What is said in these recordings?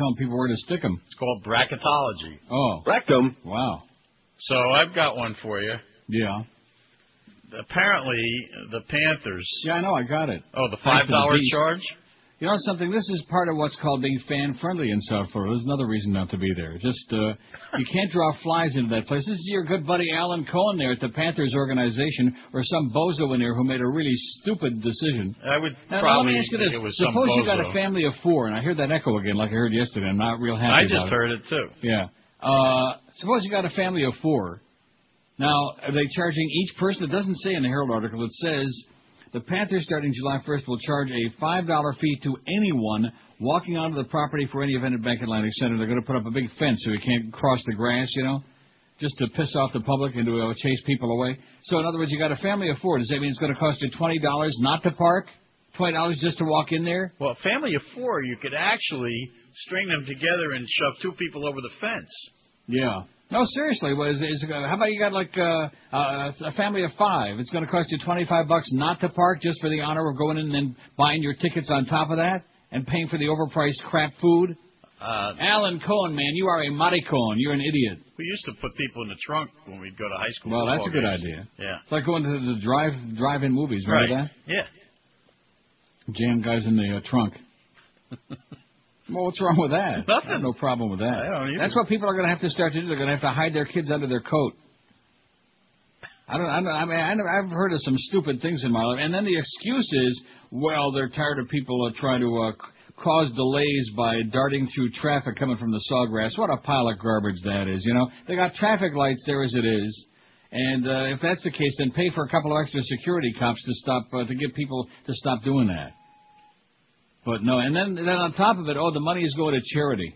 telling people where to stick them. It's called bracketology. Oh. Rectum? Wow. So I've got one for you. Yeah. Apparently, the Panthers... Yeah, I know. I got it. Oh, the $5 charge? You know something? This is part of what's called being fan-friendly in South Florida. There's another reason not to be there. Just, you can't draw flies into that place. This is your good buddy Alan Cohen there at the Panthers organization, or some bozo in there who made a really stupid decision. I would now, probably now let me ask you this. It was some bozo. Suppose you got a family of four, and I hear that echo again like I heard yesterday. I'm not real happy about it. I just heard it, too. Yeah. Suppose you got a family of four. Now, are they charging each person? It doesn't say in the Herald article. It says... The Panthers, starting July 1st, will charge a $5 fee to anyone walking onto the property for any event at Bank Atlantic Center. They're going to put up a big fence so you can't cross the grass, you know, just to piss off the public and to chase people away. So, in other words, you got a family of four. Does that mean it's going to cost you $20 not to park, $20 just to walk in there? Well, a family of four, you could actually string them together and shove two people over the fence. Yeah. No, seriously. What is how about you got like a family of five? It's going to cost you $25 not to park just for the honor of going in and buying your tickets on top of that and paying for the overpriced crap food. Alan Cohen, man, you are a maricon. You're an idiot. We used to put people in the trunk when we'd go to high school. Well, that's a good idea. Yeah. It's like going to the drive-in movies. Remember that? Yeah. Jam guys in the trunk. Well, what's wrong with that? Nothing. I have no problem with that. I don't either. That's what people are going to have to start to do. They're going to have to hide their kids under their coat. I've heard of some stupid things in my life. And then the excuse is, well, they're tired of people trying to cause delays by darting through traffic coming from the sawgrass. What a pile of garbage that is, you know. They got traffic lights there as it is. And if that's the case, then pay for a couple of extra security cops to stop to get people to stop doing that. But no, and then on top of it, the money is going to charity.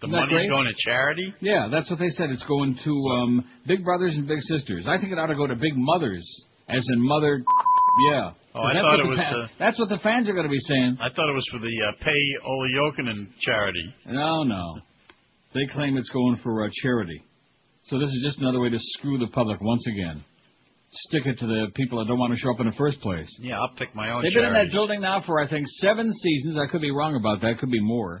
The money is going to charity? Yeah, that's what they said. It's going to Big Brothers and Big Sisters. I think it ought to go to Big Mothers, as in mother. Yeah. Oh, I thought it was. That's what the fans are going to be saying. I thought it was for the Pay Ole Jokinen charity. No. They claim it's going for charity. So this is just another way to screw the public once again. Stick it to the people that don't want to show up in the first place. Yeah, I'll pick my own. They've been in that building now for, I think, 7 seasons. I could be wrong about that. It could be more.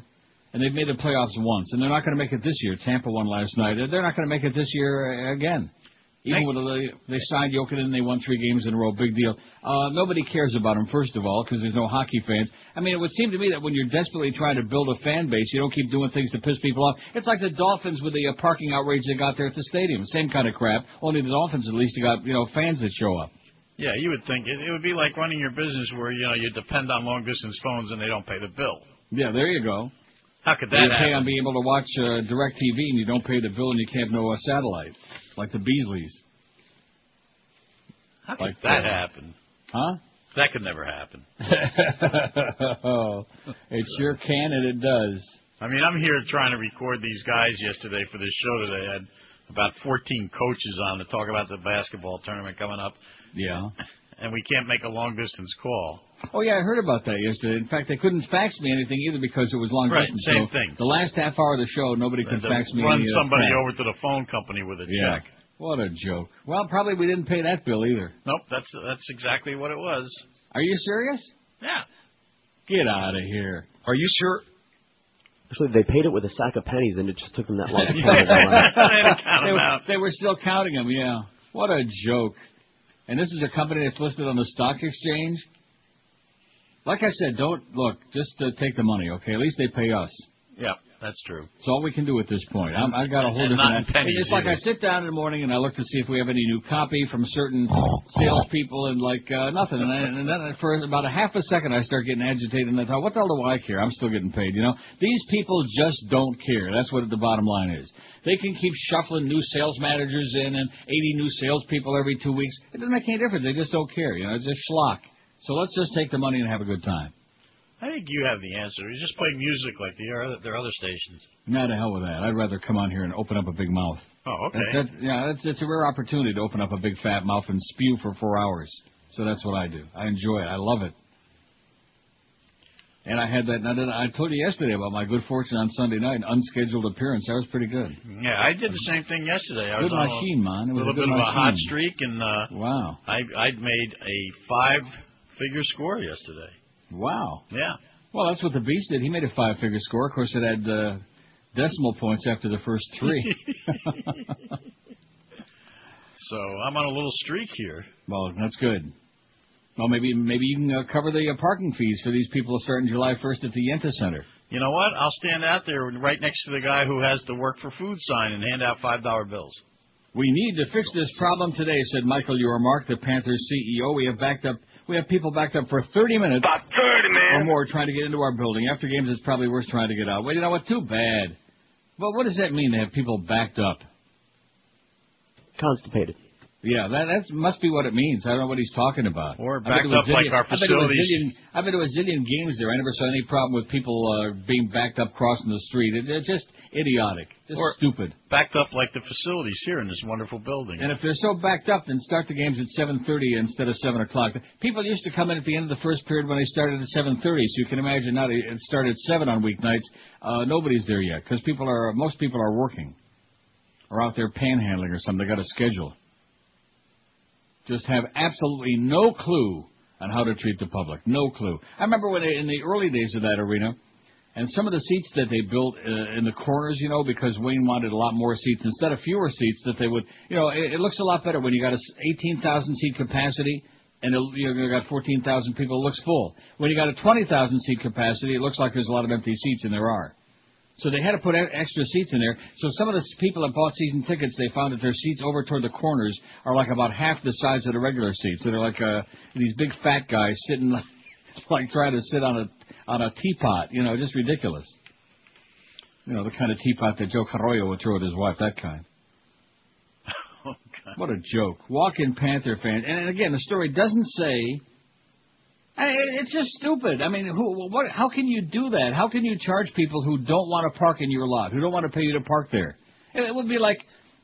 And they've made the playoffs once. And they're not going to make it this year. Tampa won last night. They're not going to make it this year again. Even with they signed Jokinen, they won 3 games in a row. Big deal. Nobody cares about them, first of all, because there's no hockey fans. I mean, it would seem to me that when you're desperately trying to build a fan base, you don't keep doing things to piss people off. It's like the Dolphins with the parking outrage they got there at the stadium. Same kind of crap, only the Dolphins at least got, you know, fans that show up. Yeah, you would think. It would be like running your business where, you know, you depend on long-distance phones and they don't pay the bill. Yeah, there you go. How could that happen? You pay on being able to watch DirecTV and you don't pay the bill and you can't have no satellite. Like the Beasleys. How could that happen? Huh? That could never happen. It sure can, and it does. I mean, I'm here trying to record these guys yesterday for this show today. I had about 14 coaches on to talk about the basketball tournament coming up. Yeah. And we can't make a long-distance call. Oh, yeah, I heard about that yesterday. In fact, they couldn't fax me anything either because it was long-distance. Right, same thing. The last half hour of the show, nobody could fax me anything. Run somebody over to the phone company with a check. What a joke. Well, probably we didn't pay that bill either. Nope, that's exactly what it was. Are you serious? Yeah. Get out of here. Are you sure? Actually, they paid it with a sack of pennies, and it just took them that long to count them out. They were still counting them, yeah. What a joke. And this is a company that's listed on the stock exchange. Like I said, just take the money, okay? At least they pay us. Yeah, that's true. It's all we can do at this point. I've got a whole different... It's like I sit down in the morning and I look to see if we have any new copy from certain salespeople and, nothing. And then for about a half a second I start getting agitated and I thought, what the hell do I care? I'm still getting paid, you know? These people just don't care. That's what the bottom line is. They can keep shuffling new sales managers in and 80 new salespeople every 2 weeks. It doesn't make any difference. They just don't care. You know, it's just schlock. So let's just take the money and have a good time. I think you have the answer. You just play music like their other stations. Nah, to hell with that. I'd rather come on here and open up a big mouth. Oh, okay. It's a rare opportunity to open up a big fat mouth and spew for 4 hours. So that's what I do. I enjoy it. I love it. And I had that. I told you yesterday about my good fortune on Sunday night, an unscheduled appearance. That was pretty good. Yeah, I did the same thing yesterday. I was on a little bit of a hot streak, and wow, I'd made a 5-figure score yesterday. Wow. Yeah. Well, that's what the Beast did. He made a five-figure score. Of course, it had decimal points after the first three. So I'm on a little streak here. Well, that's good. Well, maybe you can cover the parking fees for these people starting July 1st at the Yenta Center. You know what? I'll stand out there right next to the guy who has the work for food sign and hand out $5 bills. We need to fix this problem today, said Michael Yormark, the Panthers CEO. We have people backed up for 30 minutes. About 30 minutes. Or more trying to get into our building. After games, it's probably worth trying to get out. Well, you know what? Too bad. Well, what does that mean to have people backed up? Constipated. Yeah, that must be what it means. I don't know what he's talking about. Or backed up like our facilities. I've been to a zillion games there. I never saw any problem with people being backed up crossing the street. It's just idiotic. Just stupid. Backed up like the facilities here in this wonderful building. And if they're so backed up, then start the games at 7:30 instead of 7 o'clock. People used to come in at the end of the first period when they started at 7:30, so you can imagine now it started at 7 on weeknights. Nobody's there yet because most people are working or out there panhandling or something. They got a schedule. Just have absolutely no clue on how to treat the public. No clue. I remember in the early days of that arena, and some of the seats that they built in the corners, you know, because Wayne wanted a lot more seats instead of fewer seats that they would, you know, it looks a lot better when you got an 18,000-seat capacity and you got 14,000 people. It looks full. When you got a 20,000-seat capacity, it looks like there's a lot of empty seats, and there are. So they had to put extra seats in there. So some of the people that bought season tickets, they found that their seats over toward the corners are like about half the size of the regular seats. So they're like these big fat guys sitting like trying to sit on a teapot. You know, just ridiculous. You know, the kind of teapot that Joe Carollo would throw at his wife, that kind. Oh, God. What a joke. Walk-in Panther fan. And again, the story doesn't say... It's just stupid. I mean, how can you do that? How can you charge people who don't want to park in your lot, who don't want to pay you to park there? It would be like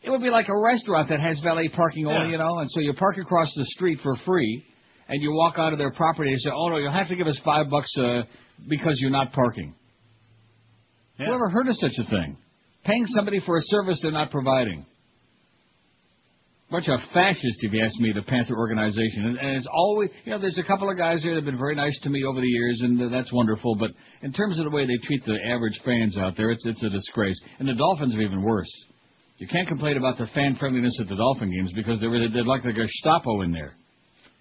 a restaurant that has valet parking only, you know, and so you park across the street for free, and you walk out of their property and say, oh, no, you'll have to give us $5 because you're not parking. Yeah. Whoever heard of such a thing? Paying somebody for a service they're not providing. Bunch of fascists, if you ask me, the Panther organization. And it's always, you know, there's a couple of guys there that have been very nice to me over the years, and that's wonderful. But in terms of the way they treat the average fans out there, it's a disgrace. And the Dolphins are even worse. You can't complain about the fan friendliness at the Dolphin games because they're like the Gestapo in there.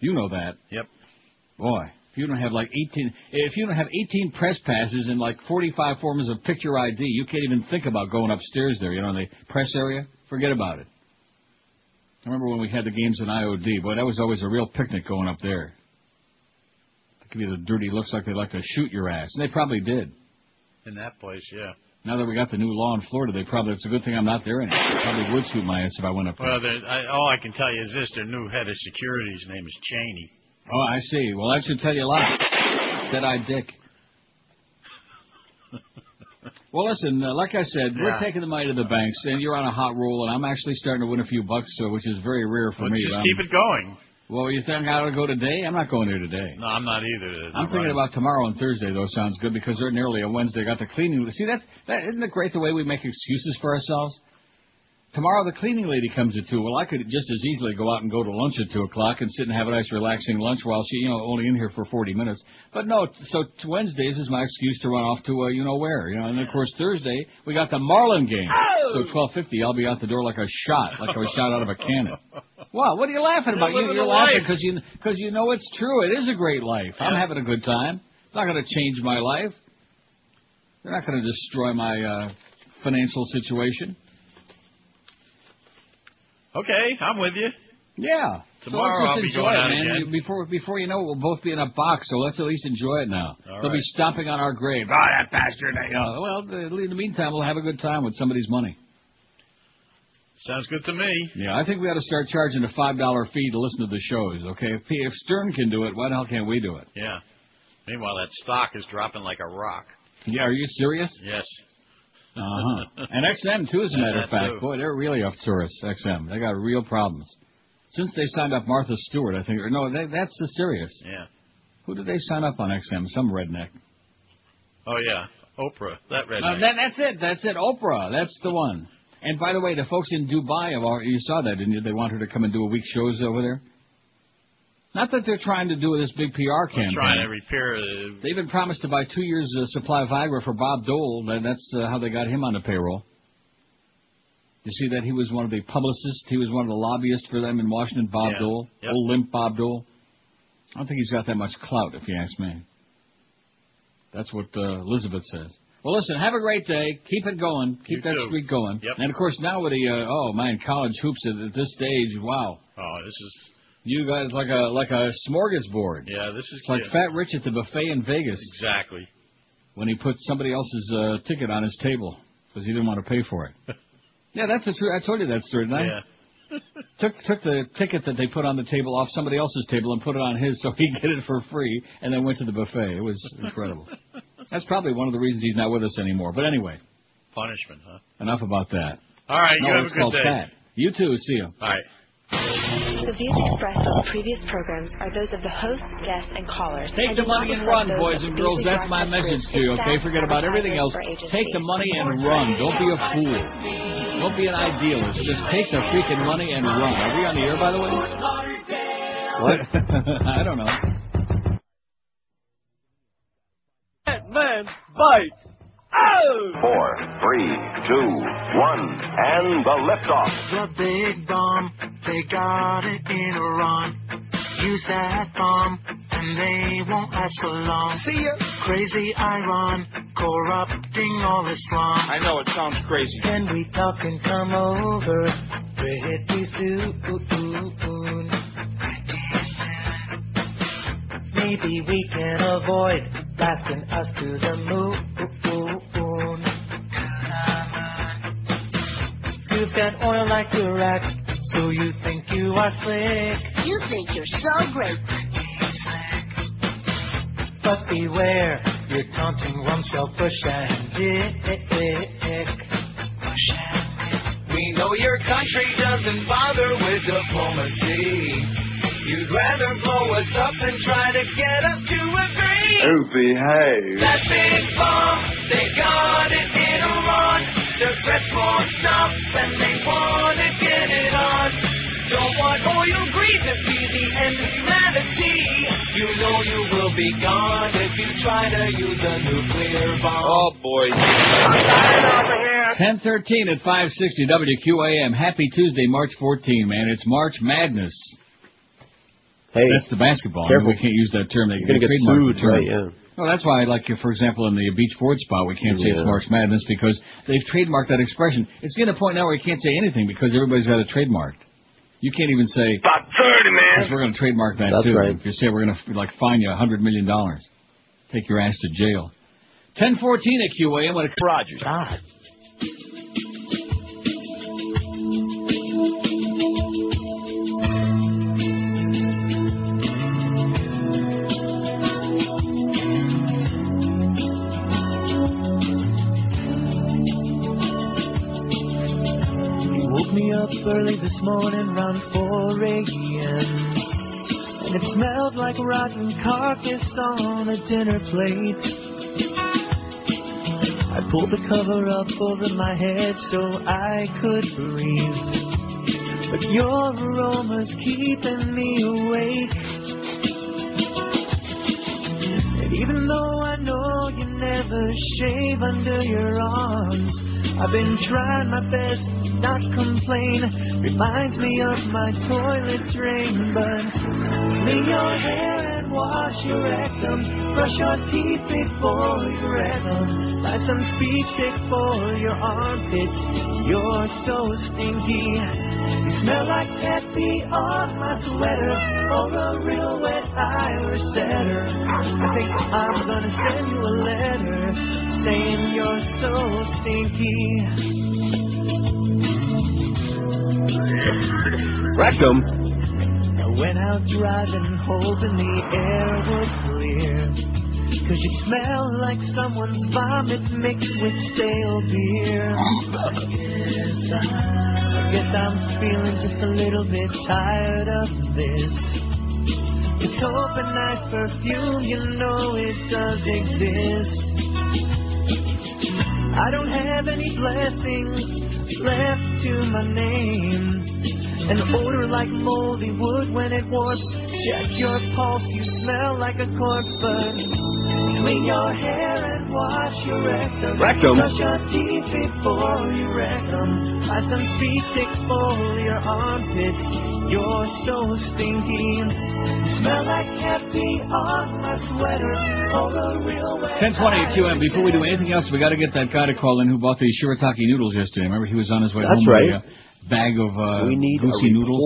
You know that. Yep. Boy, if you don't have 18 press passes and like 45 forms of picture ID, you can't even think about going upstairs there. You know, in the press area, forget about it. I remember when we had the games in IOD. Boy, that was always a real picnic going up there. That could be the dirty looks like they'd like to shoot your ass. And they probably did. In that place, yeah. Now that we got the new law in Florida, it's a good thing I'm not there anymore. They probably would shoot my ass if I went up there. Well, all I can tell you is this. Their new head of security, his name is Cheney. Oh, I see. Well, that should tell you a lot. Dead-eyed Dick. Well, listen, like I said, we're taking the money to the banks, and you're on a hot roll, and I'm actually starting to win a few bucks, which is very rare for me. Just keep it going. Well, you think I ought to go today? I'm not going there today. No, I'm not either. I'm thinking about tomorrow and Thursday, though. Sounds good, because ordinarily on Wednesday I got the cleaning. See, that isn't it great the way we make excuses for ourselves? Tomorrow the cleaning lady comes at 2. Well, I could just as easily go out and go to lunch at 2 o'clock and sit and have a nice relaxing lunch while she, you know, only in here for 40 minutes. But no, so Wednesdays is my excuse to run off to you-know-where. You know, and, of course, Thursday we got the Marlin game. So 12:50 I'll be out the door like I was shot out of a cannon. Wow, what are you laughing about? You're laughing because you know it's true. It is a great life. Yeah. I'm having a good time. It's not going to change my life. They're not going to destroy my financial situation. Okay, I'm with you. Yeah. Tomorrow I'll be going out again. Before you know it, we'll both be in a box, so let's at least enjoy it now. They'll be stomping on our grave. Oh, that bastard. Well, in the meantime, we'll have a good time with somebody's money. Sounds good to me. Yeah, I think we ought to start charging a $5 fee to listen to the shows, okay? If Stern can do it, why the hell can't we do it? Yeah. Meanwhile, that stock is dropping like a rock. Yeah, are you serious? Yes. Uh-huh. And XM, too, as a matter of fact. Too. Boy, they're really up to us, XM. They got real problems. Since they signed up Martha Stewart, I think. Or no, that's the Sirius. Yeah. Who did they sign up on XM? Some redneck. Oh, yeah. Oprah. That redneck. That's it. Oprah. That's the one. And, by the way, the folks in Dubai, you saw that, didn't you? They want her to come and do a week's shows over there. Not that they're trying to do this big PR campaign. They're trying to repair. They've been promised to buy 2 years' supply of Viagra for Bob Dole, and that's how they got him on the payroll. You see that? He was one of the publicists. He was one of the lobbyists for them in Washington, Bob Dole. Yep. Old limp Bob Dole. I don't think he's got that much clout, if you ask me. That's what Elizabeth says. Well, listen, have a great day. Keep it going. Keep that streak going. Yep. And, of course, now with the, college hoops at this stage, wow. Oh, this is... You guys like a smorgasbord. Yeah, this is... It's like Fat Rich at the buffet in Vegas. Exactly. When he put somebody else's ticket on his table because he didn't want to pay for it. Yeah, that's the truth. I told you that story, didn't I? Yeah. Took the ticket that they put on the table off somebody else's table and put it on his so he'd get it for free, and then went to the buffet. It was incredible. That's probably one of the reasons he's not with us anymore. But anyway. Punishment, huh? Enough about that. All right, you have a good day. Fat. You too. See you. All right. The views expressed on the previous programs are those of the host, guests, and callers. Take the money and run, boys and girls. That's my message to you, okay? Forget about everything else. Take the money and run. Don't be a fool. Don't be an idealist. Just take the freaking money and run. Are we on the air, by the way? What? I don't know. Batman bites. Oh! 4, 3, 2, 1, and the liftoff. The big bomb, they got it in a run. Use that bomb, and they won't last for long. See ya! Crazy Iran, corrupting all Islam. I know, it sounds crazy. Then we talk and come over. Pretty soon. Maybe we can avoid blasting us to the moon. You've got oil like Iraq, so you think you are slick. You think you're so great. But beware, you're taunting Rumsfeld, Bush, and Dick. We know your country doesn't bother with diplomacy. You'd rather blow us up and try to get us to agree. Oh, behave. That big bomb, they got it in a run. The threats won't stop, and they want to get it on. Don't want oil greed to be the end of humanity. You know you will be gone if you try to use a nuclear bomb. Oh, boy. I'm tired over here. 10:13 at 560 WQAM. Happy Tuesday, March 14, man. It's March Madness. Hey. That's the basketball. Careful. I mean, we can't use that term. You're going to get sued, right, yeah. Well, that's why, like, for example, in the beach board spot, we can't say it's March Madness because they've trademarked that expression. It's getting to a point now where you can't say anything because everybody's got it trademarked. You can't even say... About 30, man! Because we're going to trademark that, that's too. Right. If you say we're going to, like, fine you $100 million. Take your ass to jail. 10:14 at QAM. What a... Rogers. Ah. Early this morning, around 4 a.m. And it smelled like rotten carcass on a dinner plate. I pulled the cover up over my head so I could breathe. But your aroma's keeping me awake. And even though I know you never shave under your arms, I've been trying my best to not complain. Reminds me of my toilet drain. But clean your hair and wash your rectum. Brush your teeth before you wreck them. Buy some speed stick for your armpits. You're so stinky. You smell like peppy on my sweater, or a real wet Irish setter. I think I'm gonna send you a letter saying you're so stinky. Rectum. I went out driving, hoping the air was clear, 'cause you smell like someone's vomit mixed with stale beer. I guess I'm feeling just a little bit tired of this. It's hope and nice perfume, you know it does exist. I don't have any blessings left to my name. An odor like moldy wood when it warps Check your pulse, you smell like a corpse bird. Clean your hair and wash your rectum. Brush your teeth before you wreck them. Apply some speed stick for your armpits. You're so stinky. Smell like happy on my sweater. All the real way. 10:20 at QM. Before we do anything else, we got to get that guy to call in who bought the shirataki noodles yesterday. Remember, he was on his way home with a bag of goosey noodles.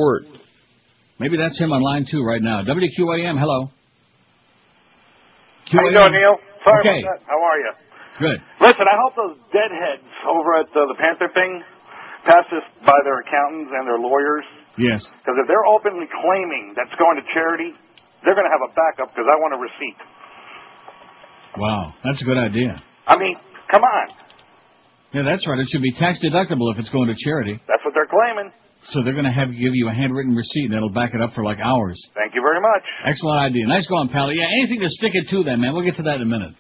Maybe that's him on line two right now. WQAM, hello. How you doing, Neil? Sorry about that. How are you? Good. Listen, I hope those deadheads over at the Panther thing pass this by their accountants and their lawyers. Yes. Because if they're openly claiming that's going to charity, they're going to have a backup because I want a receipt. Wow, that's a good idea. I mean, come on. Yeah, that's right. It should be tax deductible if it's going to charity. That's what they're claiming. So they're going to give you a handwritten receipt, and that'll back it up for, like, hours. Thank you very much. Excellent idea. Nice going, pal. Yeah, anything to stick it to them, man. We'll get to that in a minute.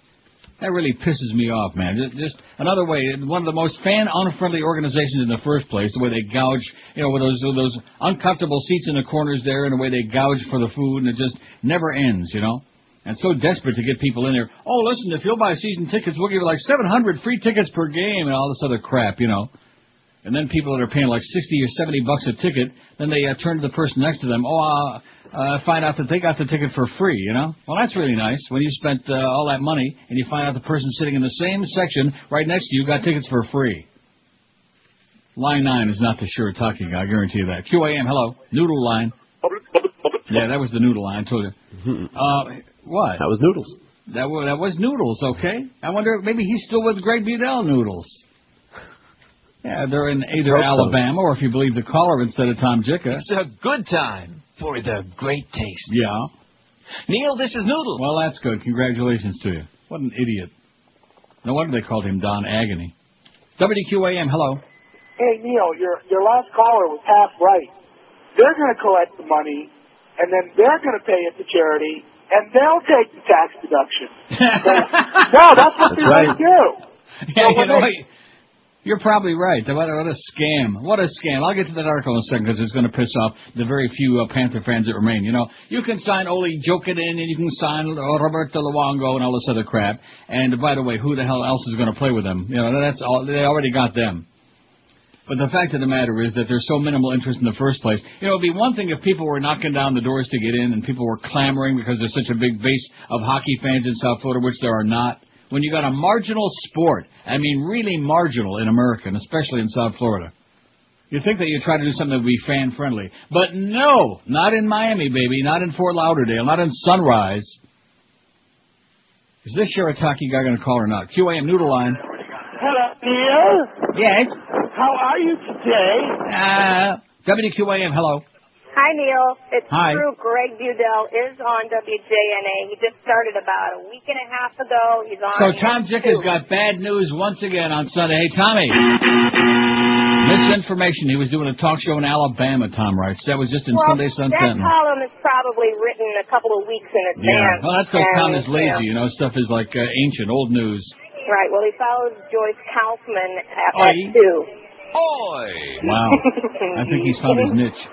That really pisses me off, man. Just another way, one of the most fan-unfriendly organizations in the first place, the way they gouge, you know, with those uncomfortable seats in the corners there and the way they gouge for the food, and it just never ends, you know. And so desperate to get people in there. Oh, listen, if you'll buy season tickets, we'll give you, like, 700 free tickets per game and all this other crap, you know. And then people that are paying like $60 or $70 a ticket, then they turn to the person next to them. Oh, find out that they got the ticket for free, you know? Well, that's really nice. When you spent all that money and you find out the person sitting in the same section right next to you got tickets for free. Line 9 is not the shirataki guy, I guarantee you that. QAM, hello. Noodle line. Yeah, that was the noodle line, I told you. What? That was noodles. That was noodles, okay? I wonder if maybe he's still with Greg Budell noodles. Yeah, they're in either Alabama or, if you believe the caller, instead of Tom Jicka. It's a good time for the great taste. Yeah. Neil, this is Noodle. Well, that's good. Congratulations to you. What an idiot. No wonder they called him Don Agony. WQAM, hello. Hey, Neil, your last caller was half right. They're going to collect the money, and then they're going to pay it to charity, and they'll take the tax deduction. No, that's what they're going to do. Yeah, so you know what? You're probably right. What a scam. What a scam. I'll get to that article in a second because it's going to piss off the very few Panther fans that remain. You know, you can sign Ole Jokinen and you can sign Roberto Luongo and all this other crap. And, by the way, who the hell else is going to play with them? You know, that's all. They already got them. But the fact of the matter is that there's so minimal interest in the first place. You know, it would be one thing if people were knocking down the doors to get in and people were clamoring because there's such a big base of hockey fans in South Florida, which there are not. When you got a marginal sport, I mean really marginal in America, and especially in South Florida, you'd think that you'd try to do something that would be fan-friendly. But no, not in Miami, baby, not in Fort Lauderdale, not in Sunrise. Is this shirataki guy going to call or not? QAM Noodle Line. Hello, Neil. Yes? How are you today? WQAM, hello. Hi, Neil. It's true. Greg Budell is on WJNA. He just started about a week and a half ago. He's on. So Tom Jicka's got bad news once again on Sunday. Hey, Tommy. Misinformation. He was doing a talk show in Alabama, Tom writes. That was just in Sunday Sun Sentinel. That column is probably written a couple of weeks in advance. Yeah. Well, that's because Tom is lazy. You know, stuff is like ancient, old news. Right. Well, he follows Joyce Kaufman at 2. Oi! Wow. I think he's found his niche.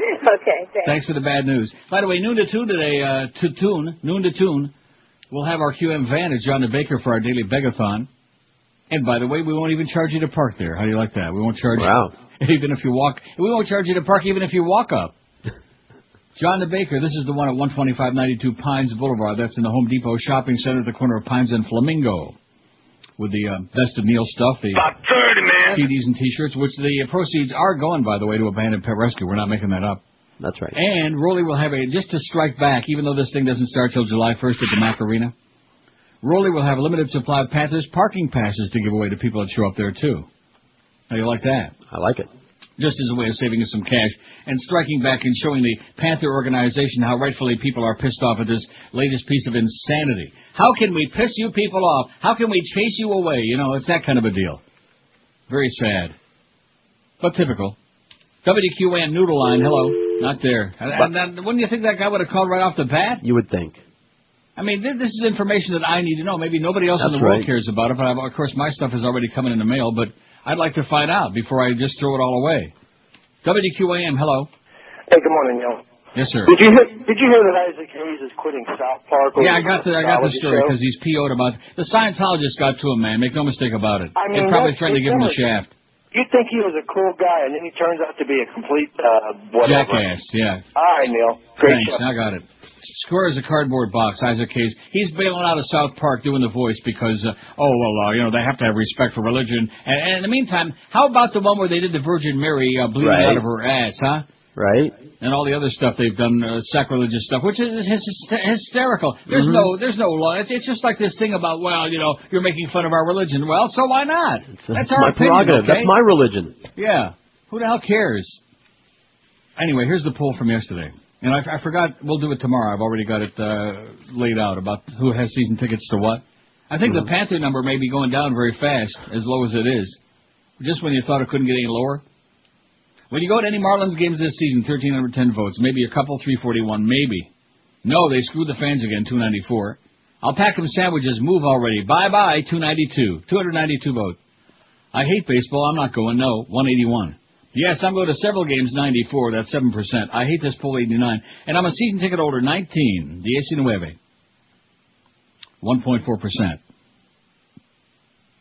Okay, thanks for the bad news. By the way, noon to 2 today, noon to tune, we'll have our QM van at John the Baker for our daily begathon. And by the way, we won't even charge you to park there. How do you like that? We won't charge you even if you walk. We won't charge you to park even if you walk up. John the Baker, this is the one at 12592 Pines Boulevard. That's in the Home Depot Shopping Center at the corner of Pines and Flamingo. With the best of Neil stuff, the CDs and T-shirts, which the proceeds are going, by the way, to Abandon Pet Rescue. We're not making that up. That's right. And Rolly will have just to strike back, even though this thing doesn't start till July 1st at the Mac Arena, Rolly will have a limited supply of Panthers parking passes to give away to people that show up there, too. How do you like that? I like it. Just as a way of saving us some cash and striking back and showing the Panther organization how rightfully people are pissed off at this latest piece of insanity. How can we piss you people off? How can we chase you away? You know, it's that kind of a deal. Very sad. But typical. WQAM Noodle Line, hello. Not there. Wouldn't you think that guy would have called right off the bat? You would think. I mean, this is information that I need to know. Maybe nobody else in the world cares about it, but of course my stuff is already coming in the mail, but I'd like to find out before I just throw it all away. WQAM, hello. Hey, good morning, y'all. Yes, sir. Did you hear that Isaac Hayes is quitting South Park? Yeah, I got the story because he's PO'd about the Scientologist. Got to him, man. Make no mistake about it. I mean, they probably tried to give him the shaft. You'd think he was a cool guy, and then he turns out to be a complete whatever. Jackass. Yeah. All right, Neil. Great Thanks. Show. I got it. Square as a cardboard box, Isaac Hayes. He's bailing out of South Park doing the voice because, they have to have respect for religion. And in the meantime, how about the one where they did the Virgin Mary bleeding out of her ass, huh? Right. And all the other stuff they've done, sacrilegious stuff, which is hysterical. There's no law. It's just like this thing about, you're making fun of our religion. Well, so why not? That's our prerogative. Okay? That's my religion. Yeah. Who the hell cares? Anyway, here's the poll from yesterday. And I forgot, we'll do it tomorrow. I've already got it laid out about who has season tickets to what. I think the Panther number may be going down very fast, as low as it is. Just when you thought it couldn't get any lower. When you go to any Marlins games this season, 1,310 votes. Maybe a couple, 341, maybe. No, they screwed the fans again, 294. I'll pack them sandwiches, move already. Bye-bye, 292. 292 votes. I hate baseball, I'm not going, no, 181. Yes, I'm going to several games, 94, that's 7%. I hate this poll, 89. And I'm a season ticket holder, 19, 19, 1.4%.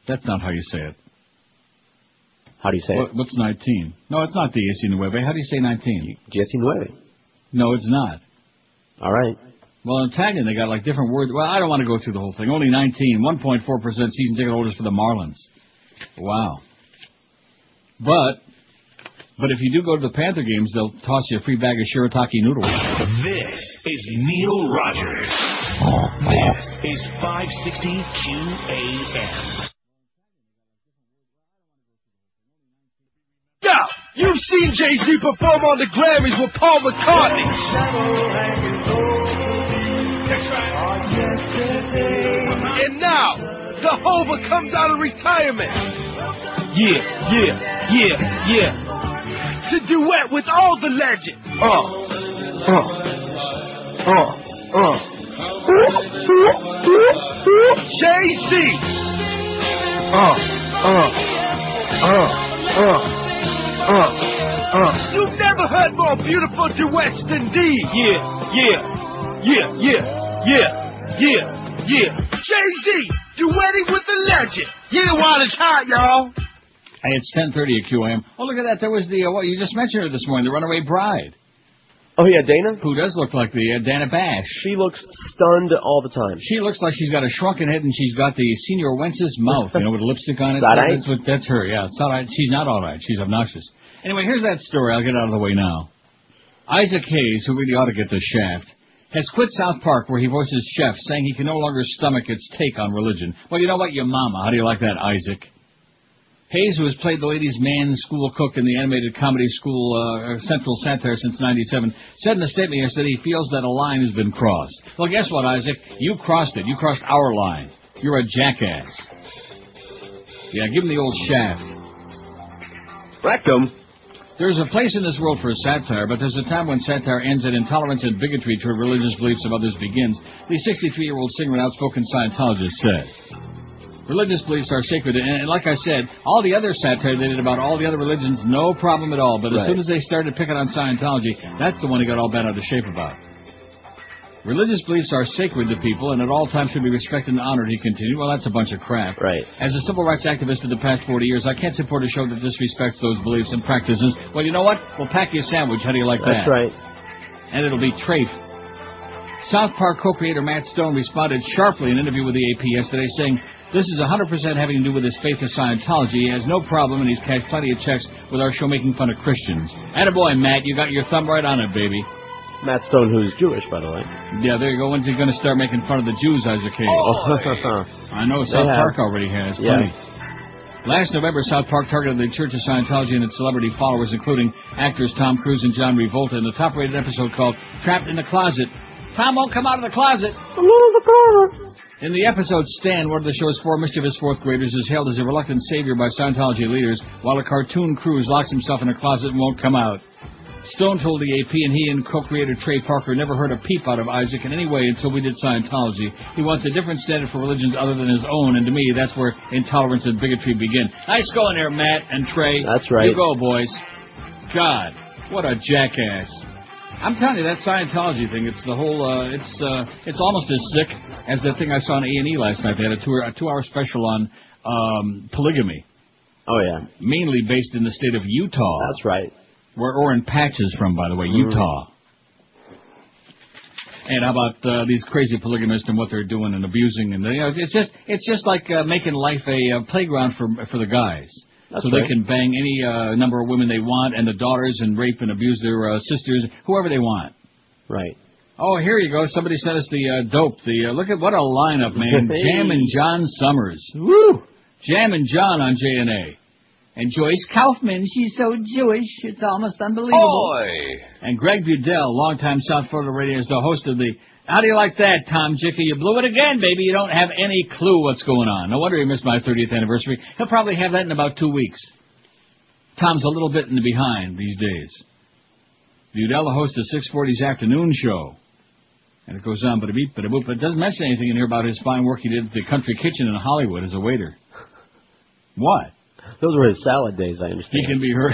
That's not how you say it. How do you say it? What's 19? No, it's not 19. How do you say 19? 19. No, it's not. All right. Well, in Italian, they got, different words. Well, I don't want to go through the whole thing. Only 19, 1.4% season ticket holders for the Marlins. Wow. But if you do go to the Panther games, they'll toss you a free bag of shirataki noodles. This is Neil Rogers. This is 560 QAM. Yeah, you've seen Jay-Z perform on the Grammys with Paul McCartney. That's right. And now, the Hova comes out of retirement. Yeah. To duet with all the legends. Jay-Z. You've never heard more beautiful duets than these. Yeah. Jay-Z, duetting with the legend. Yeah, while it's hot, y'all. Hey, it's 10:30 at QAM. Oh, look at that. There was the, you just mentioned her this morning, the runaway bride. Oh, yeah, Dana? Who does look like the Dana Bash. She looks stunned all the time. She looks like she's got a shrunken head and she's got the Senior Wentz's mouth, with lipstick on it. That's her, yeah. It's all right. She's not all right. She's obnoxious. Anyway, here's that story. I'll get out of the way now. Isaac Hayes, who really ought to get the shaft, has quit South Park where he voices Chef, saying he can no longer stomach its take on religion. Well, you know what, your mama. How do you like that, Isaac? Hayes, who has played the ladies' man school cook in the animated comedy school Central Satire since 1997, said in a statement yesterday he feels that a line has been crossed. Well, guess what, Isaac? You crossed it. You crossed our line. You're a jackass. Yeah, give him the old shaft. Wrecked him. There's a place in this world for satire, but there's a time when satire ends and intolerance and bigotry toward religious beliefs of others begins, the 63-year-old singer and outspoken Scientologist said. Religious beliefs are sacred, and like I said, all the other satire they did about all the other religions, no problem at all. But as soon as they started picking on Scientology, that's the one he got all bent out of shape about. Religious beliefs are sacred to people, and at all times should be respected and honored, he continued. Well, that's a bunch of crap. Right. As a civil rights activist of the past 40 years, I can't support a show that disrespects those beliefs and practices. Well, you know what? We'll pack you a sandwich. How do you like that? That's right. And it'll be trafe. South Park co-creator Matt Stone responded sharply in an interview with the AP yesterday, saying, "This is 100% having to do with his faith in Scientology. He has no problem, and he's cashed plenty of checks with our show making fun of Christians." Attaboy, Matt. You got your thumb right on it, baby. Matt Stone, who's Jewish, by the way. Yeah, there you go. When's he going to start making fun of the Jews, Isaac Hayes? Oh. I know, South Park already has. Plenty. Yeah. Last November, South Park targeted the Church of Scientology and its celebrity followers, including actors Tom Cruise and John Travolta, in the top-rated episode called Trapped in the Closet. Tom won't come out of the closet. I'm out of the closet. In the episode, Stan, one of the show's four mischievous fourth graders, is hailed as a reluctant savior by Scientology leaders, while a cartoon Cruise locks himself in a closet and won't come out. Stone told the AP, and he and co-creator Trey Parker never heard a peep out of Isaac in any way until we did Scientology. He wants a different standard for religions other than his own, and to me, that's where intolerance and bigotry begin. Nice going there, Matt and Trey. That's right. You go, boys. God, what a jackass. I'm telling you, that Scientology thing, it's the whole, it's almost as sick as that thing I saw on A&E last night. They had a two-hour special on polygamy. Oh, yeah. Mainly based in the state of Utah. That's right. Where Orrin Patch is from, by the way, Utah. And how about these crazy polygamists and what they're doing and abusing? And it's just like making life a playground for the guys. That's so right. They can bang any number of women they want, and the daughters, and rape and abuse their sisters, whoever they want. Right. Oh, here you go. Somebody sent us the dope. The look at what a lineup, man. Jam and John Summers. Woo! Jam and John on JNA. And Joyce Kaufman. She's so Jewish, it's almost unbelievable. Oy. And Greg Budell, longtime South Florida radio, is the host of the... How do you like that, Tom Jicka? You blew it again, baby. You don't have any clue what's going on. No wonder he missed my 30th anniversary. He'll probably have that in about 2 weeks. Tom's a little bit in the behind these days. Budell hosts a 6:40's afternoon show. And it goes on, but a beep, but a boop. But it doesn't mention anything in here about his fine work he did at the Country Kitchen in Hollywood as a waiter. What? Those were his salad days, I understand. He can be hurt.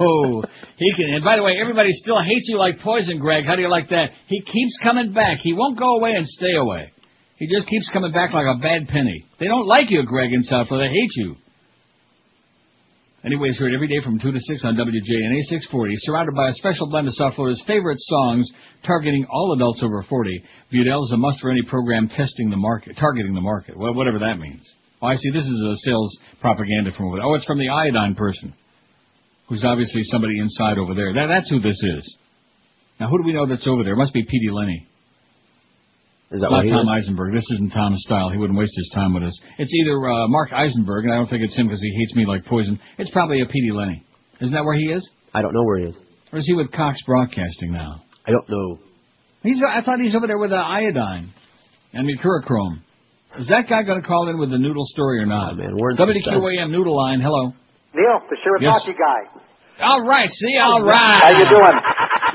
Oh, he can. And by the way, everybody still hates you like poison, Greg. How do you like that? He keeps coming back. He won't go away and stay away. He just keeps coming back like a bad penny. They don't like you, Greg, in South Florida. They hate you. Anyways, heard every day from 2 to 6 on WJNA 640. Surrounded by a special blend of South Florida's favorite songs, targeting all adults over 40, Budell's a must for any program testing the market, targeting the market, well, whatever that means. Oh, I see. This is a sales propaganda from over there. Oh, it's from the iodine person, who's obviously somebody inside over there. That's who this is. Now, who do we know that's over there? It must be Petey Lenny. Is that not Tom Eisenberg. This isn't Tom's style. He wouldn't waste his time with us. It's either Mark Eisenberg, and I don't think it's him because he hates me like poison. It's probably a Petey Lenny. Isn't that where he is? I don't know where he is. Or is he with Cox Broadcasting now? I don't know. I thought he's over there with iodine and mercurochrome. Is that guy going to call in with the noodle story or not? Oh, man, WQAM Noodle Line, hello. Neil, the shirataki guy. All right, see, all right. How you doing?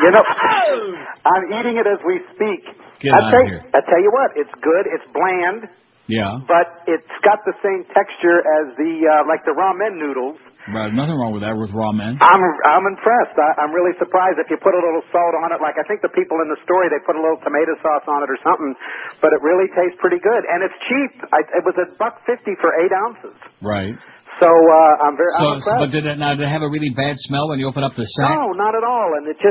You know, I'm eating it as we speak. I tell you what, it's good, it's bland. Yeah. But it's got the same texture as the like the ramen noodles. Right, nothing wrong with that with raw men. I'm impressed. I'm really surprised if you put a little salt on it. Like I think the people in the story, they put a little tomato sauce on it or something. But it really tastes pretty good, and it's cheap. It was $1.50 for 8 ounces. Right. So I'm impressed. But did it have a really bad smell when you open up the sack? No, not at all. And it's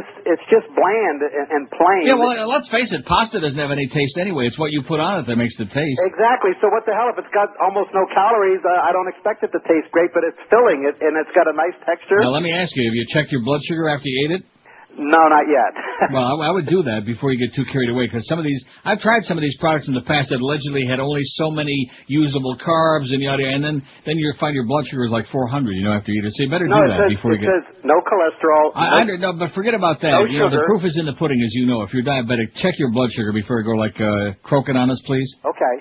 just bland and plain. Yeah, well, let's face it, pasta doesn't have any taste anyway. It's what you put on it that makes the taste. Exactly. So what the hell? If it's got almost no calories, I don't expect it to taste great. But it's filling, and it's got a nice texture. Now let me ask you: have you checked your blood sugar after you ate it? No, not yet. Well, I would do that before you get too carried away, because I've tried some of these products in the past that allegedly had only so many usable carbs and yada, and then you find your blood sugar is like 400, after you eat it. So you better do that before you get... No, it says no cholesterol. No, but forget about that. No sugar. The proof is in the pudding, as you know. If you're diabetic, check your blood sugar before you go like croaking on us, please. Okay.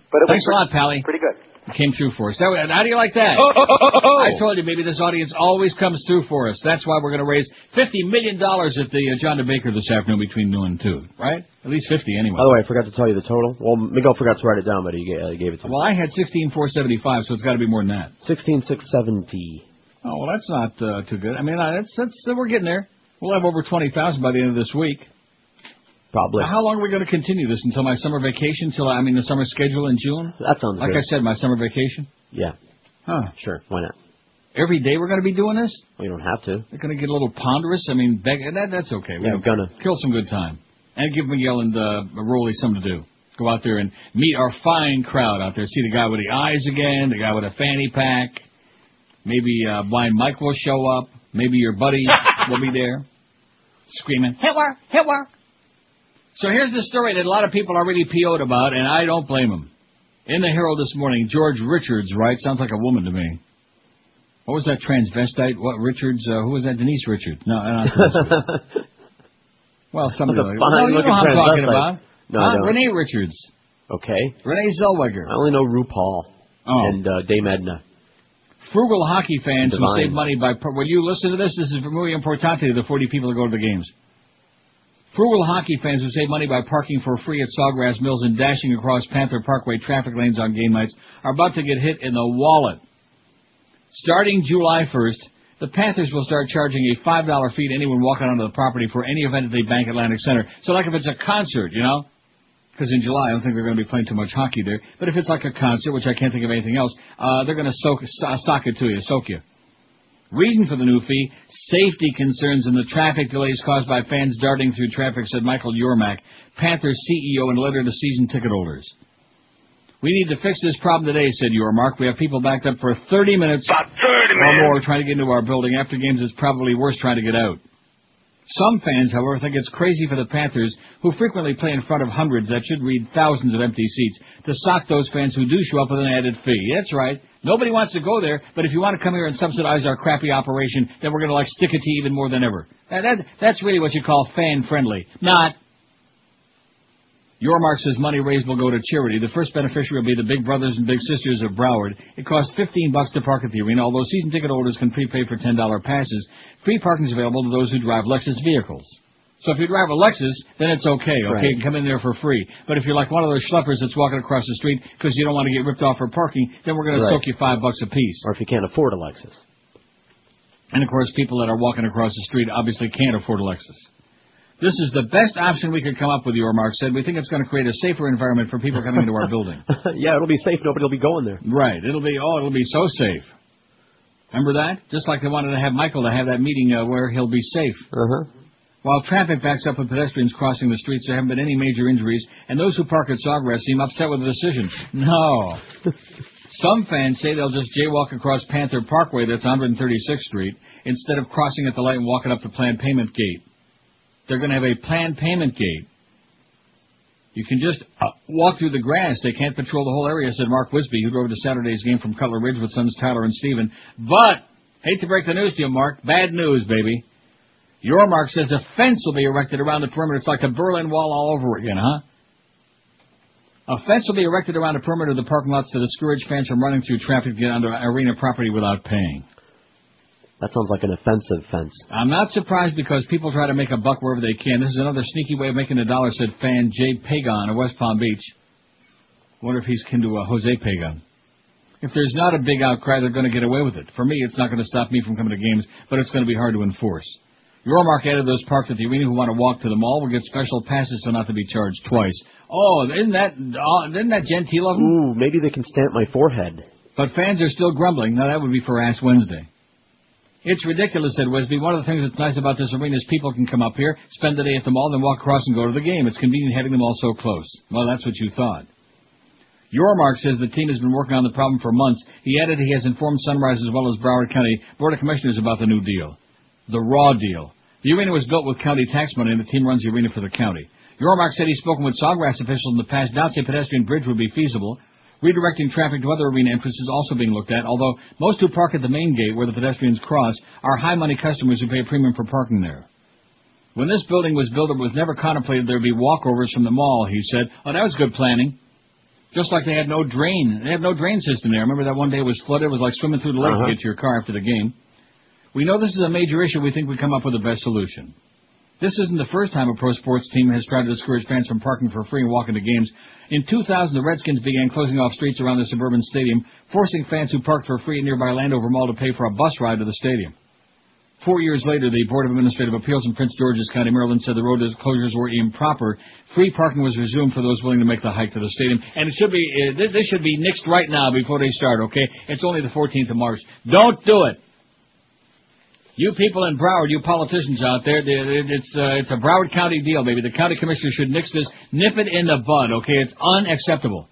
But thanks a lot, Pally. Pretty good. Came through for us. How do you like that? Oh. I told you, maybe this audience always comes through for us. That's why we're going to raise $50 million at the John the Baker this afternoon between noon and 2, right? At least 50 anyway. By the way, I forgot to tell you the total. Well, Miguel forgot to write it down, but he gave it to me. Well, I had 16,475, so it's got to be more than that. 16,670. Oh, well, that's not too good. I mean, that's we're getting there. We'll have over 20,000 by the end of this week. Probably. How long are we going to continue this? Until my summer vacation? Until the summer schedule in June? That sounds good. Like I said, my summer vacation? Yeah. Huh. Sure. Why not? Every day we're going to be doing this? We don't have to. They're going to get a little ponderous. I mean, that's okay. We're going to kill some good time. And give Miguel and Rolly something to do. Go out there and meet our fine crowd out there. See the guy with the eyes again, the guy with a fanny pack. Maybe Blind Mike will show up. Maybe your buddy will be there screaming, Hitler! Hitler! So here's the story that a lot of people are really PO'd about, and I don't blame them. In the Herald this morning, George Richards writes, sounds like a woman to me. What was that transvestite? What Richards? Who was that? Denise Richards? No, not transvestite. Well, somebody like that. No, you know what I'm talking about. No, I don't. Renee Richards. Okay. Renee Zellweger. I only know RuPaul and Dame Edna. Frugal hockey fans who save money by... Will you listen to this? This is muy importante to the 40 people that go to the games. Frugal hockey fans who save money by parking for free at Sawgrass Mills and dashing across Panther Parkway traffic lanes on game nights are about to get hit in the wallet. Starting July 1st, the Panthers will start charging a $5 fee to anyone walking onto the property for any event at the Bank Atlantic Center. So like if it's a concert, you know, because in July I don't think they're going to be playing too much hockey there. But if it's like a concert, which I can't think of anything else, they're going to sock you. Reason for the new fee, safety concerns and the traffic delays caused by fans darting through traffic, said Michael Yormark, Panthers CEO and letter to season ticket holders. We need to fix this problem today, said Yormark. We have people backed up for 30 minutes or more trying to get into our building. After games, it's probably worse trying to get out. Some fans, however, think it's crazy for the Panthers, who frequently play in front of hundreds, that should read thousands of empty seats, to sock those fans who do show up with an added fee. That's right. Nobody wants to go there, but if you want to come here and subsidize our crappy operation, then we're going to, like, stick it to you even more than ever. That's really what you call fan-friendly. Not. Yormark says money raised will go to charity. The first beneficiary will be the Big Brothers and Big Sisters of Broward. It costs $15 to park at the arena, although season ticket holders can prepay for $10 passes. Free parking is available to those who drive Lexus vehicles. So if you drive a Lexus, then it's okay? Right. You can come in there for free. But if you're like one of those schleppers that's walking across the street because you don't want to get ripped off for parking, then we're going to soak you $5 apiece. Or if you can't afford a Lexus. And, of course, people that are walking across the street obviously can't afford a Lexus. This is the best option we could come up with, Yormark said. We think it's going to create a safer environment for people coming into our building. Yeah, it'll be safe. Nobody will be going there. Right. It'll be so safe. Remember that? Just like they wanted to have Michael to have that meeting where he'll be safe. Uh-huh. While traffic backs up with pedestrians crossing the streets, there haven't been any major injuries, and those who park at Sawgrass seem upset with the decision. No. Some fans say they'll just jaywalk across Panther Parkway, that's 136th Street, instead of crossing at the light and walking up the planned payment gate. They're going to have a planned payment gate. You can just walk through the grass. They can't patrol the whole area, said Mark Wisby, who drove to Saturday's game from Cutler Ridge with sons Tyler and Stephen. But, hate to break the news to you, Mark, bad news, baby. Yormark says a fence will be erected around the perimeter. It's like the Berlin Wall all over again, huh? A fence will be erected around the perimeter of the parking lots to discourage fans from running through traffic to get onto arena property without paying. That sounds like an offensive fence. I'm not surprised because people try to make a buck wherever they can. This is another sneaky way of making a dollar, said fan Jay Pagan of West Palm Beach. Wonder if he's kin to Jose Pagan. If there's not a big outcry, they're going to get away with it. For me, it's not going to stop me from coming to games, but it's going to be hard to enforce. Yormark added those parked at the arena who want to walk to the mall will get special passes so not to be charged twice. Oh, isn't that genteel of them? Ooh, maybe they can stamp my forehead. But fans are still grumbling. Now, that would be for Ass Wednesday. It's ridiculous, said Wisby. One of the things that's nice about this arena is people can come up here, spend the day at the mall, then walk across and go to the game. It's convenient having them all so close. Well, that's what you thought. Yormark says the team has been working on the problem for months. He added he has informed Sunrise as well as Broward County Board of Commissioners about the new deal. The raw deal. The arena was built with county tax money, and the team runs the arena for the county. Yormark said he's spoken with Sawgrass officials in the past. Doubts a pedestrian bridge would be feasible. Redirecting traffic to other arena entrances is also being looked at, although most who park at the main gate where the pedestrians cross are high-money customers who pay a premium for parking there. When this building was built, it was never contemplated there would be walkovers from the mall, he said. Oh, that was good planning. Just like they had no drain. They have no drain system there. Remember that one day it was flooded? It was like swimming through the lake to get to your car after the game. We know this is a major issue. We think we come up with the best solution. This isn't the first time a pro sports team has tried to discourage fans from parking for free and walking to games. In 2000, the Redskins began closing off streets around the suburban stadium, forcing fans who parked for free at nearby Landover Mall to pay for a bus ride to the stadium. 4 years later, the Board of Administrative Appeals in Prince George's County, Maryland, said the road closures were improper. Free parking was resumed for those willing to make the hike to the stadium. And it should be this should be nixed right now before they start, okay? It's only the 14th of March. Don't do it! You people in Broward, you politicians out there, it's a Broward County deal, baby. The county commissioner should nix this. Nip it in the bud, okay? It's unacceptable.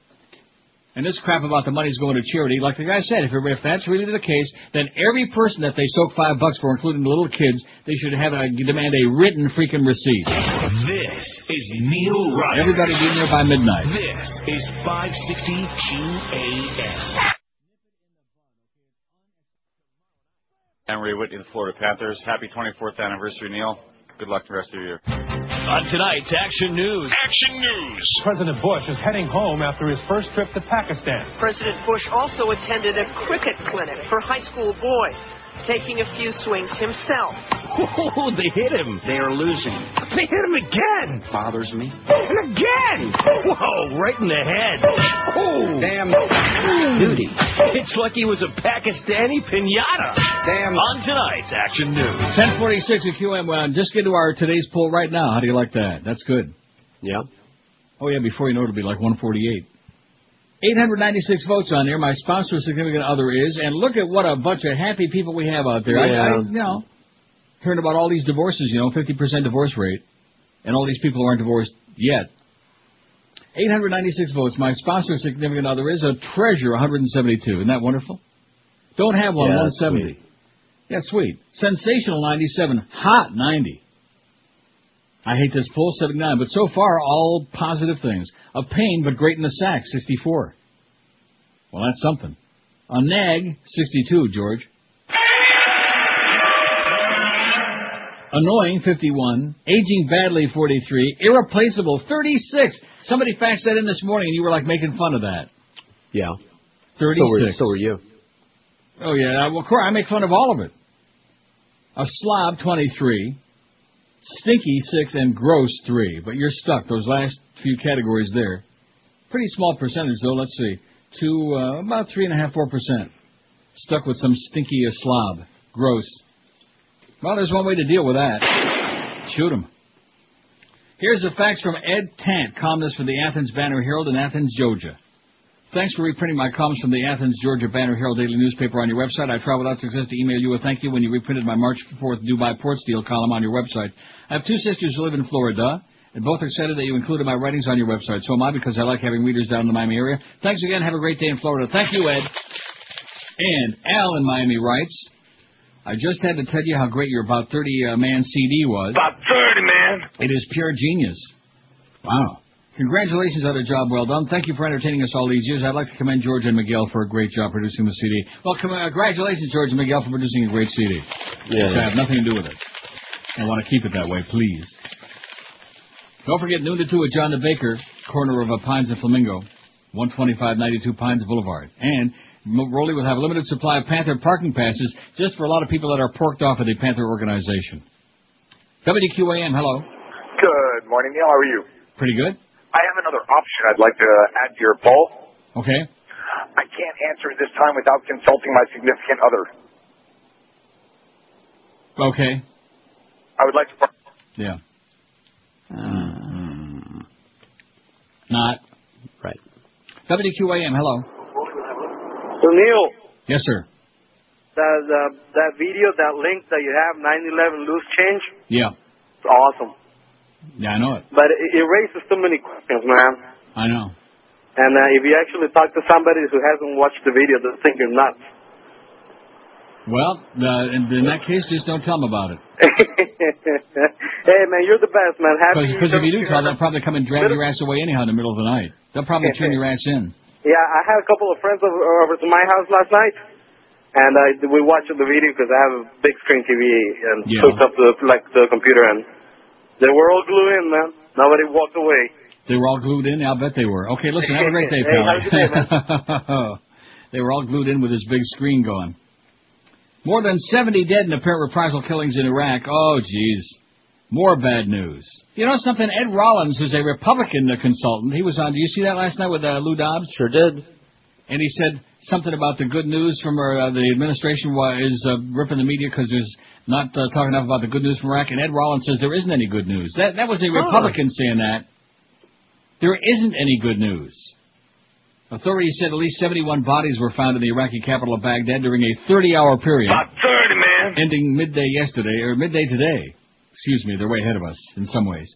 And this crap about the money's going to charity, like the guy said, if that's really the case, then every person that they soak $5 for, including the little kids, they should demand a written freaking receipt. This is Neil Rogers. Everybody be there by midnight. This is 560 QAM. Emery Whitney, the Florida Panthers. Happy 24th anniversary, Neil. Good luck the rest of the year. On tonight's Action News. Action News. President Bush is heading home after his first trip to Pakistan. President Bush also attended a cricket clinic for high school boys. taking a few swings himself. Oh, they hit him. They are losing. They hit him again. Bothers me. And again. Whoa, right in the head. Oh, damn duty. It's like he was a Pakistani pinata. Damn. On tonight's Action News. 10:46 at QM. Just get to our today's poll right now. How do you like that? That's good. Yeah. Oh, yeah, before you know it, it'll be like 148. 896 votes on there. My sponsor, significant other, is. And look at what a bunch of happy people we have out there. Yeah. I hearing about all these divorces, 50% divorce rate. And all these people aren't divorced yet. 896 votes. My sponsor, significant other, is. A treasure, 172. Isn't that wonderful? Don't have one, 170. Sweet. Yeah, sweet. Sensational, 97. Hot, 90. I hate this poll, 79, but so far, all positive things. A pain, but great in the sack, 64. Well, that's something. A nag, 62, George. Annoying, 51. Aging badly, 43. Irreplaceable, 36. Somebody faxed that in this morning, and you were, making fun of that. Yeah. 36. So were you. Oh, yeah. Well, of course, I make fun of all of it. A slob, 23. Stinky, 6, and gross, 3. But you're stuck. Those last few categories there. Pretty small percentage, though. Let's see. About 3.5%, 4%. Stuck with some stinky a slob. Gross. Well, there's one way to deal with that. Shoot him. Here's a fax from Ed Tant, columnist for the Athens Banner-Herald in Athens, Georgia. Thanks for reprinting my columns from the Athens, Georgia Banner-Herald daily newspaper on your website. I try without success to email you a thank you when you reprinted my March 4th Dubai Ports Deal column on your website. I have two sisters who live in Florida, and both are excited that you included my writings on your website. So am I, because I like having readers down in the Miami area. Thanks again. Have a great day in Florida. Thank you, Ed. And Al in Miami writes, I just had to tell you how great your About 30-man CD was. About 30, man. It is pure genius. Wow. Congratulations on a job well done. Thank you for entertaining us all these years. I'd like to commend George and Miguel for a great job producing the CD. Well, congratulations, George and Miguel, for producing a great CD. Yes. I have nothing to do with it. I want to keep it that way, please. Don't forget, noon to 2 at John the Baker, corner of Pines and Flamingo, 12592 Pines Boulevard. And Rolly will have a limited supply of Panther parking passes just for a lot of people that are porked off of the Panther organization. WQAM, hello. Good morning, Neil. How are you? Pretty good. I have another option I'd like to add to your poll. Okay. I can't answer it this time without consulting my significant other. Okay. I would like to... Yeah. Not. Right. WQAM, hello. So, Neil. Yes, sir. That video, that link that you have, 9/11 loose change. Yeah. It's awesome. Yeah, I know it. But it raises too many questions, man. I know. And if you actually talk to somebody who hasn't watched the video, they'll think you're nuts. Well, in that case, just don't tell them about it. Hey, man, you're the best, man. Because if you do tell them, they'll probably come and drag your ass away anyhow in the middle of the night. They'll probably turn your ass in. Yeah, I had a couple of friends over to my house last night. And we watched the video because I have a big screen TV and hooked up the computer and... They were all glued in, man. Nobody walked away. They were all glued in? I'll bet they were. Okay, listen, have a great day, pal. Hey, man. They were all glued in with this big screen going. More than 70 dead in apparent reprisal killings in Iraq. Oh, geez. More bad news. You know something? Ed Rollins, who's a Republican consultant, he was on. Do you see that last night with Lou Dobbs? Sure did. And he said something about the good news from the administration is ripping the media because there's not talking enough about the good news from Iraq. And Ed Rollins says there isn't any good news. That was a Republican saying that. There isn't any good news. Authorities said at least 71 bodies were found in the Iraqi capital of Baghdad during a 30-hour period. About 30, man. Ending midday today. Excuse me, they're way ahead of us in some ways.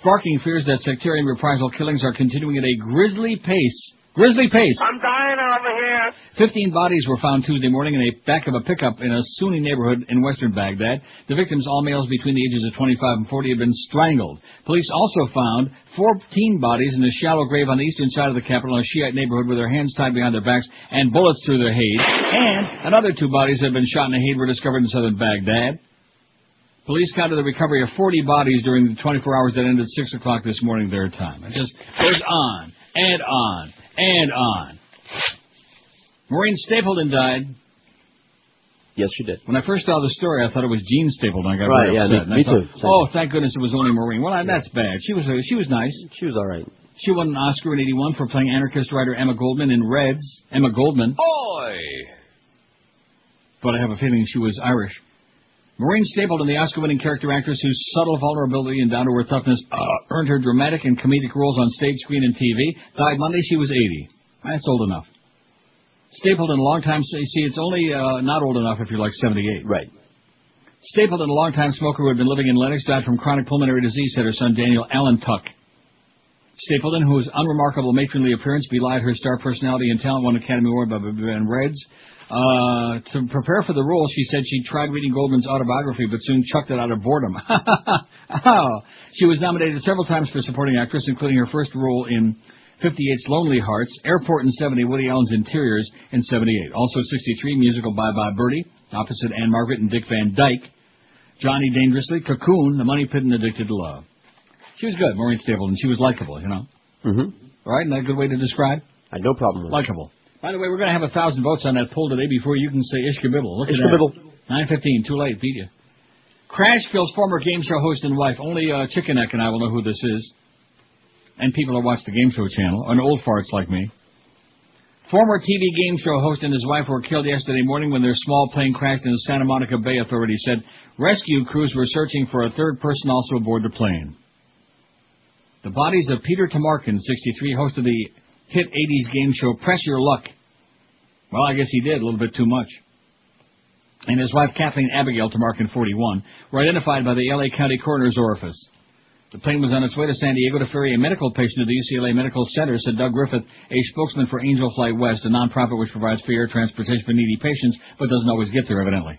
Sparking fears that sectarian reprisal killings are continuing at a grisly pace. Grizzly pace. I'm dying over here. 15 bodies were found Tuesday morning in the back of a pickup in a Sunni neighborhood in western Baghdad. The victims, all males between the ages of 25 and 40, had been strangled. Police also found 14 bodies in a shallow grave on the eastern side of the capital in a Shiite neighborhood with their hands tied behind their backs and bullets through their head. And another 2 bodies that had been shot in the head were discovered in southern Baghdad. Police counted the recovery of 40 bodies during the 24 hours that ended 6 o'clock this morning their time. It just goes on and on. And on. Maureen Stapleton died. Yes, she did. When I first saw the story, I thought it was Jean Stapleton. I got very upset. Me too. Oh, thank goodness it was only Maureen. Well, that's bad. She was nice. She was all right. She won an Oscar in '81 for playing anarchist writer Emma Goldman in Reds. Emma Goldman. Oi! But I have a feeling she was Irish. Maureen Stapleton, the Oscar-winning character actress whose subtle vulnerability and down-to-earth toughness earned her dramatic and comedic roles on stage, screen, and TV, died Monday. She was 80. That's old enough. Stapleton, a long-time... See, it's only not old enough if you're like 78. Right. Stapleton, a long-time smoker who had been living in Lenox, died from chronic pulmonary disease, said her son Daniel Allen Tuck. Stapleton, whose unremarkable matronly appearance belied her star personality and talent, won an Academy Award in Reds. To prepare for the role, she said she tried reading Goldman's autobiography, but soon chucked it out of boredom. Oh. She was nominated several times for supporting actress, including her first role in 58's Lonely Hearts, Airport in 70, Woody Allen's Interiors in 78. Also 63, musical Bye Bye Birdie, opposite Anne Margaret and Dick Van Dyke, Johnny Dangerously, Cocoon, The Money Pit, and Addicted to Love. She was good, Maureen Stapleton. She was likable, you know. Mm-hmm. All right, not a good way to describe? I had no problem with it. Likable. By the way, we're going to have 1,000 votes on that poll today before you can say ishkabibble. Look ishkabibble. At that. 9:15, too late, beat you. Crashville's former game show host and wife. Only Chicken Neck and I will know who this is. And people who watch the game show channel, and old farts like me. Former TV game show host and his wife were killed yesterday morning when their small plane crashed in the Santa Monica Bay, authorities said. Rescue crews were searching for a third person also aboard the plane. The bodies of Peter Tamarkin, 63, hosted the hit 80s game show Press Your Luck. Well, I guess he did, a little bit too much. And his wife, Kathleen Abigail Tamarkin, 41, were identified by the L.A. County Coroner's Office. The plane was on its way to San Diego to ferry a medical patient to the UCLA Medical Center, said Doug Griffith, a spokesman for Angel Flight West, a nonprofit which provides free air transportation for needy patients, but doesn't always get there, evidently.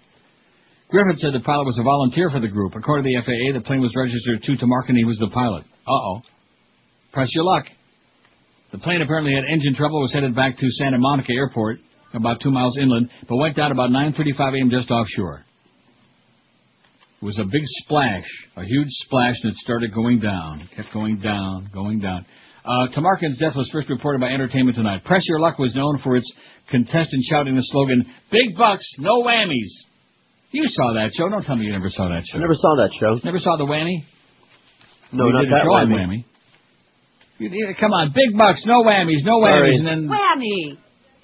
Griffith said the pilot was a volunteer for the group. According to the FAA, the plane was registered to Tamarkin, and he was the pilot. Uh-oh. Press your luck. The plane apparently had engine trouble, was headed back to Santa Monica Airport, about 2 miles inland, but went down about 9:35 a.m. just offshore. It was a big splash, a huge splash, and it started going down. It kept going down. Tamarkin's death was first reported by Entertainment Tonight. Press Your Luck was known for its contestant shouting the slogan, "Big bucks, no whammies." You saw that show. Don't tell me you never saw that show. I never saw that show. Never saw the whammy? No, not that whammy. Come on, big bucks, no whammies, no whammies. And then whammy.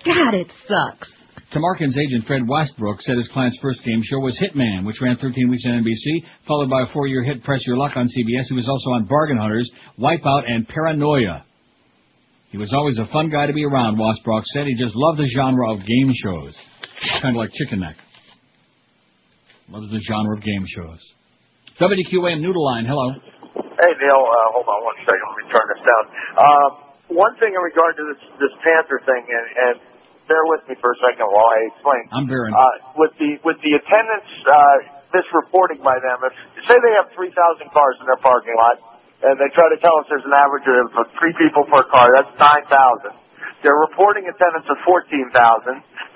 God, it sucks. Tamarkin's agent, Fred Westbrook, said his client's first game show was Hitman, which ran 13 weeks on NBC, followed by a 4-year hit, Press Your Luck, on CBS. He was also on Bargain Hunters, Wipeout, and Paranoia. He was always a fun guy to be around, Westbrook said. He just loved the genre of game shows. Kind of like Chicken Neck. Loves the genre of game shows. WQAM Noodleline, hello. Hey, Neil, hold on one second. Let me turn this down. One thing in regard to this Panther thing, and bear with me for a second while I explain. I'm bearing. With the attendance misreporting by them, if say they have 3,000 cars in their parking lot, and they try to tell us there's an average of 3 people per car, that's 9,000. They're reporting attendance of 14,000.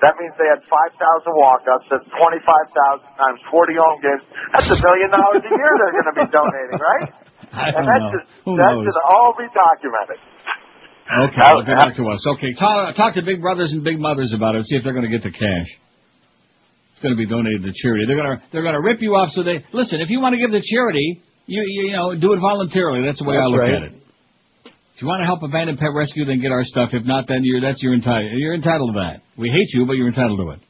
That means they had 5,000 walk-ups. That's 25,000 times 40 home games. That's $1 million a year they're going to be donating, right? That should all be documented. Okay, I'll get back to us. Okay, talk to Big Brothers and Big Mothers about it. See if they're going to get the cash. It's going to be donated to charity. They're going to rip you off. So they listen. If you want to give to charity, you know do it voluntarily. That's the way I look at it. If you want to help Abandon Pet Rescue, then get our stuff. If not, then you're entitled to that. We hate you, but you're entitled to it.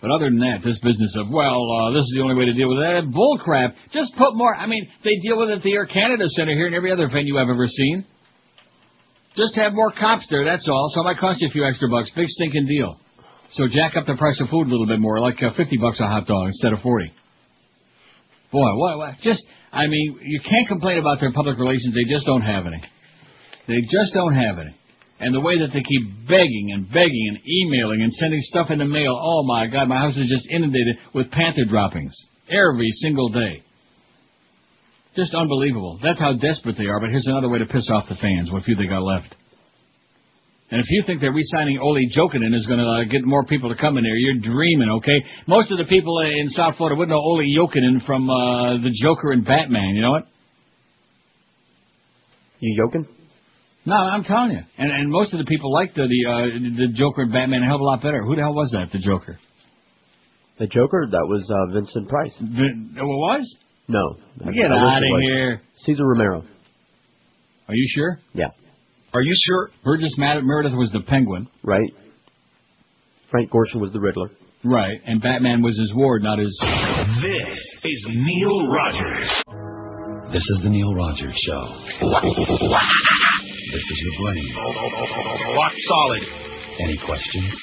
But other than that, this business of, this is the only way to deal with that, bull crap. Just put more. I mean, they deal with it at the Air Canada Center here and every other venue I've ever seen. Just have more cops there, that's all. So it might cost you a few extra bucks. Big stinking deal. So jack up the price of food a little bit more, like $50 a hot dog instead of 40. Boy, what? You can't complain about their public relations. They just don't have any. They just don't have any. And the way that they keep begging and emailing and sending stuff in the mail. Oh, my God, my house is just inundated with Panther droppings every single day. Just unbelievable. That's how desperate they are. But here's another way to piss off the fans, what few they got left. And if you think that re-signing Ole Jokinen is going to get more people to come in here, you're dreaming, okay? Most of the people in South Florida wouldn't know Ole Jokinen from the Joker and Batman. You know what? You joking? No, I'm telling you. And most of the people liked the Joker and Batman a hell of a lot better. Who the hell was that, the Joker? The Joker, that was Vincent Price. It was? No. Get out of here. Cesar Romero. Are you sure? Yeah. Are you sure Burgess Meredith was the Penguin? Right. Frank Gorshin was the Riddler. Right. And Batman was his ward, not his... This is Neil Rogers. This is the Neil Rogers Show. This is your brain. Rock solid. Any questions?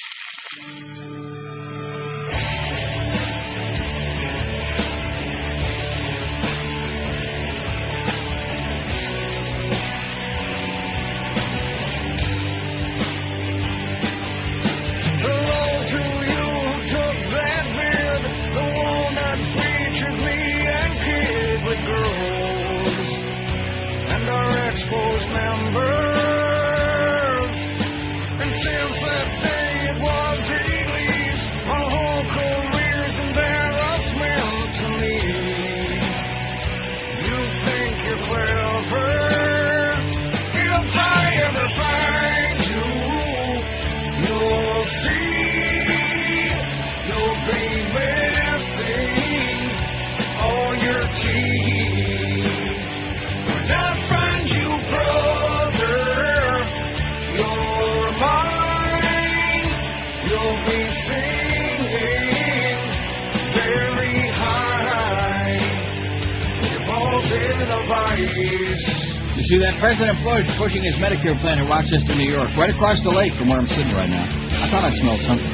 See that President Bush pushing his Medicare plan in Rochester, New York, right across the lake from where I'm sitting right now. I thought I smelled something.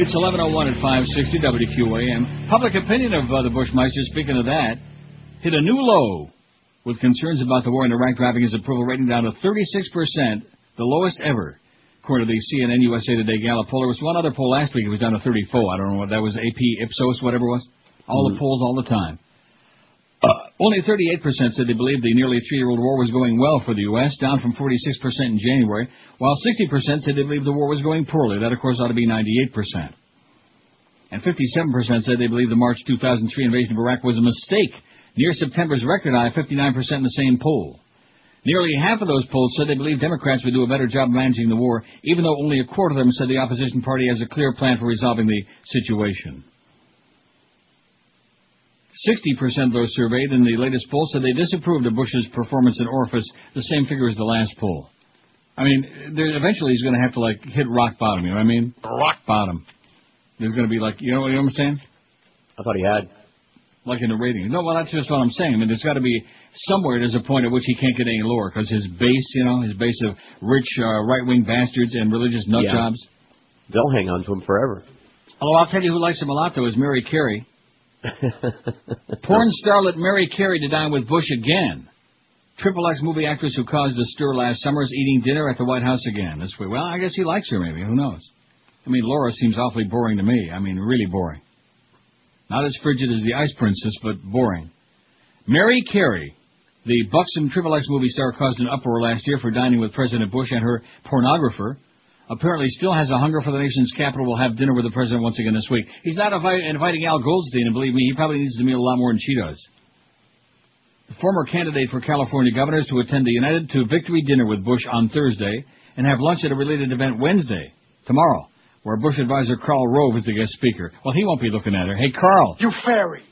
It's 11:01 at 560 WQAM. Public opinion of the Bushmeister, speaking of that, hit a new low with concerns about the war in Iraq driving his approval rating down to 36%, the lowest ever. According to the CNN USA Today Gallup poll, there was one other poll last week. It was down to 34. I don't know what that was, AP, Ipsos, whatever it was. All the polls all the time. Only 38% said they believed the nearly three-year-old war was going well for the U.S., down from 46% in January, while 60% said they believed the war was going poorly. That, of course, ought to be 98%. And 57% said they believed the March 2003 invasion of Iraq was a mistake, near September's record high, 59% in the same poll. Nearly half of those polls said they believed Democrats would do a better job managing the war, even though only a quarter of them said the opposition party has a clear plan for resolving the situation. 60% of those surveyed in the latest poll said they disapproved of Bush's performance in Orpheus, the same figure as the last poll. I mean, eventually he's going to have to, like, hit rock bottom, you know what I mean? Rock bottom. There's going to be, like, you know what I'm saying? I thought he had. Like in the rating. No, well, that's just what I'm saying. I mean, there's got to be somewhere there's a point at which he can't get any lower, because his base, his base of rich right-wing bastards and religious nutjobs. They'll hang on to him forever. Although I'll tell you who likes him a lot, though, is Mary Carey. Porn starlet Mary Carey to dine with Bush again. Triple X movie actress who caused a stir last summer is eating dinner at the White House again this week. Well, I guess he likes her, maybe. Who knows? I mean, Laura seems awfully boring to me. I mean, really boring. Not as frigid as the Ice Princess, but boring. Mary Carey, the buxom Triple X movie star, caused an uproar last year for dining with President Bush and her pornographer. Apparently still has a hunger for the nation's capital. Will have dinner with the president once again this week. He's not inviting Al Goldstein, and believe me, he probably needs the meal a lot more than she does. The former candidate for California governor is to attend the United to Victory dinner with Bush on Thursday and have lunch at a related event Wednesday, tomorrow, where Bush advisor Karl Rove is the guest speaker. Well, he won't be looking at her. Hey, Karl. You fairy.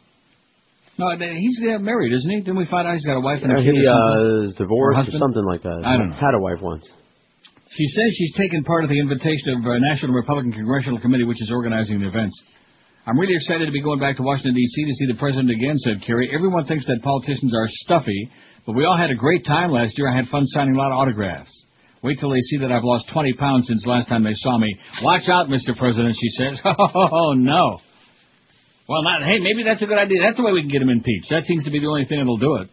No, he's married, isn't he? Didn't we find out he's got a wife and a kid? He is divorced or something like that. I don't know. Had a wife once. She says she's taken part of the invitation of the National Republican Congressional Committee, which is organizing the events. I'm really excited to be going back to Washington, D.C. to see the president again, said Kerry. Everyone thinks that politicians are stuffy, but we all had a great time last year. I had fun signing a lot of autographs. Wait till they see that I've lost 20 pounds since last time they saw me. Watch out, Mr. President, she says. Oh, no. Well, hey, maybe that's a good idea. That's the way we can get him impeached. That seems to be the only thing that'll do it.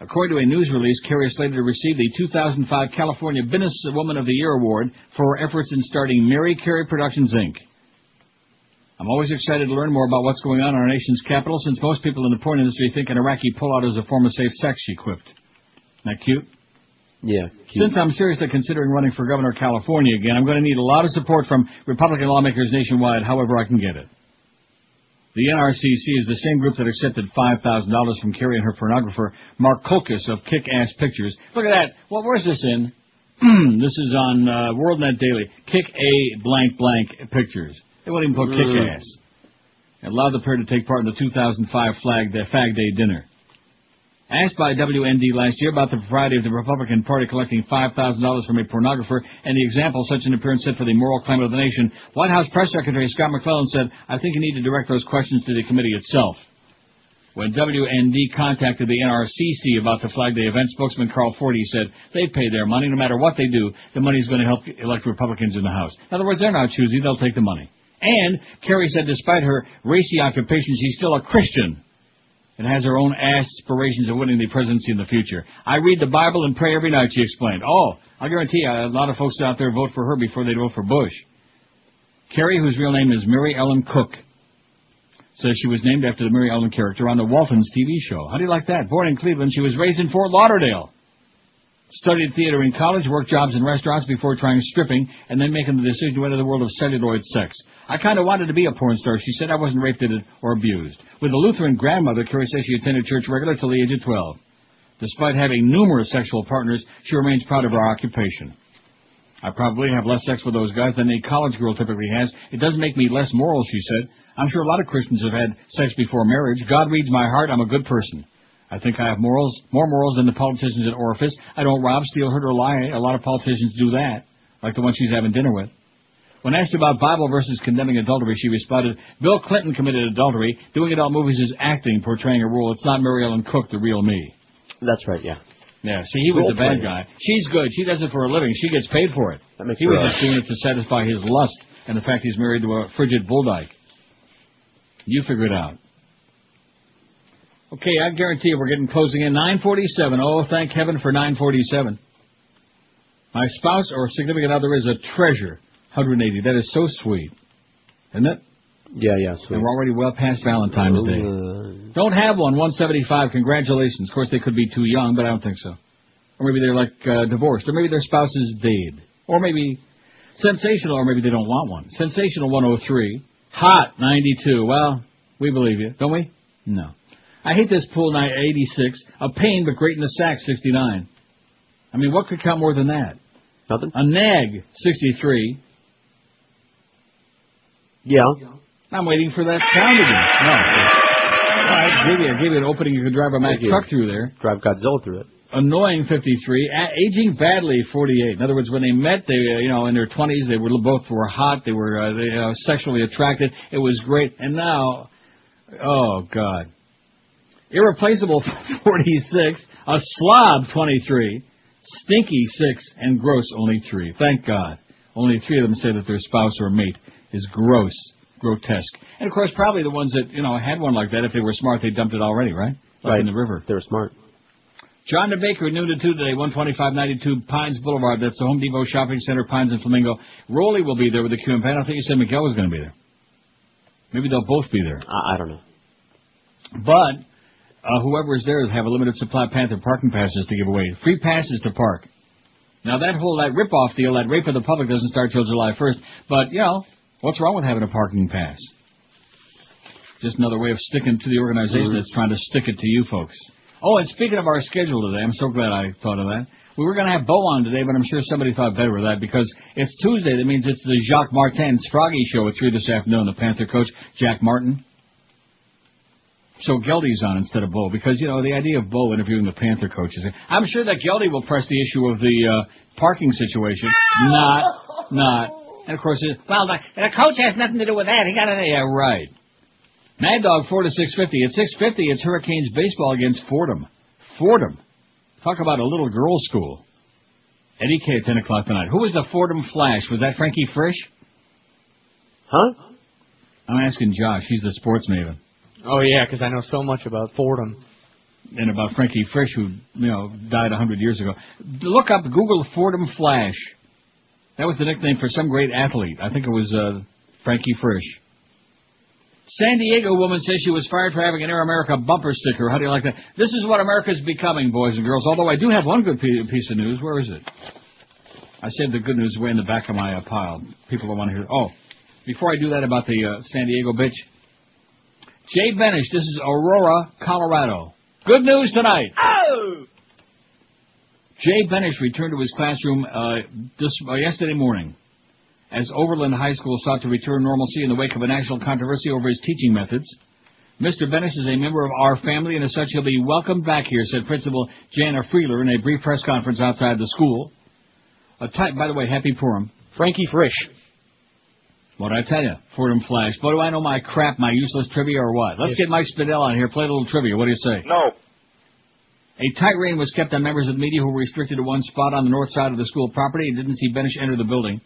According to a news release, Carey is slated to receive the 2005 California Businesswoman of the Year Award for her efforts in starting Mary Carey Productions, Inc. I'm always excited to learn more about what's going on in our nation's capital, since most people in the porn industry think an Iraqi pullout is a form of safe sex, she quipped. Isn't that cute? Yeah. Cute. Since I'm seriously considering running for governor of California again, I'm going to need a lot of support from Republican lawmakers nationwide, however I can get it. The NRCC is the same group that accepted $5,000 from Carey and her pornographer, Mark Kolkis of Kick-Ass Pictures. Look at that. Well, where's this in? This is on WorldNet Daily. Kick a blank blank pictures. They won't even put kick ass. Allowed the pair to take part in the 2005 Fag Day dinner. Asked by WND last year about the propriety of the Republican Party collecting $5,000 from a pornographer and the example such an appearance set for the moral climate of the nation, White House Press Secretary Scott McClellan said, "I think you need to direct those questions to the committee itself." When WND contacted the NRCC about the Flag Day event, spokesman Carl Forty said, "They pay their money. No matter what they do, the money's going to help elect Republicans in the House." In other words, they're not choosy. They'll take the money. And Kerry said despite her racy occupations, she's still a Christian and has her own aspirations of winning the presidency in the future. "I read the Bible and pray every night," she explained. Oh, I guarantee you, a lot of folks out there vote for her before they vote for Bush. Kerry, whose real name is Mary Ellen Cook, says she was named after the Mary Ellen character on the Waltons TV show. How do you like that? Born in Cleveland, she was raised in Fort Lauderdale. Studied theater in college, worked jobs in restaurants before trying stripping, and then making the decision to enter the world of celluloid sex. "I kind of wanted to be a porn star," she said. "I wasn't raped or abused." With a Lutheran grandmother, Kerry says she attended church regular till the age of 12. Despite having numerous sexual partners, she remains proud of her occupation. "I probably have less sex with those guys than a college girl typically has. It doesn't make me less moral," she said. "I'm sure a lot of Christians have had sex before marriage. God reads my heart. I'm a good person. I think I have morals, more morals than the politicians at Orifice. I don't rob, steal, hurt, or lie. A lot of politicians do that, like the one she's having dinner with." When asked about Bible verses condemning adultery, she responded, "Bill Clinton committed adultery. Doing adult movies is acting, portraying a role. It's not Mary Ellen Cook, the real me." That's right, yeah. Yeah, see, he was the bad guy. She's good. She does it for a living. She gets paid for it. That makes he was just doing it to satisfy his lust and the fact he's married to a frigid bulldyke. You figure it out. Okay, I guarantee you we're getting closing in 9:47. Oh, thank heaven for 9:47. My spouse or significant other is a treasure. 180. That is so sweet, isn't it? Yeah, sweet. And we're already well past Valentine's Day. Don't have one. 175. Congratulations. Of course, they could be too young, but I don't think so. Or maybe they're divorced, or maybe their spouse is dead, or maybe sensational, or maybe they don't want one. Sensational 103, hot 92. Well, we believe you, don't we? No. I hate this pool night, 86. A pain, but great in the sack, 69. I mean, what could count more than that? Nothing. A nag, 63. Yeah. I'm waiting for that sound again. No. I gave you an opening. You could drive a Mack truck through there. Drive Godzilla through it. Annoying, 53. Aging badly, 48. In other words, when they met, they in their 20s, they were both hot. They were sexually attracted. It was great. And now, oh, God. Irreplaceable, 46, a slob, 23, stinky, 6, and gross, only 3. Thank God. Only 3 of them say that their spouse or mate is gross, grotesque. And, of course, probably the ones that, had one like that, if they were smart, they dumped it already, right? Right. In the river. They were smart. John the Baker, noon to 2 today, 12592 Pines Boulevard. That's the Home Depot Shopping Center, Pines and Flamingo. Rolly will be there with the Q&A. I thought you said Miguel was going to be there. Maybe they'll both be there. I don't know. But... whoever is there have a limited supply of Panther parking passes to give away. Free passes to park. Now, that rip-off deal, that rape of the public doesn't start till July 1st. But, what's wrong with having a parking pass? Just another way of sticking to the organization that's trying to stick it to you folks. Oh, and speaking of our schedule today, I'm so glad I thought of that. We were going to have Bo on today, but I'm sure somebody thought better of that because it's Tuesday. That means it's the Jacques Martin's Froggy Show at 3 this afternoon. The Panther coach, Jacques Martin. So Geldy's on instead of Bo, because, the idea of Bo interviewing the Panther coaches. I'm sure that Geldy will press the issue of the parking situation. Ow! Not. And, of course, the coach has nothing to do with that. He got an A. Yeah, right. Mad Dog, 4 to 6:50. At 6:50, it's Hurricanes baseball against Fordham. Fordham. Talk about a little girls' school. Eddie K at 10 o'clock tonight. Who was the Fordham Flash? Was that Frankie Frisch? Huh? I'm asking Josh. He's the sports maven. Oh, yeah, because I know so much about Fordham. And about Frankie Frisch, who, died 100 years ago. Look up, Google Fordham Flash. That was the nickname for some great athlete. I think it was Frankie Frisch. San Diego woman says she was fired for having an Air America bumper sticker. How do you like that? This is what America's becoming, boys and girls. Although I do have one good piece of news. Where is it? I saved the good news way in the back of my pile. People don't want to hear it. Oh, before I do that about the San Diego bitch. Jay Benish, this is Aurora, Colorado. Good news tonight. Oh! Jay Benish returned to his classroom yesterday morning as Overland High School sought to return normalcy in the wake of a national controversy over his teaching methods. Mr. Benish is a member of our family, and as such, he'll be welcomed back here, said Principal Jana Freeler in a brief press conference outside the school. By the way, happy Purim. Frankie Frisch. What did I tell you? Fordham Flash. What do I know, my crap, my useless trivia, or what? Let's get Mike Spindell on here, play a little trivia. What do you say? No. A tight rein was kept on members of the media who were restricted to one spot on the north side of the school property and didn't see Benish enter the building.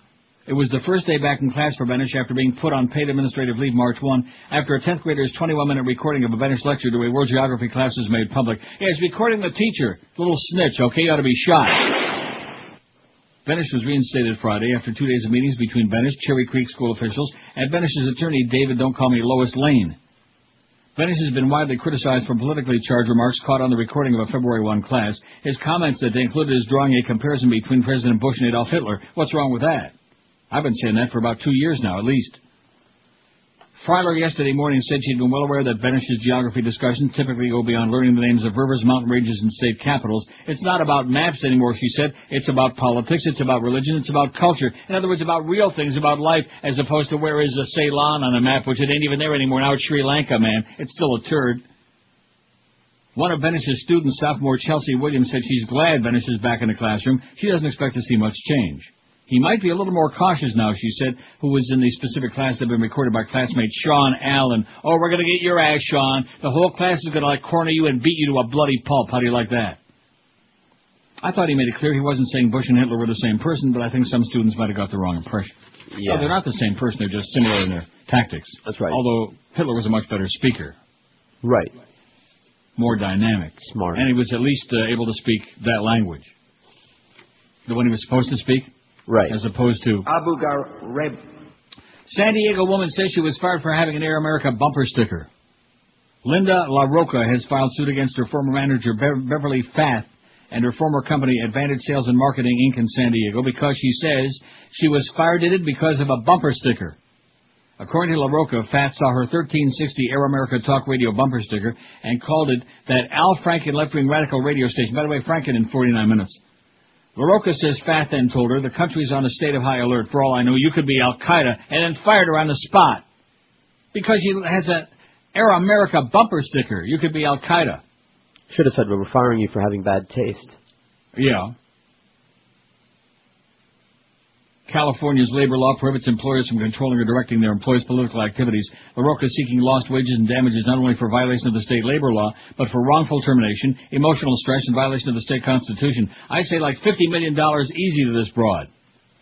It was the first day back in class for Benish after being put on paid administrative leave March 1 after a 10th grader's 21-minute recording of a Benish lecture to a world geography class was made public. Hey, it's recording the teacher. Little snitch, okay? You ought to be shot. Benish was reinstated Friday after 2 days of meetings between Benish, Cherry Creek school officials, and Benish's attorney, David, don't call me Lois Lane. Benish has been widely criticized for politically charged remarks caught on the recording of a February 1 class. His comments that they included is drawing a comparison between President Bush and Adolf Hitler. What's wrong with that? I've been saying that for about 2 years now, at least. Freiler yesterday morning said she'd been well aware that Benish's geography discussions typically go beyond learning the names of rivers, mountain ranges, and state capitals. It's not about maps anymore, she said. It's about politics, it's about religion, it's about culture. In other words, about real things, about life, as opposed to where is the Ceylon on a map, which it ain't even there anymore. Now it's Sri Lanka, man. It's still a turd. One of Benish's students, sophomore Chelsea Williams, said she's glad Benish is back in the classroom. She doesn't expect to see much change. He might be a little more cautious now, she said, who was in the specific class that had been recorded by classmate Sean Allen. Oh, we're going to get your ass, Sean. The whole class is going to like corner you and beat you to a bloody pulp. How do you like that? I thought he made it clear he wasn't saying Bush and Hitler were the same person, but I think some students might have got the wrong impression. Yeah. No, they're not the same person. They're just similar in their tactics. That's right. Although Hitler was a much better speaker. Right. More dynamic. Smart. And he was at least able to speak that language. The one he was supposed to speak. Right. As opposed to Abu Ghraib. San Diego woman says she was fired for having an Air America bumper sticker. Linda LaRocca has filed suit against her former manager, Beverly Fath, and her former company, Advantage Sales and Marketing, Inc., in San Diego, because she says she was fired at it because of a bumper sticker. According to LaRocca, Fath saw her 1360 Air America Talk Radio bumper sticker and called it that Al Franken left-wing radical radio station. By the way, Franken in 49 minutes. LaRocca says Fath then told her, the country's on a state of high alert. For all I know, you could be Al-Qaeda, and then fired her on the spot. Because she has an Air America bumper sticker. You could be Al-Qaeda. Should have said, we were firing you for having bad taste. Yeah. California's labor law prohibits employers from controlling or directing their employees' political activities. LaRocca is seeking lost wages and damages not only for violation of the state labor law, but for wrongful termination, emotional stress, and violation of the state constitution. I say like $50 million easy to this broad.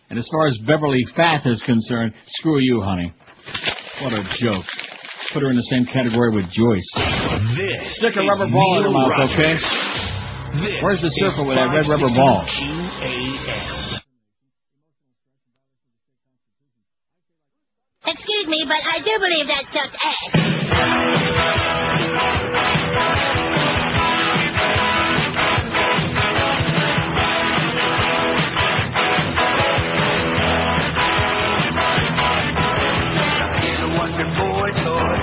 And as far as Beverly Fath is concerned, screw you, honey. What a joke. Put her in the same category with Joyce. This stick a rubber ball in her mouth, okay? Where's the circle with that red rubber ball? Excuse me, but I do believe that sucked ass. This is what the boy taught.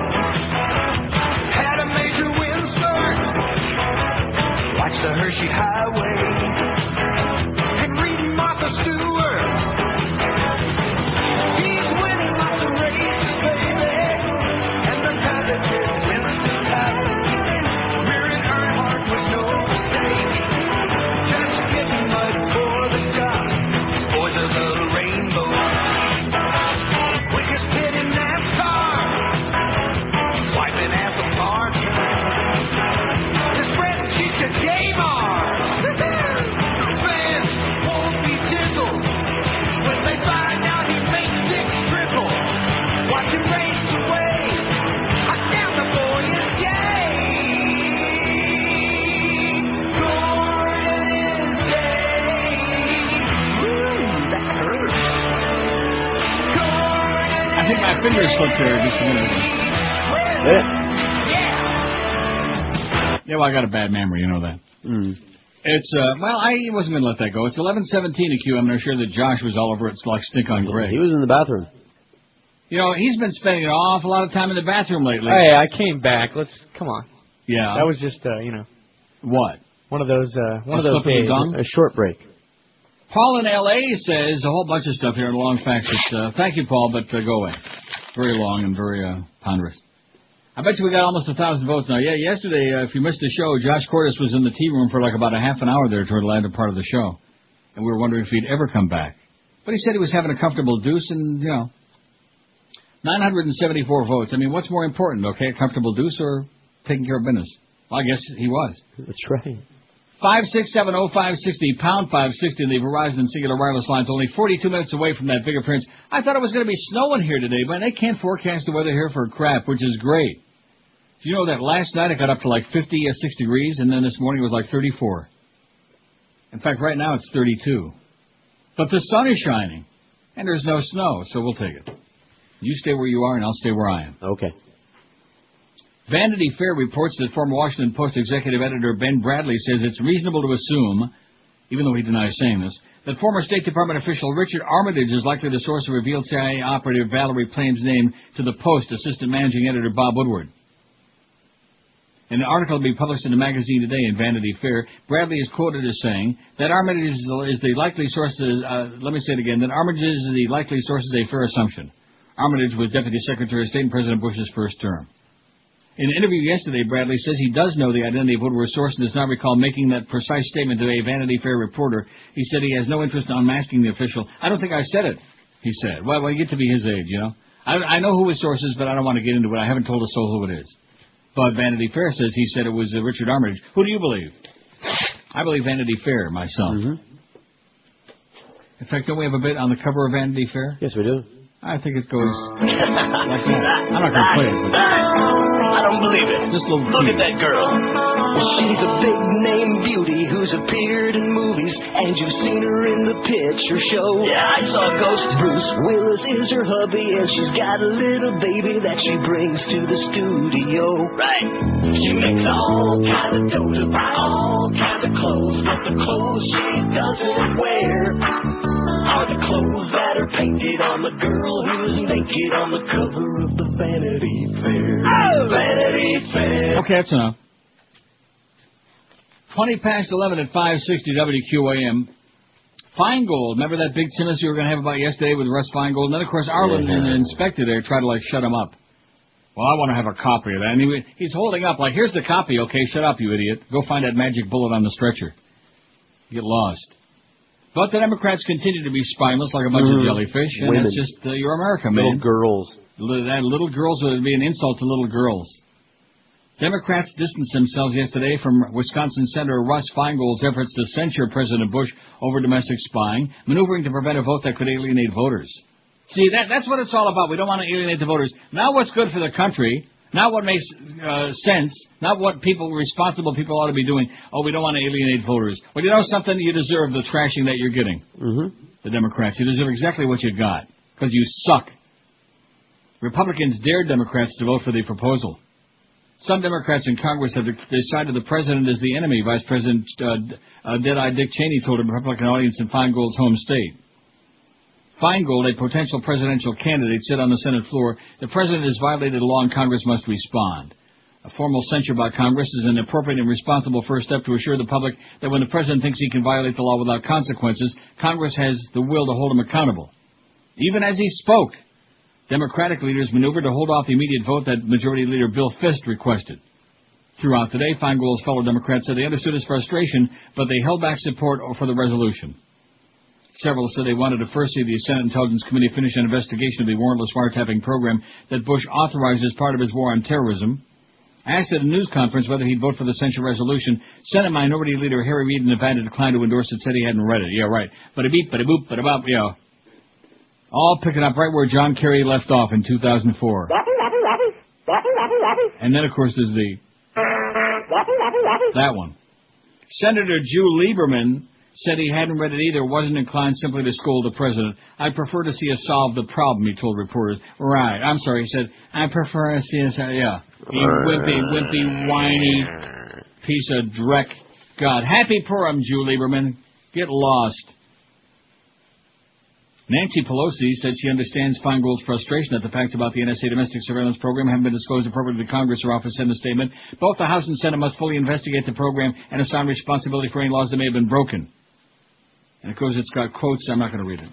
How to make the wind start. Watch the Hershey Highway. And greeting Martha Stewart. My fingers slipped there just a minute ago. Yeah. Yeah, well, I got a bad memory, you know that. Mm. It's, well, I wasn't going to let that go. It's 11:17 at Q. I'm not sure that Josh was all over it, like stink on Greg. He was in the bathroom. You know, he's been spending an awful lot of time in the bathroom lately. Hey, I came back. Come on. Yeah. That was just, you know. What? One of those days. A short break. Paul in L.A. says a whole bunch of stuff here in long facts. Thank you, Paul, but go away. Very long and very ponderous. I bet you we got almost 1,000 votes now. Yeah, yesterday, if you missed the show, Josh Cordes was in the tea room for like about a half an hour there toward the latter part of the show. And we were wondering if he'd ever come back. But he said he was having a comfortable deuce and, 974 votes. I mean, what's more important, okay, a comfortable deuce or taking care of business? Well, I guess he was. That's right. 5670560 #560 in the Verizon Singular Wireless Lines, only 42 minutes away from that big appearance. I thought it was going to be snowing here today, but they can't forecast the weather here for crap, which is great. Do you know that last night it got up to like 56 degrees, and then this morning it was like 34. In fact, right now it's 32. But the sun is shining, and there's no snow, so we'll take it. You stay where you are, and I'll stay where I am. Okay. Vanity Fair reports that former Washington Post executive editor Ben Bradlee says it's reasonable to assume, even though he denies saying this, that former State Department official Richard Armitage is likely the source who revealed CIA operative Valerie Plame name to the Post assistant managing editor Bob Woodward. In an article to be published in the magazine today in Vanity Fair, Bradlee is quoted as saying that Armitage is the likely source. That Armitage is the likely source is a fair assumption. Armitage was Deputy Secretary of State in President Bush's first term. In an interview yesterday, Bradlee says he does know the identity of Woodward's source and does not recall making that precise statement to a Vanity Fair reporter. He said he has no interest in unmasking the official. I don't think I said it, he said. Well, when you get to be his age, I know who his source is, but I don't want to get into it. I haven't told a soul who it is. But Vanity Fair says he said it was Richard Armitage. Who do you believe? I believe Vanity Fair myself. Mm-hmm. In fact, don't we have a bit on the cover of Vanity Fair? Yes, we do. I think it goes like that. I'm not going to play it. But I don't believe it. This little look at that girl. She's a big-name beauty who's appeared in movies, and you've seen her in the picture show. Yeah, I saw a ghost. Bruce Willis is her hubby, and she's got a little baby that she brings to the studio. Right. She makes all kind of dough to buy all kind of clothes, but the clothes she doesn't wear are the clothes that are painted on the girl who's naked on the cover of the Vanity Fair. Oh, Vanity Fair. Okay, that's enough. 11:20 at 560 WQAM. Feingold, remember that big sentence you were going to have about yesterday with Russ Feingold? And then, of course, Arlen and the inspector there tried to, shut him up. Well, I want to have a copy of that. And he's holding up, here's the copy. Okay, shut up, you idiot. Go find that magic bullet on the stretcher. Get lost. But the Democrats continue to be spineless like a bunch of jellyfish, and women. That's just your America, man. Little girls. Little girls would be an insult to little girls. Democrats distanced themselves yesterday from Wisconsin Senator Russ Feingold's efforts to censure President Bush over domestic spying, maneuvering to prevent a vote that could alienate voters. See, that's what it's all about. We don't want to alienate the voters. Not what's good for the country, not what makes sense, not what responsible people ought to be doing. Oh, we don't want to alienate voters. Well, you know something? You deserve the thrashing that you're getting, the Democrats. You deserve exactly what you got, because you suck. Republicans dared Democrats to vote for the proposal. Some Democrats in Congress have decided the president is the enemy. Vice President Deadeye Dick Cheney told a Republican audience in Feingold's home state. Feingold, a potential presidential candidate, said on the Senate floor, the president has violated the law and Congress must respond. A formal censure by Congress is an appropriate and responsible first step to assure the public that when the president thinks he can violate the law without consequences, Congress has the will to hold him accountable. Even as he spoke, Democratic leaders maneuvered to hold off the immediate vote that Majority Leader Bill Frist requested. Throughout the day, Feingold's fellow Democrats said they understood his frustration, but they held back support for the resolution. Several said they wanted to first see the Senate Intelligence Committee finish an investigation of the warrantless wiretapping program that Bush authorized as part of his war on terrorism. Asked at a news conference whether he'd vote for the censure resolution, Senate Minority Leader Harry Reid in Nevada declined to endorse it, said he hadn't read it. Yeah, right. Bada beep, bada boop, bada bop, yeah. All picking up right where John Kerry left off in 2004. And then, of course, there's that one. Senator Jew Lieberman said he hadn't read it either, wasn't inclined simply to scold the president. I prefer to see us solve the problem, he told reporters. Right. I'm sorry, he said, I prefer to see us, You wimpy, whiny piece of dreck. God, happy Purim, Jew Lieberman. Get lost. Nancy Pelosi said she understands Feingold's frustration that the facts about the NSA domestic surveillance program haven't been disclosed appropriately to Congress. Her office sent a statement. Both the House and Senate must fully investigate the program and assign responsibility for any laws that may have been broken. And, of course, it's got quotes. I'm not going to read it,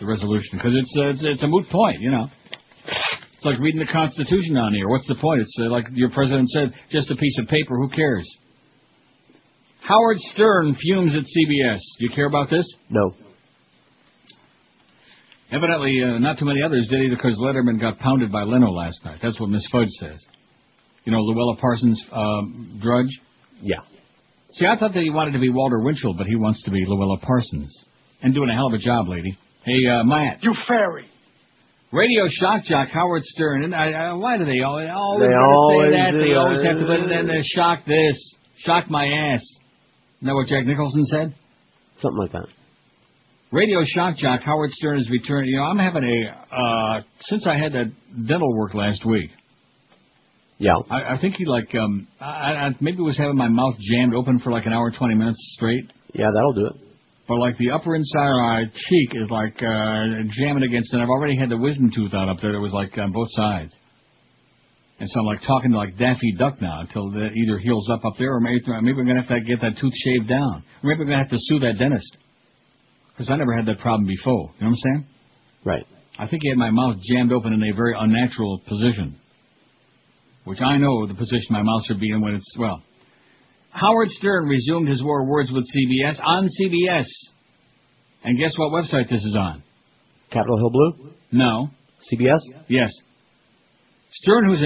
the resolution, because it's a moot point, you know. It's like reading the Constitution on here. What's the point? It's like your president said, just a piece of paper. Who cares? Howard Stern fumes at CBS. Do you care about this? No. Evidently, not too many others did either, because Letterman got pounded by Leno last night. That's what Miss Fudge says. You know, Luella Parsons' Drudge? Yeah. See, I thought that he wanted to be Walter Winchell, but he wants to be Luella Parsons. And doing a hell of a job, lady. Hey, Matt. You fairy. Radio shock jock Howard Stern. And why do they always say that? They always have to put it in there. Shock this. Shock my ass. Isn't that what Jack Nicholson said? Something like that. Radio shock jock Howard Stern is returning. You know, I'm having a since I had that dental work last week. Yeah. I think he I maybe was having my mouth jammed open for like an hour and 20 minutes straight. Yeah, that'll do it. But like the upper inside of my cheek is like jamming against, and I've already had the wisdom tooth out up there. That was like on both sides. And so I'm like talking to like Daffy Duck now until that either heals up there, or maybe I'm gonna have to get that tooth shaved down. Or maybe I'm gonna have to sue that dentist. Because I never had that problem before. You know what I'm saying? Right. I think he had my mouth jammed open in a very unnatural position, which I know the position my mouth should be in when it's, well. Howard Stern resumed his war of words with CBS on CBS. And guess what website this is on? Capitol Hill Blue? No. CBS? Yes. Stern, who's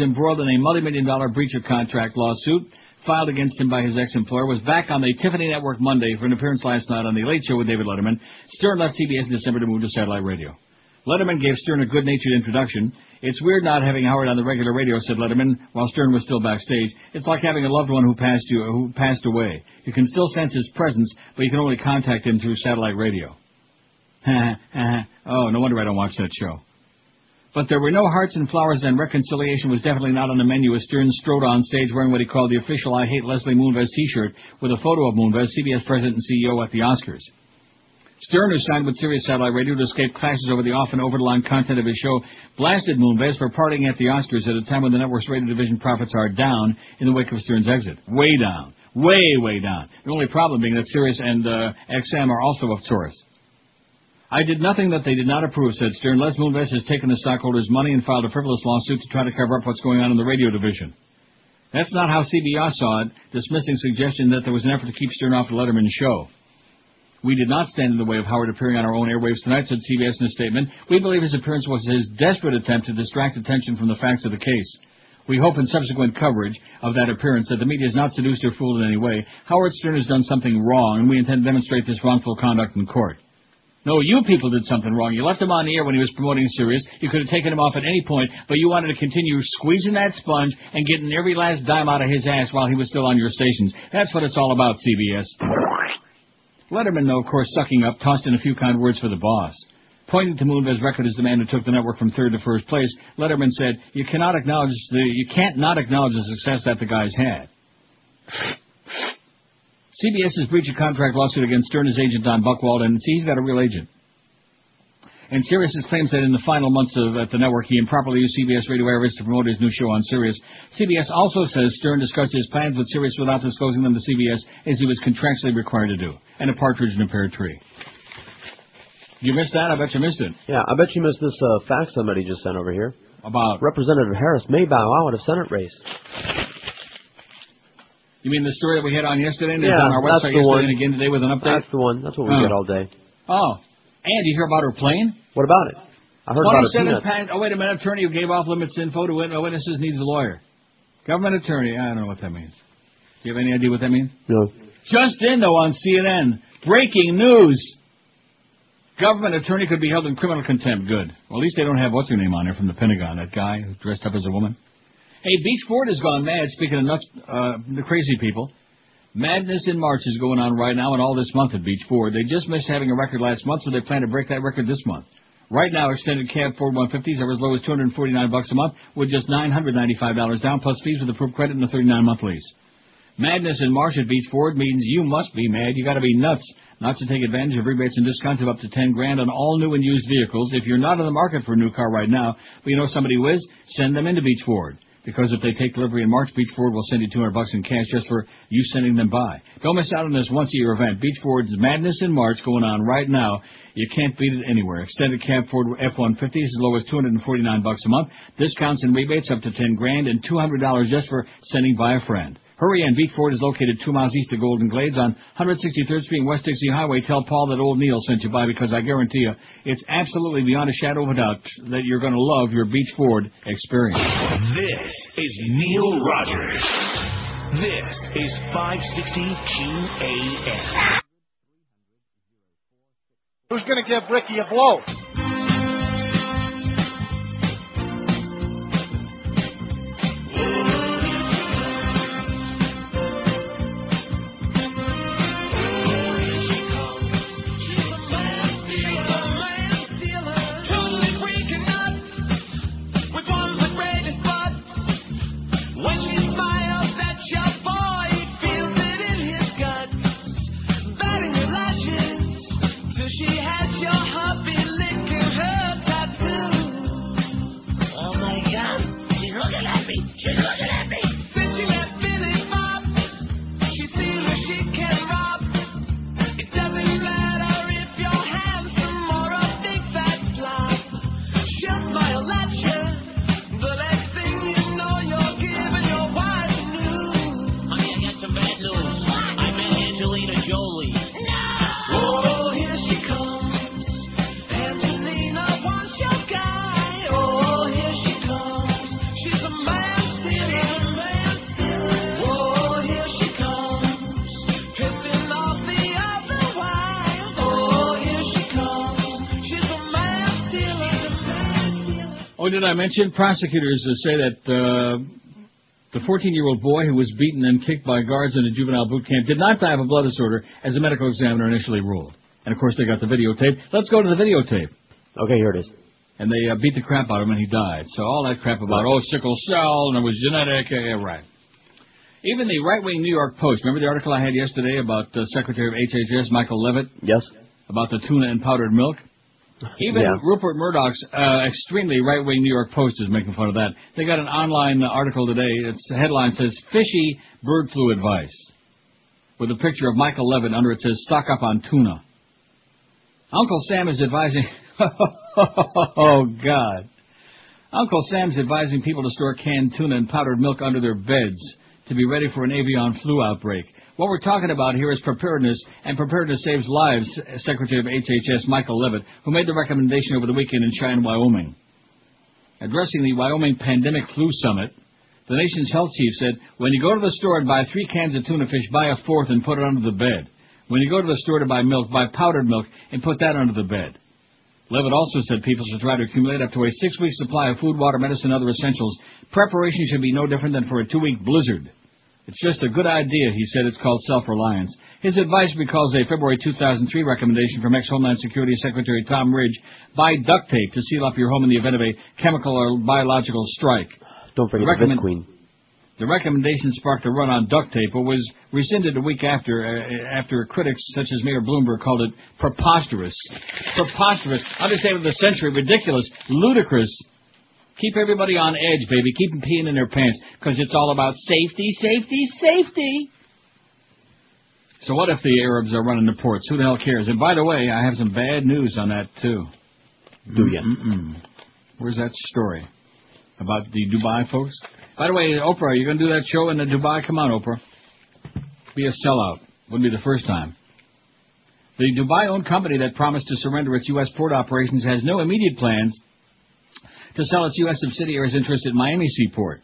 embroiled in a multi-million-dollar breach of contract lawsuit filed against him by his ex-employer, was back on the Tiffany Network Monday for an appearance last night on The Late Show with David Letterman. Stern left CBS in December to move to satellite radio. Letterman gave Stern a good-natured introduction. It's weird not having Howard on the regular radio, said Letterman, while Stern was still backstage. It's like having a loved one who passed away. You can still sense his presence, but you can only contact him through satellite radio. Oh, no wonder I don't watch that show. But there were no hearts and flowers, and reconciliation was definitely not on the menu as Stern strode on stage wearing what he called the official I Hate Leslie Moonves T-shirt with a photo of Moonves, CBS president and CEO at the Oscars. Stern, who signed with Sirius Satellite Radio to escape clashes over the often overlong content of his show, blasted Moonves for partying at the Oscars at a time when the network's radio division profits are down in the wake of Stern's exit. Way down. Way, way down. The only problem being that Sirius and XM are also of tourists. I did nothing that they did not approve, said Stern. Les Moonves has taken the stockholders' money and filed a frivolous lawsuit to try to cover up what's going on in the radio division. That's not how CBS saw it, dismissing suggestion that there was an effort to keep Stern off the Letterman show. We did not stand in the way of Howard appearing on our own airwaves tonight, said CBS in a statement. We believe his appearance was his desperate attempt to distract attention from the facts of the case. We hope in subsequent coverage of that appearance that the media is not seduced or fooled in any way. Howard Stern has done something wrong, and we intend to demonstrate this wrongful conduct in court. No, you people did something wrong. You left him on the air when he was promoting Sirius. You could have taken him off at any point, but you wanted to continue squeezing that sponge and getting every last dime out of his ass while he was still on your stations. That's what it's all about, CBS. Letterman, though, of course, sucking up, tossed in a few kind words for the boss. Pointing to Moonves' record as the man who took the network from third to first place, Letterman said, you can't not acknowledge the success that the guys had. CBS's breach of contract lawsuit against Stern's agent Don Buchwald, and see, he's got a real agent. And Sirius claims that in the final months at the network, he improperly used CBS radio airwaves to promote his new show on Sirius. CBS also says Stern discussed his plans with Sirius without disclosing them to CBS, as he was contractually required to do. And a partridge in a pear tree. You missed that? I bet you missed it. Yeah, I bet you missed this fax somebody just sent over here. About? Representative Harris may bow out of Senate race. You mean the story that we had on yesterday and it's on our website yesterday and again today with an update? That's the one. That's what we get all day. Oh. And you hear about her plane? What about it? I heard about her peanuts. Oh, wait a minute. Attorney who gave off-limits info to witnesses needs a lawyer. Government attorney. I don't know what that means. Do you have any idea what that means? No. Just in, though, on CNN. Breaking news. Government attorney could be held in criminal contempt. Good. Well, at least they don't have what's-her-name on there from the Pentagon, that guy who dressed up as a woman. Hey, Beach Ford has gone mad, speaking of nuts, the crazy people. Madness in March is going on right now and all this month at Beach Ford. They just missed having a record last month, so they plan to break that record this month. Right now, extended cab Ford 150s are as low as $249 a month with just $995 down, plus fees with approved credit and a 39-month lease. Madness in March at Beach Ford means you must be mad. You got to be nuts not to take advantage of rebates and discounts of up to $10,000 on all new and used vehicles. If you're not in the market for a new car right now, but you know somebody who is, send them into Beach Ford. Because if they take delivery in March, Beach Ford will send you $200 in cash just for you sending them by. Don't miss out on this once-a-year event. Beach Ford's Madness in March going on right now. You can't beat it anywhere. Extended cab Ford F-150s as low as $249 a month. Discounts and rebates up to $10,000 and $200 just for sending by a friend. Hurry in. Beach Ford is located 2 miles east of Golden Glades on 163rd Street and West Dixie Highway. Tell Paul that old Neil sent you by, because I guarantee you it's absolutely beyond a shadow of a doubt that you're going to love your Beach Ford experience. This is Neil Rogers. This is 560 QAM. Who's going to give Ricky a blow? Did I mention prosecutors say that the 14-year-old boy who was beaten and kicked by guards in a juvenile boot camp did not die of a blood disorder, as a medical examiner initially ruled? And, of course, they got the videotape. Let's go to the videotape. Okay, here it is. And they beat the crap out of him, and he died. So all that crap about, oh, sickle cell, and it was genetic, yeah, right. Even the right-wing New York Post, remember the article I had yesterday about Secretary of HHS, Michael Leavitt? Yes. About the tuna and powdered milk? Even Rupert Murdoch's extremely right-wing New York Post is making fun of that. They got an online article today. Its headline says, Fishy Bird Flu Advice, with a picture of Michael Leavitt. Under it says, Stock up on tuna. Uncle Sam is advising... oh, God. Uncle Sam's advising people to store canned tuna and powdered milk under their beds to be ready for an avian flu outbreak. What we're talking about here is preparedness, and preparedness saves lives, Secretary of HHS Michael Leavitt, who made the recommendation over the weekend in Cheyenne, Wyoming. Addressing the Wyoming Pandemic Flu Summit, the nation's health chief said, when you go to the store and buy 3 cans of tuna fish, buy a 4th and put it under the bed. When you go to the store to buy milk, buy powdered milk and put that under the bed. Leavitt also said people should try to accumulate up to a 6-week supply of food, water, medicine, and other essentials. Preparation should be no different than for a 2-week blizzard. It's just a good idea, he said. It's called self-reliance. His advice recalls a February 2003 recommendation from ex-Homeland Security Secretary Tom Ridge, buy duct tape to seal up your home in the event of a chemical or biological strike. Don't forget the Visqueen. The recommendation sparked a run on duct tape, but was rescinded a week after critics such as Mayor Bloomberg called it preposterous. Preposterous. Understatement of the century. Ridiculous. Ludicrous. Keep everybody on edge, baby. Keep them peeing in their pants, because it's all about safety, safety, safety. So what if the Arabs are running the ports? Who the hell cares? And by the way, I have some bad news on that, too. Do you? Mm-mm. Where's that story about the Dubai folks? By the way, Oprah, are you going to do that show in Dubai? Come on, Oprah. Be a sellout. Wouldn't be the first time. The Dubai-owned company that promised to surrender its U.S. port operations has no immediate plans to sell its U.S. subsidiaries' interest at Miami Seaport.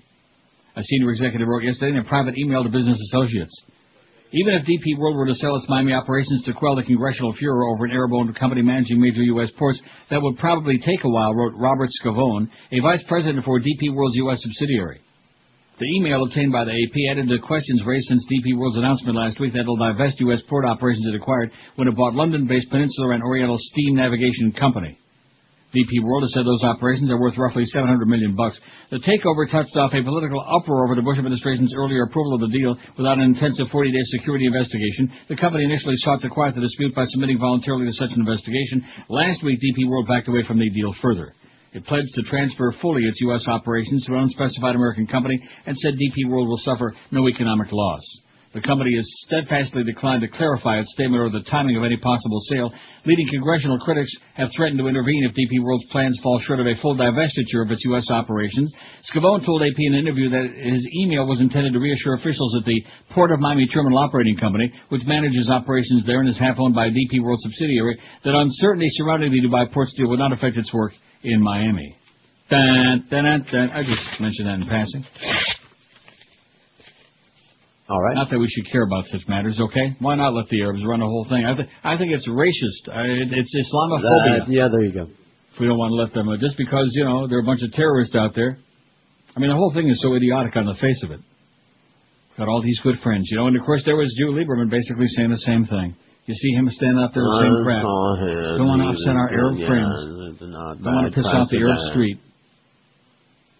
A senior executive wrote yesterday in a private email to business associates. Even if DP World were to sell its Miami operations to quell the congressional furor over an Arab-owned company managing major U.S. ports, that would probably take a while, wrote Robert Scavone, a vice president for DP World's U.S. subsidiary. The email obtained by the AP added to questions raised since DP World's announcement last week that it'll divest U.S. port operations it acquired when it bought London-based Peninsular and Oriental Steam Navigation Company. DP World has said those operations are worth roughly $700 million. The takeover touched off a political uproar over the Bush administration's earlier approval of the deal without an intensive 40-day security investigation. The company initially sought to quiet the dispute by submitting voluntarily to such an investigation. Last week, DP World backed away from the deal further. It pledged to transfer fully its U.S. operations to an unspecified American company and said DP World will suffer no economic loss. The company has steadfastly declined to clarify its statement or the timing of any possible sale. Leading congressional critics have threatened to intervene if DP World's plans fall short of a full divestiture of its U.S. operations. Scavone told AP in an interview that his email was intended to reassure officials at the Port of Miami Terminal Operating Company, which manages operations there and is half-owned by a DP World subsidiary, that uncertainty surrounding the Dubai Ports deal would not affect its work in Miami. Dun, dun, dun, dun. I just mentioned that in passing. All right. Not that we should care about such matters, okay? Why not let the Arabs run the whole thing? I think it's racist. It's Islamophobia. Yeah, there you go. If we don't want to let them, just because, you know, there are a bunch of terrorists out there. I mean, the whole thing is so idiotic on the face of it. Got all these good friends, you know. And, of course, there was Joe Lieberman basically saying the same thing. You see him standing out there with the same crap. Don't want to upset our Arab friends. Don't want to piss off the Arab street.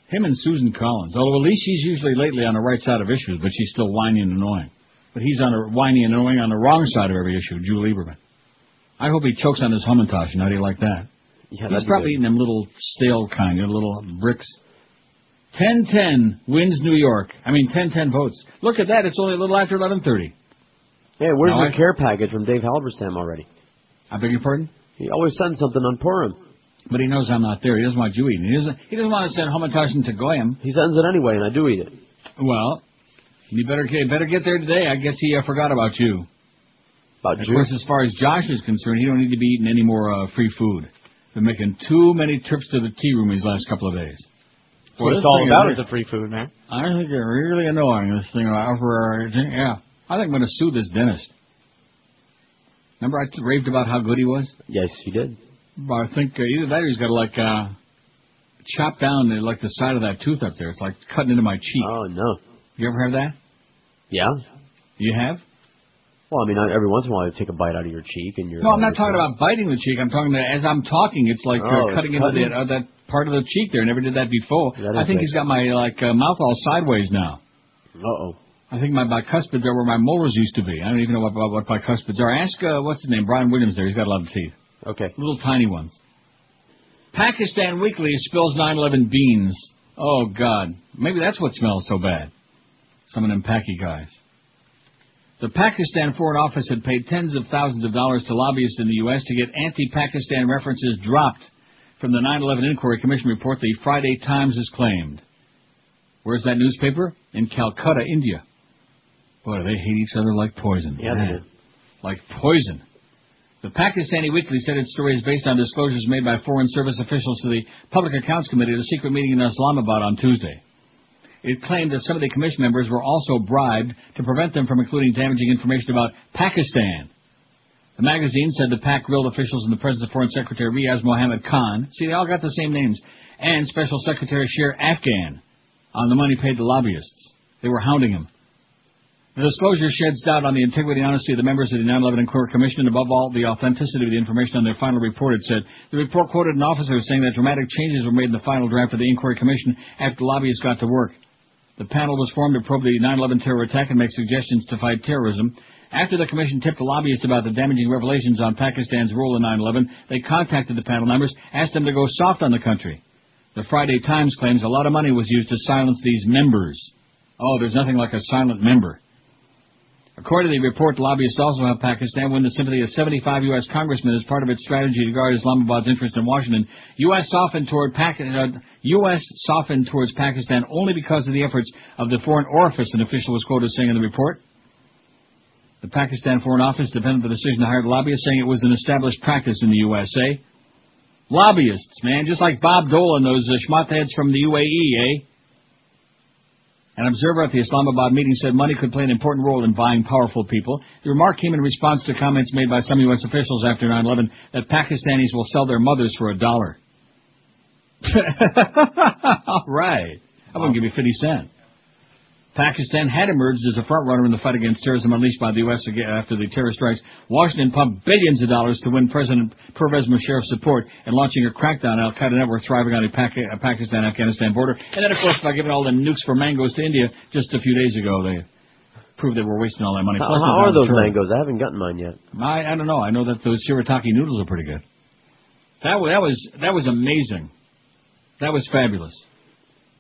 Him and Susan Collins. Although at least she's usually lately on the right side of issues, but she's still whiny and annoying. But he's on a whiny and annoying on the wrong side of every issue, Joe Lieberman. I hope he chokes on his Hummintosh. Now, do you like that? Yeah, he's probably eating them little stale kind, little bricks. 10-10 wins New York. 10-10 votes. Look at that. It's only a little after 11:30. Hey, where's the care package from Dave Halberstam already? I beg your pardon? He always sends something on Purim. But he knows I'm not there. He doesn't want you eating. He doesn't want to send Hamantashen to Goyim. He sends it anyway, and I do eat it. Well, you better get there today. I guess he forgot about you. About you? Of course, as far as Josh is concerned, he don't need to be eating any more free food. Been making too many trips to the tea room these last couple of days. That's what it's all about, is the free food, man. I think you're really annoying, this thing about yeah. I think I'm going to sue this dentist. Remember I raved about how good he was? Yes, you did. But I think either that or he's got to, chop down, the side of that tooth up there. It's like cutting into my cheek. Oh, no. You ever have that? Yeah. You have? Well, every once in a while you take a bite out of your cheek. No, I'm not talking about biting the cheek. I'm talking that as I'm talking, it's like cutting into that part of the cheek there. I never did that before. I think he's got my, mouth all sideways now. Uh-oh. I think my bicuspids are where my molars used to be. I don't even know what bicuspids are. Ask, what's his name, Brian Williams there. He's got a lot of teeth. Okay. Little tiny ones. Pakistan Weekly spills 9/11 beans. Oh, God. Maybe that's what smells so bad. Some of them Paki guys. The Pakistan Foreign Office had paid tens of thousands of dollars to lobbyists in the U.S. to get anti-Pakistan references dropped from the 9/11 Inquiry Commission report, the Friday Times has claimed. Where's that newspaper? In Calcutta, India. Boy, they hate each other like poison. Yeah, they do. Like poison. The Pakistani Weekly said its story is based on disclosures made by Foreign Service officials to the Public Accounts Committee at a secret meeting in Islamabad on Tuesday. It claimed that some of the commission members were also bribed to prevent them from including damaging information about Pakistan. The magazine said the PAC grilled officials in the presence of Foreign Secretary Riaz Mohammed Khan, see, they all got the same names, and Special Secretary Sher Afghan on the money paid to lobbyists. They were hounding him. The disclosure sheds doubt on the integrity and honesty of the members of the 9/11 Inquiry Commission, and above all, the authenticity of the information on their final report, it said. The report quoted an officer saying that dramatic changes were made in the final draft of the Inquiry Commission after lobbyists got to work. The panel was formed to probe the 9/11 terror attack and make suggestions to fight terrorism. After the commission tipped the lobbyists about the damaging revelations on Pakistan's role in 9/11, they contacted the panel members, asked them to go soft on the country. The Friday Times claims a lot of money was used to silence these members. Oh, there's nothing like a silent member. According to the report, lobbyists also have Pakistan win the sympathy of 75 U.S. congressmen as part of its strategy to guard Islamabad's interest in Washington. U.S. softened towards Pakistan only because of the efforts of the Foreign Office, an official was quoted saying in the report. The Pakistan Foreign Office defended the decision to hire lobbyists, saying it was an established practice in the USA. Lobbyists, man, just like Bob Dole and those schmotheads from the UAE, eh? An observer at the Islamabad meeting said money could play an important role in buying powerful people. The remark came in response to comments made by some U.S. officials after 9/11 that Pakistanis will sell their mothers for $1. All right. I wouldn't give you 50 cents. Pakistan had emerged as a front-runner in the fight against terrorism unleashed by the U.S. after the terrorist strikes. Washington pumped billions of dollars to win President Pervez Musharraf's support and launching a crackdown on al-Qaeda network thriving on the Pakistan-Afghanistan border. And then, of course, by giving all the nukes for mangoes to India just a few days ago, they proved they were wasting all that money. How are those mangoes? I haven't gotten mine yet. I don't know. I know that those shirataki noodles are pretty good. That was amazing. That was fabulous.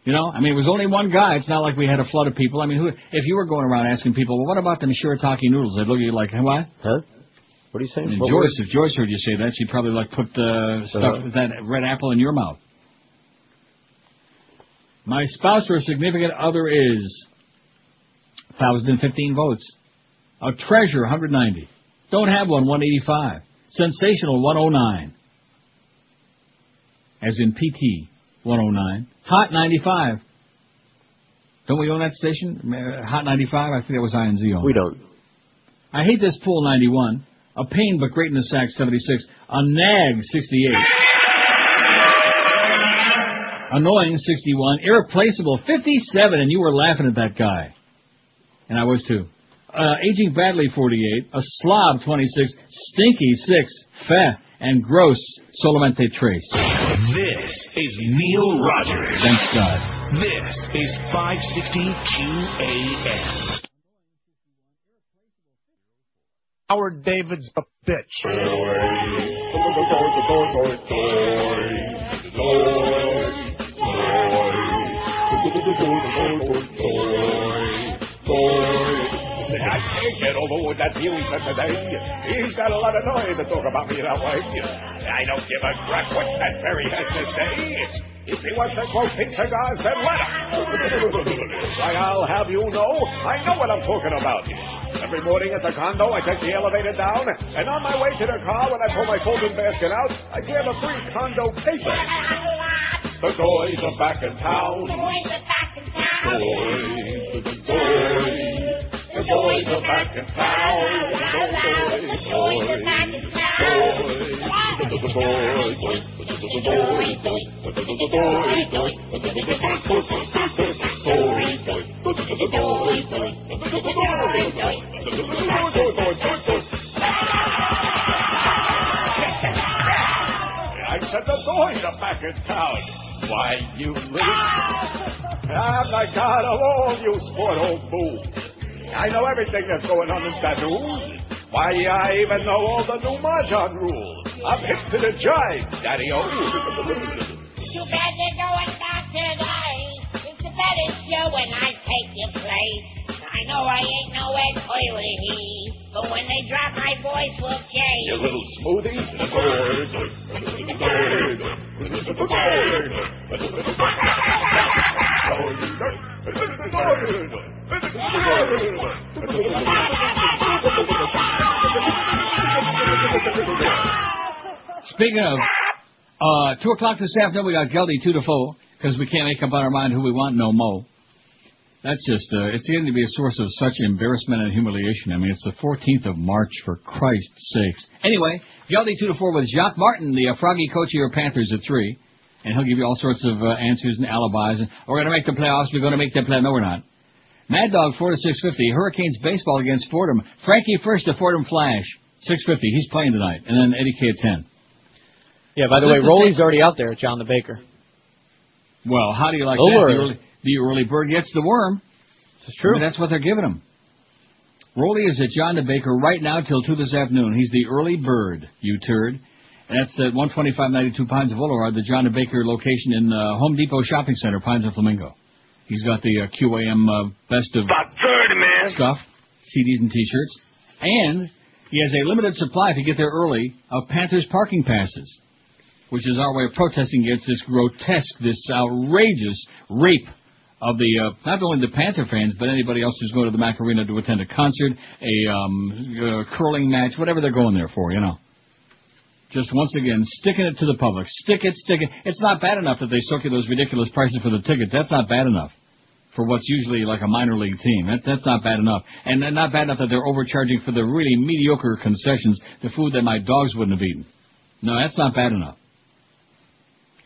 You know, I mean, it was only one guy. It's not like we had a flood of people. I mean, if you were going around asking people, well, what about them shirataki noodles? They'd look at you like, hey, what? Huh? What are you saying? And if Joyce heard you say that, she'd probably like put that red apple in your mouth. My spouse or significant other is 1,015 votes. A treasure, 190. Don't have one, 185. Sensational, 109. As in PT, 109. Hot 95. Don't we own that station? Hot 95? I think that was INZ on. We don't. I hate this pool, 91. A pain but great in the sack, 76. A nag, 68. Annoying, 61. Irreplaceable, 57. And you were laughing at that guy. And I was too. Aging badly, 48. A slob, 26. Stinky, 6. Feh. And gross, solamente tres. This is Neil Rogers. Thanks, God. This is 560 QAM. Howard David's a bitch. I can't get over with that feeling today. He's got a lot of noise to talk about me that way. I don't give a crap what Pat Berry has to say. If he wants to smoke pink cigars, then let him. I'll have you know, I know what I'm talking about. Every morning at the condo, I take the elevator down, and on my way to the car, when I pull my folding basket out, I grab a free condo paper. The boys are back in town. The boys are back in town. The boys are back in town. The boys are back in town. I said the boys are back in town. Why, you little... I'm the god of all you sport old fools. I know everything that's going on in that news. Why, I even know all the new Mahjong rules. I'm hip to the jive, Daddy-o. Too bad you're going back tonight. It's a better show when I take your place. I know I ain't no Ed Coyley, but when they drop, my voice will change. You little smoothie. Speaking of, 2 o'clock this afternoon, we got Geldy 2 to 4, because we can't make up our mind who we want no more. That's just, it's getting to be a source of such embarrassment and humiliation. I mean, it's the 14th of March, for Christ's sakes. Anyway, Geldy 2 to 4 with Jacques Martin, the froggy coach of your Panthers at 3. And he'll give you all sorts of answers and alibis. And, we're going to make the playoffs. We're going to make the play. No, we're not. Mad Dog, 4 to 650. Hurricanes baseball against Fordham. Frankie first to Fordham Flash, 650. He's playing tonight. And then Eddie K at 10. Yeah, by the way, Rolly's already out there at John the Baker. Well, how do you like that? The early bird gets the worm. It's true. I mean, that's what they're giving him. Rolly is at John the Baker right now till 2 this afternoon. He's the early bird, you turd. That's at 12592 Pines of Boulevard, the John Baker location in Home Depot Shopping Center, Pines of Flamingo. He's got the QAM best of stuff, CDs and T-shirts. And he has a limited supply, if you get there early, of Panthers parking passes, which is our way of protesting against this grotesque, this outrageous rape of the not only the Panther fans, but anybody else who's going to the Mac Arena to attend a concert, a curling match, whatever they're going there for, you know. Just once again, sticking it to the public. Stick it. It's not bad enough that they suck you those ridiculous prices for the tickets. That's not bad enough for what's usually like a minor league team. That's not bad enough. And not bad enough that they're overcharging for the really mediocre concessions, the food that my dogs wouldn't have eaten. No, that's not bad enough.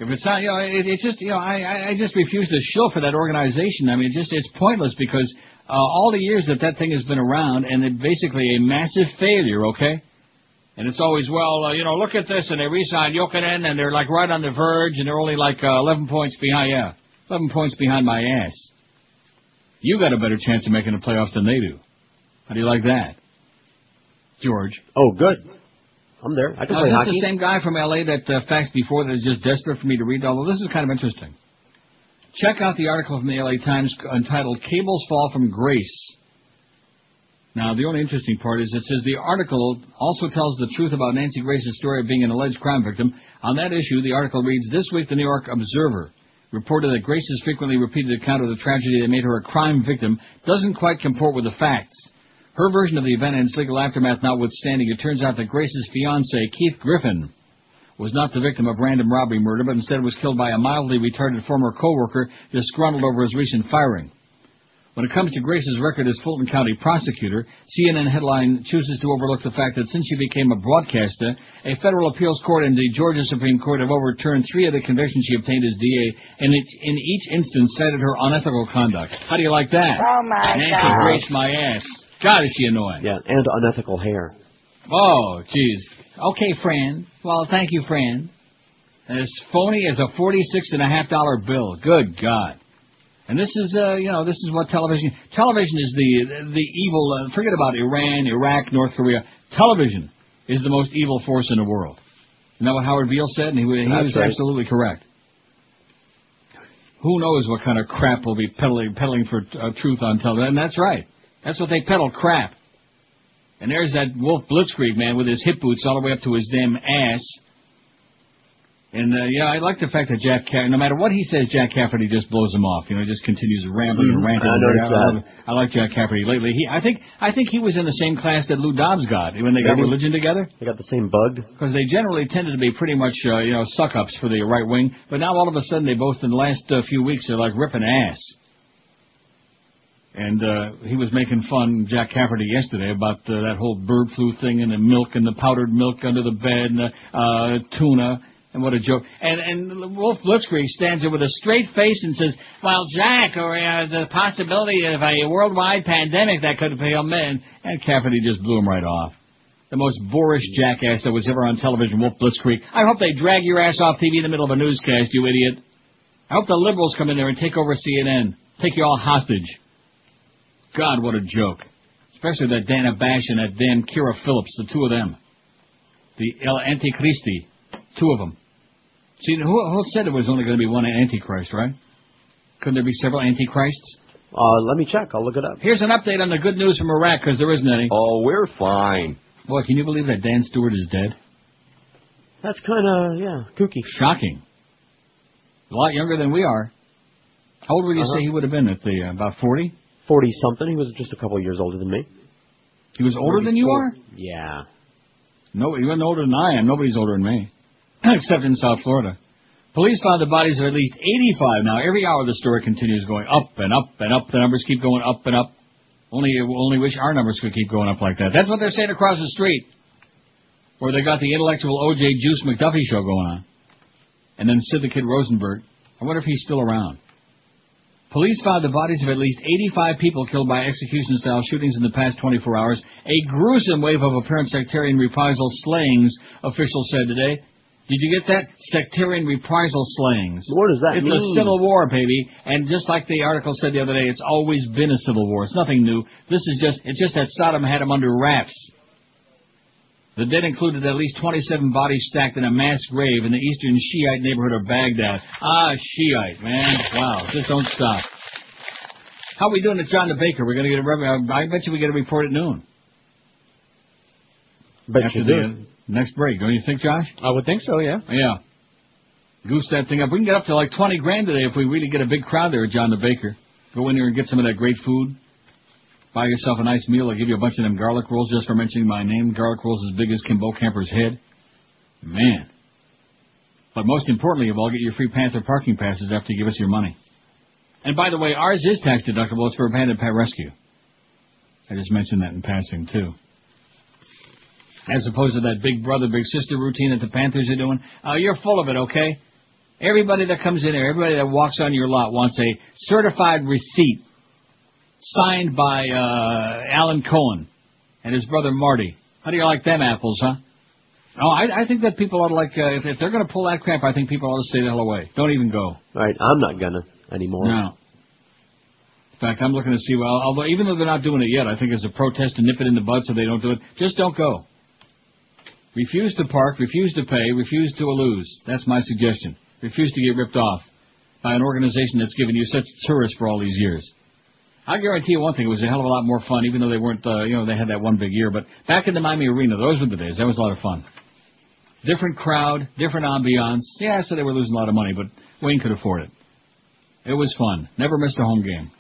If it's not, you know, it's just, you know, I just refuse to shill for that organization. I mean, it's just, it's pointless because all the years that thing has been around, and it's basically a massive failure, okay? And it's always, well, you know, look at this, and they re-signed Jokinen, and they're, like, right on the verge, and they're only, like, 11 points behind, 11 points behind my ass. You got a better chance of making the playoffs than they do. How do you like that, George? Oh, good. I'm there. I can play hockey. Is this the same guy from L.A. that faxed before that is just desperate for me to read? Although this is kind of interesting. Check out the article from the L.A. Times entitled Cables Fall from Grace. Now, the only interesting part is it says the article also tells the truth about Nancy Grace's story of being an alleged crime victim. On that issue, the article reads, this week the New York Observer reported that Grace's frequently repeated account of the tragedy that made her a crime victim doesn't quite comport with the facts. Her version of the event and its legal aftermath notwithstanding, it turns out that Grace's fiancé, Keith Griffin, was not the victim of random robbery murder, but instead was killed by a mildly retarded former co-worker disgruntled over his recent firing. When it comes to Grace's record as Fulton County prosecutor, CNN headline chooses to overlook the fact that since she became a broadcaster, a federal appeals court and the Georgia Supreme Court have overturned 3 of the convictions she obtained as DA, and in each instance cited her unethical conduct. How do you like that? Oh, my Nancy God. Nancy Grace my ass. God, is she annoying. Yeah, and unethical hair. Oh, jeez. Okay, friend. Well, thank you, friend. As phony as a $46.50 bill. Good God. And this is, you know, this is what television... Television is the evil... forget about Iran, Iraq, North Korea. Television is the most evil force in the world. Isn't that what Howard Beale said? And he was right. Absolutely correct. Who knows what kind of crap will be peddling for truth on television. And that's right. That's what they peddle, crap. And there's that Wolf Blitzkrieg man with his hip boots all the way up to his damn ass. And, yeah, I like the fact that Jack Cafferty, no matter what he says, Jack Cafferty just blows him off. You know, he just continues rambling and ranting. I like Jack Cafferty lately. I think he was in the same class that Lou Dobbs got when they got religion together. They got the same bug. Because they generally tended to be pretty much, you know, suck-ups for the right wing. But now all of a sudden they both, in the last few weeks, they're like ripping ass. And he was making fun, Jack Cafferty, yesterday about that whole bird flu thing and the milk and the powdered milk under the bed and the tuna. And what a joke. And Wolf Blitzkrieg stands there with a straight face and says, well, Jack, or the possibility of a worldwide pandemic that could be a man. And Cafferty just blew him right off. The most boorish jackass that was ever on television, Wolf Blitzkrieg. I hope they drag your ass off TV in the middle of a newscast, you idiot. I hope the liberals come in there and take over CNN. Take you all hostage. God, what a joke. Especially that Dana Bash and that damn Kira Phillips, the two of them. The El Antichristi, two of them. See, who said there was only going to be one Antichrist, right? Couldn't there be several Antichrists? Let me check. I'll look it up. Here's an update on the good news from Iraq, because there isn't any. Oh, we're fine. Boy, can you believe that Dan Stewart is dead? That's kind of, kooky. Shocking. A lot younger than we are. How old would you say he would have been at the, about 40? 40-something. He was just a couple of years older than me. He was older than you are? Yeah. No, you're older than I am. Nobody's older than me. Except in South Florida. Police found the bodies of at least 85 now. Every hour the story continues going up and up and up. The numbers keep going up and up. Only wish our numbers could keep going up like that. That's what they're saying across the street. Or they got the intellectual O.J. Juice McDuffie show going on. And then Sid the Kid Rosenberg. I wonder if he's still around. Police found the bodies of at least 85 people killed by execution-style shootings in the past 24 hours. A gruesome wave of apparent sectarian reprisal slayings, officials said today. Did you get that? Sectarian reprisal slayings. What does that mean? It's a civil war, baby. And just like the article said the other day, it's always been a civil war. It's nothing new. This is just that Sodom had them under wraps. The dead included at least 27 bodies stacked in a mass grave in the eastern Shiite neighborhood of Baghdad. Ah, Shiite, man. Wow, just don't stop. How are we doing at John the Baker? We're going to get a... I bet you we get a report at noon. Bet after you do. The next break, don't you think, Josh? I would think so, yeah. Yeah. Goose that thing up. We can get up to like $20,000 today if we really get a big crowd there at John the Baker. Go in there and get some of that great food. Buy yourself a nice meal. I'll give you a bunch of them garlic rolls just for mentioning my name. Garlic rolls as big as Kimbo Camper's head. Man. But most importantly of all, get your free Panther parking passes after you give us your money. And by the way, ours is tax deductible. It's for Abandon Pet Rescue. I just mentioned that in passing, too. As opposed to that Big Brother, Big Sister routine that the Panthers are doing. You're full of it, okay? Everybody that comes in there, everybody that walks on your lot wants a certified receipt signed by Alan Cohen and his brother Marty. How do you like them apples, huh? Oh, I think that people ought to like, if they're going to pull that crap, I think people ought to stay the hell away. Don't even go. All right, I'm not going to anymore. No. In fact, I'm looking to see, well, although even though they're not doing it yet, I think it's a protest to nip it in the bud so they don't do it. Just don't go. Refuse to park, refuse to pay, refuse to lose. That's my suggestion. Refuse to get ripped off by an organization that's given you such tourists for all these years. I guarantee you one thing, it was a hell of a lot more fun, even though they weren't, they had that one big year. But back in the Miami Arena, those were the days. That was a lot of fun. Different crowd, different ambiance. Yeah, so they were losing a lot of money, but Wayne could afford it. It was fun. Never missed a home game.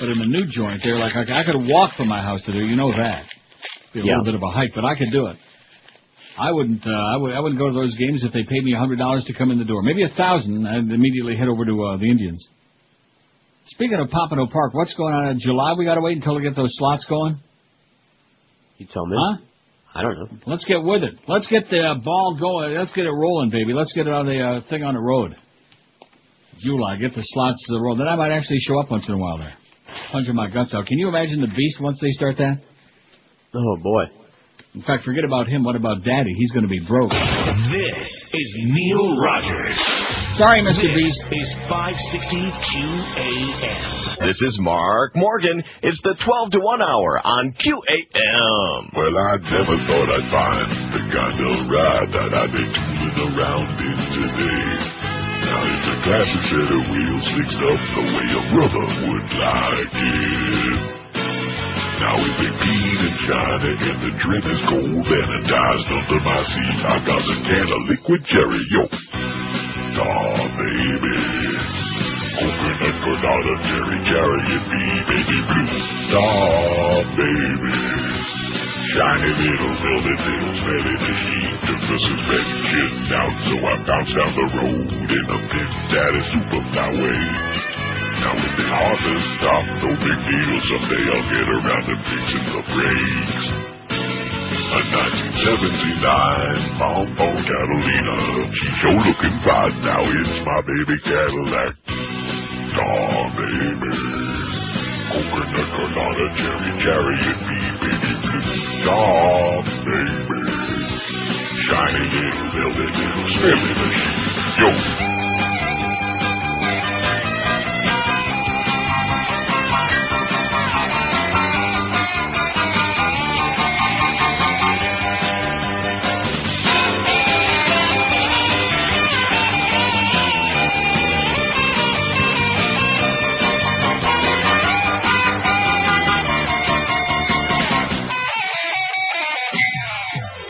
But in the new joint, they're like, I could walk from my house to there. You know that. Be a little bit of a hike, but I could do it. I wouldn't. I wouldn't go to those games if they paid me $100 to come in the door. Maybe $1,000. I'd immediately head over to the Indians. Speaking of Pompano Park, what's going on in July? We got to wait until we get those slots going. You tell me. Huh? I don't know. Let's get with it. Let's get the ball going. Let's get it rolling, baby. Let's get it on the thing on the road. July, get the slots to the road. Then I might actually show up once in a while there, punching my guts out. Can you imagine the beast once they start that? Oh boy. In fact, forget about him. What about Daddy? He's going to be broke. This is Neil Rogers. Sorry, Mr. Beast. This is 560 QAM. This is Mark Morgan. It's the 12 to 1 hour on QAM. Well, I never thought I'd find the kind of ride that I'd be tooling around in today. Now it's a classic set of wheels fixed up the way a brother would like it. Now it's a bead in China, and the drip is cold, and it dies under my seat. I've got a can of liquid cherry, yo. Aw, baby. Coconut, banana, cherry, carrying me, baby blue. Aw, baby. Shiny little velvet, little smelly, the heat of the suspension. Out, so I bounce down the road in a pit that is super highway. Now if they hard to stop, no big deal, someday I'll get around to fixing the brakes. A 1979 Bombon Catalina, she sure looking fine, now it's my baby Cadillac. Aw, baby. Coconut, Granada, cherry, chariot, bee, baby blue. Aw, baby. Shiny little velvet, little smelly machine. Yo.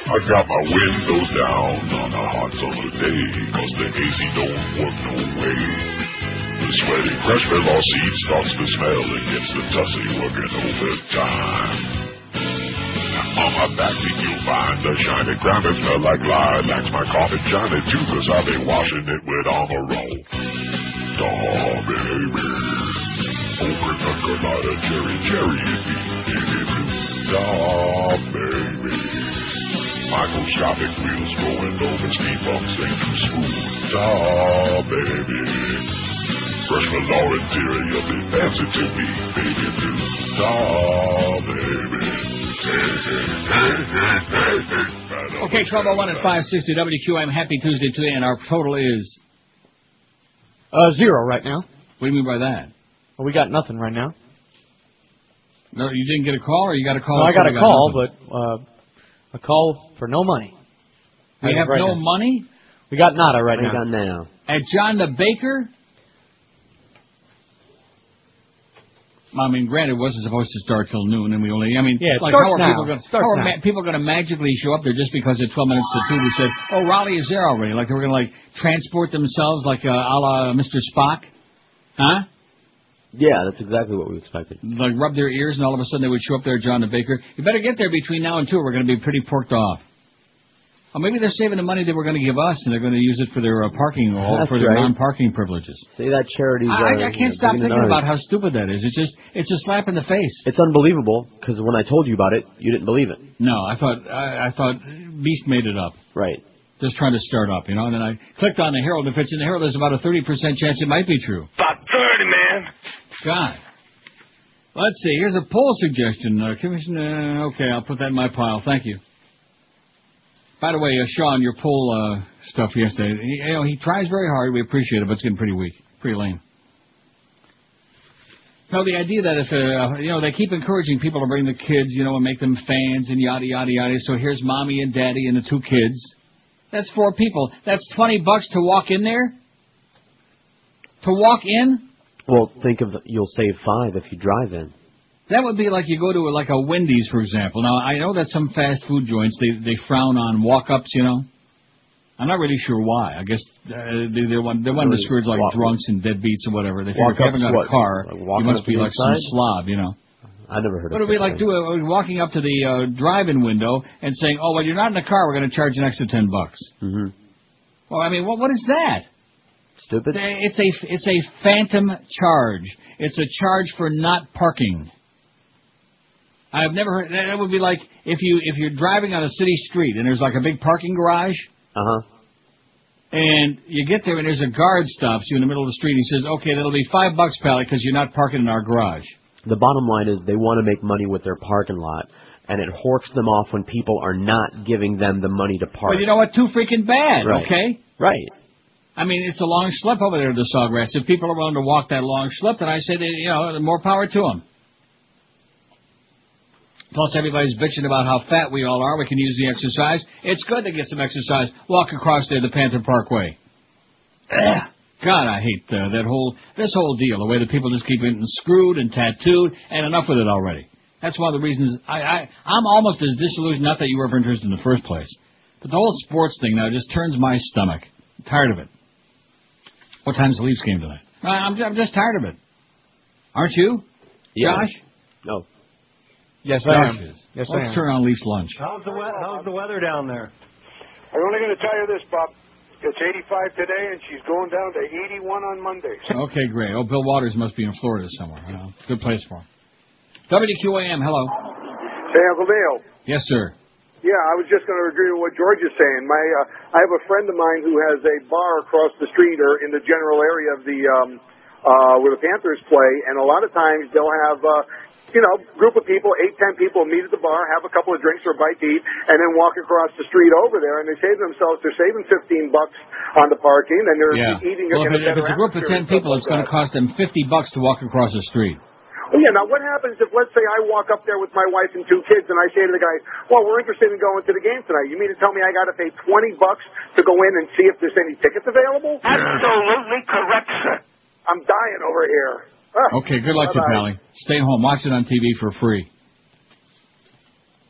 I got my windows down on a hot summer day, cause the AC don't work no way. The sweaty fresh fell seat starts to smell and gets the tussie working overtime. Now on my back seat you'll find a shiny crab, it felt like lilac. My coffin shiny too, cause I've been washing it with Armorol. Aw, baby. Coconut, Granada, cherry, baby blue. Aw, baby. Microscopic wheels going over speed bumps, ain't too smooth. Aw, baby. Fresh velour interior, bit fancy to me, baby blue. Aw, baby. Okay, 1201 at 560 WQAM. Happy Tuesday today, and our total is... zero right now. What do you mean by that? Well, we got nothing right now. No, you didn't get a call, or you got a call? No, I got a call, but... a call for no money. We have no money? We got nada right now. At John the Baker? I mean, granted, it wasn't supposed to start till noon, and we only, I mean, yeah, it like starts how are people going to magically show up there just because at 12 minutes to 2 we said, oh, Rolly is there already. Like they were going to, like, transport themselves like a la Mr. Spock? Huh? Yeah, that's exactly what we expected. Like, rub their ears, and all of a sudden they would show up there, John the Baker. You better get there between now and 2, or we're going to be pretty porked off. Or maybe they're saving the money they were going to give us, and they're going to use it for their parking or for their non-parking privileges. See, that charity... I can't stop thinking about how stupid that is. It's a slap in the face. It's unbelievable, because when I told you about it, you didn't believe it. No, I thought Beast made it up. Right. just trying to start up, you know. And then I clicked on the Herald. If it's in the Herald, there's about a 30% chance it might be true. About 30, man. God. Let's see. Here's a poll suggestion. Commissioner, okay, I'll put that in my pile. Thank you. By the way, Sean, your poll stuff yesterday, you know, he tries very hard. We appreciate it, but it's getting pretty weak, pretty lame. No, the idea that if, you know, they keep encouraging people to bring the kids, you know, and make them fans and yada, yada, yada. So here's mommy and daddy and the two kids. That's four people. That's $20 to walk in there? To walk in? Well, think of, you'll save $5 if you drive in. That would be like you go to, like, a Wendy's, for example. Now, I know that some fast food joints, they frown on walk-ups, you know. I'm not really sure why. I guess they want to discourage, like, drunks and deadbeats and whatever. They think if you haven't got a car, like you must be like some slob, you know. I never heard of that. What would we like do walking up to the drive-in window and saying, oh, well, you're not in the car. We're going to charge you an extra $10. Mm-hmm. Well, I mean, what is that? Stupid. It's a phantom charge. It's a charge for not parking. I've never heard that. Would be like if you're driving on a city street and there's like a big parking garage. Uh-huh. And you get there, and there's a guard stops you in the middle of the street. And he says, okay, that'll be $5, pal, because you're not parking in our garage. The bottom line is they want to make money with their parking lot, and it horks them off when people are not giving them the money to park. Well, you know what? Too freaking bad, right. Okay? Right. I mean, it's a long schlep over there to the Sawgrass. If people are willing to walk that long schlep, then I say, you know, more power to them. Plus, everybody's bitching about how fat we all are. We can use the exercise. It's good to get some exercise. Walk across there, the Panther Parkway. Ugh. God, I hate this whole deal, the way that people just keep getting screwed and tattooed, and enough with it already. That's one of the reasons I'm almost as disillusioned, not that you were ever interested in the first place, but the whole sports thing now just turns my stomach. I'm tired of it. What time's the Leafs game tonight? I'm just tired of it. Aren't you? Yeah. Josh? No. Yes, I am. Yes, I am. Let's turn on Leafs lunch. How's the weather down there? I'm only going to tell you this, Bob. It's 85 today, and she's going down to 81 on Monday. Okay, great. Oh, Bill Waters must be in Florida somewhere. Good place for him. WQAM, hello. Hey, Uncle Dale. Yes, sir. Yeah, I was just going to agree with what George is saying. I have a friend of mine who has a bar across the street or in the general area of the where the Panthers play, and a lot of times they'll have... you know, group of people, 8, 10 people, meet at the bar, have a couple of drinks or a bite to eat, and then walk across the street over there, and they save themselves, they're saving $15 on the parking, and they're eating in a better atmosphere. Well, if it's a group of 10 people, it's going to cost them $50 to walk across the street. Well, yeah, now what happens if, let's say, I walk up there with my wife and 2 kids, and I say to the guy, well, we're interested in going to the game tonight. You mean to tell me I got to pay $20 to go in and see if there's any tickets available? Absolutely correct, sir. I'm dying over here. Okay, good luck to you, Pally. Stay home. Watch it on TV for free.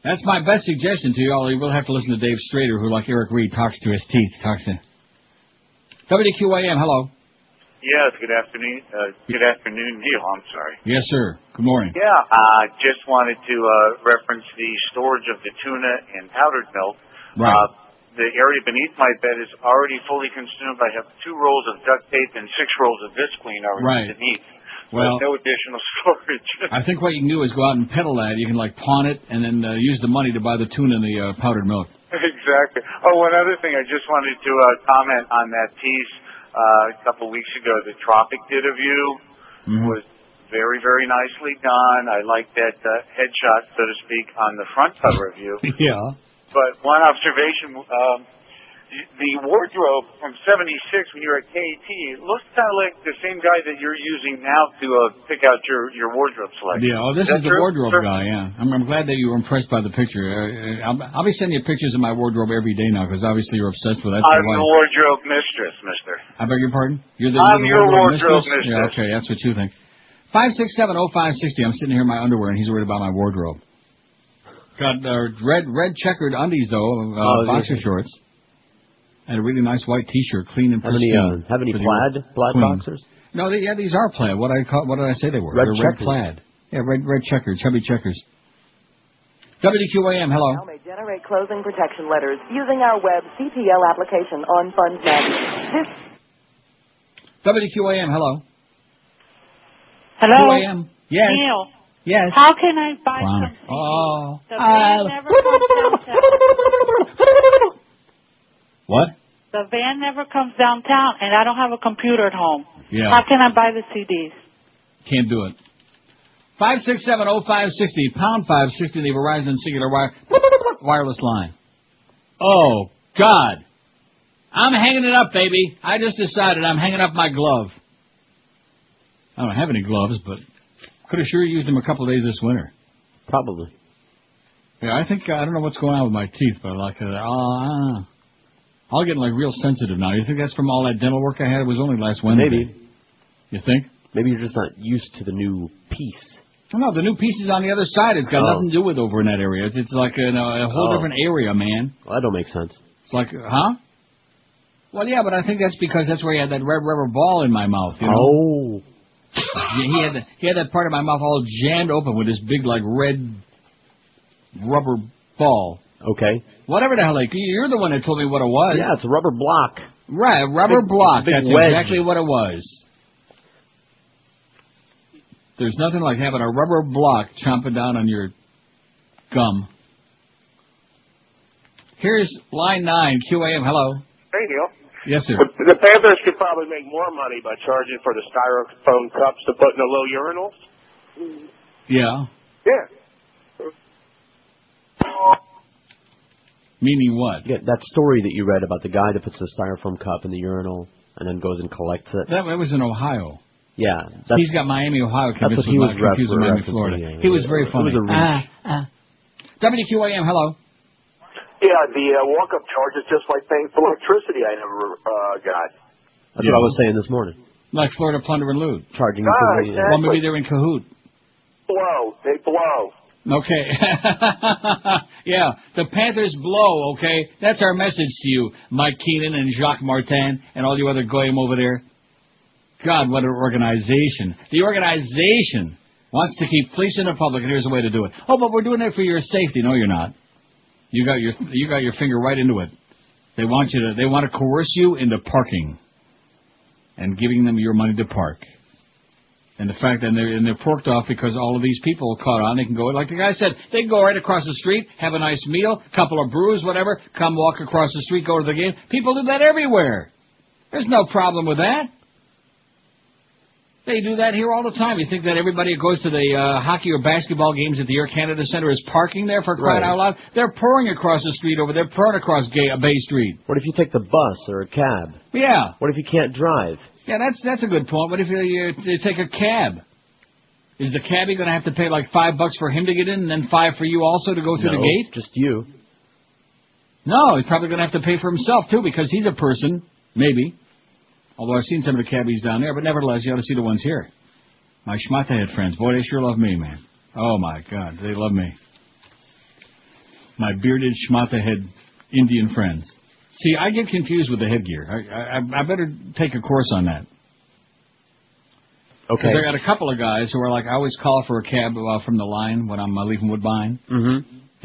That's my best suggestion to you all. You will have to listen to Dave Strader, who, like Eric Reed, talks to his teeth. WQAM, hello. Yes, good afternoon. Good afternoon, Neil. I'm sorry. Yes, sir. Good morning. Yeah, I just wanted to reference the storage of the tuna and powdered milk. Right. The area beneath my bed is already fully consumed. I have 2 rolls of duct tape and 6 rolls of Visqueen already beneath. Well, no additional storage. I think what you can do is go out and peddle that. You can, like, pawn it and then use the money to buy the tuna and the powdered milk. Exactly. Oh, one other thing. I just wanted to comment on that piece a couple weeks ago that Tropic did of you. Mm-hmm. Was very, very nicely done. I like that headshot, so to speak, on the front cover of you. Yeah. But one observation... the wardrobe from 76 when you were at KAT looks kind of like the same guy that you're using now to pick out your wardrobe selection. Yeah, this is the wardrobe guy, yeah. I'm glad that you were impressed by the picture. I'll be sending you pictures of my wardrobe every day now because obviously you're obsessed with that. I'm the wardrobe mistress, mister. I beg your pardon? I'm your wardrobe mistress? Yeah, okay, that's what you think. 5670560. I'm sitting here in my underwear, and he's worried about my wardrobe. Got red checkered undies, though, boxer shorts. And a really nice white T-shirt, clean and pristine. Have any plaid boxers? No, these are plaid. What did I say they were? They're red plaid. Yeah, red checkers, chubby checkers. WQAM, hello. We may generate closing protection letters using our web CPL application on FundsNet. WQAM, hello. Hello. QAM. Yes. Neil. Yes. How can I buy something? Oh. What? The van never comes downtown, and I don't have a computer at home. Yeah. How can I buy the CDs? Can't do it. 567-0560, #560, the Verizon Singular Wireless line. Oh, God. I'm hanging it up, baby. I just decided I'm hanging up my glove. I don't have any gloves, but could have sure used them a couple of days this winter. Probably. Yeah, I think, I don't know what's going on with my teeth, but like, I'll get like real sensitive now. You think that's from all that dental work I had? It was only last Wednesday. Maybe. You think? Maybe you're just not used to the new piece. No, the new piece is on the other side. It's got nothing to do with over in that area. It's like a whole different area, man. Well, that don't make sense. It's like, huh? Well, yeah, but I think that's because that's where he had that red rubber ball in my mouth. You know? Oh. He had that part of my mouth all jammed open with this big, like, red rubber ball. Okay. Whatever the hell, like, you're the one that told me what it was. Yeah, it's a rubber block. Right, a rubber block. That's wedge. Exactly what it was. There's nothing like having a rubber block chomping down on your gum. Here's line 9, QAM, hello. Hey, Neil. Yes, sir. The Panthers could probably make more money by charging for the styrofoam cups to put in the little urinals. Yeah. Yeah. Meaning what? Yeah, that story that you read about the guy that puts the styrofoam cup in the urinal and then goes and collects it. That was in Ohio. Yeah. He's got Miami, Ohio convinced with my confused Miami, Florida. Yeah, he was very funny. It was a reach. WQAM, hello. Yeah, the walk-up charge is just like paying for electricity I never got. That's what I was saying this morning. Like Florida Plunder and Loot. Charging you for the... Exactly. Well, maybe they're in cahoot. Blow. They blow. Okay. Yeah, the Panthers blow, okay? That's our message to you, Mike Keenan and Jacques Martin and all you other goyim over there. God, what an organization. The organization wants to keep policing the public, and here's a way to do it. Oh, but we're doing it for your safety. No, you're not. You got your finger right into it. They want you to. They want to coerce you into parking and giving them your money to park. And the fact that they're porked off because all of these people caught on. They can go, like the guy said, they can go right across the street, have a nice meal, couple of brews, whatever, come walk across the street, go to the game. People do that everywhere. There's no problem with that. They do that here all the time. You think that everybody who goes to the hockey or basketball games at the Air Canada Center is parking there for crying out loud? They're pouring across the street over there, pouring across Bay Street. What if you take the bus or a cab? Yeah. What if you can't drive? Yeah, that's a good point. What if you take a cab? Is the cabbie going to have to pay like $5 for him to get in and then $5 for you also to go through the gate? Just you. No, he's probably going to have to pay for himself, too, because he's a person, maybe. Although I've seen some of the cabbies down there, but nevertheless, you ought to see the ones here. My schmata head friends, boy, they sure love me, man. Oh, my God, they love me. My bearded schmata head Indian friends. See, I get confused with the headgear. I better take a course on that. Okay. Because I got a couple of guys who are like, I always call for a cab from the line when I'm leaving Woodbine,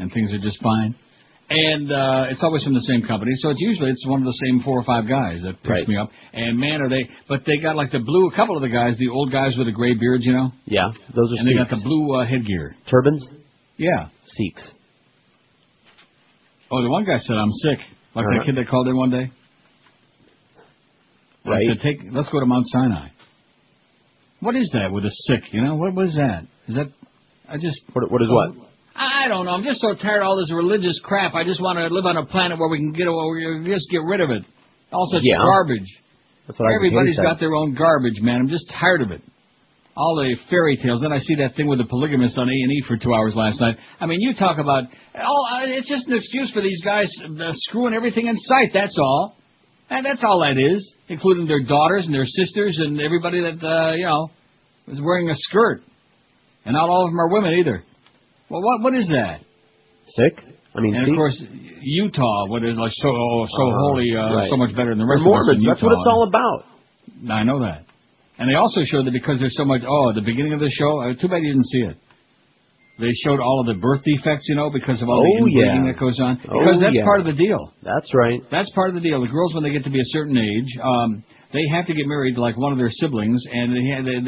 and things are just fine. And it's always from the same company, so it's usually one of the same 4 or 5 guys that picks me up. And, man, are they... But they got, like, the blue... A couple of the guys, the old guys with the gray beards, you know? Yeah, those are Sikhs. And they got the blue headgear. Turbans? Yeah. Sikhs. Oh, the one guy said, I'm sick. Like that kid that called in one day. Right. I said, let's go to Mount Sinai. What is that with a Sikh, you know? What was that? Is that... I just... What is what? I don't know. I'm just so tired of all this religious crap. I just want to live on a planet where we can get away. We just get rid of it. All such garbage. That's what everybody's got their own garbage, man. I'm just tired of it. All the fairy tales. Then I see that thing with the polygamist on A&E for 2 hours last night. I mean, you talk about... it's just an excuse for these guys screwing everything in sight. That's all. And that's all that is, including their daughters and their sisters and everybody that, is wearing a skirt. And not all of them are women either. Well, what is that? Sick? I mean, and of course, Utah, what is like holy, so much better than the rest of us. Mormons, that's what it's all about. I know that. And they also showed that because there's so much, at the beginning of the show, too bad you didn't see it. They showed all of the birth defects, because of all the inbreeding that goes on. Because that's part of the deal. That's right. That's part of the deal. The girls, when they get to be a certain age, they have to get married to like one of their siblings, and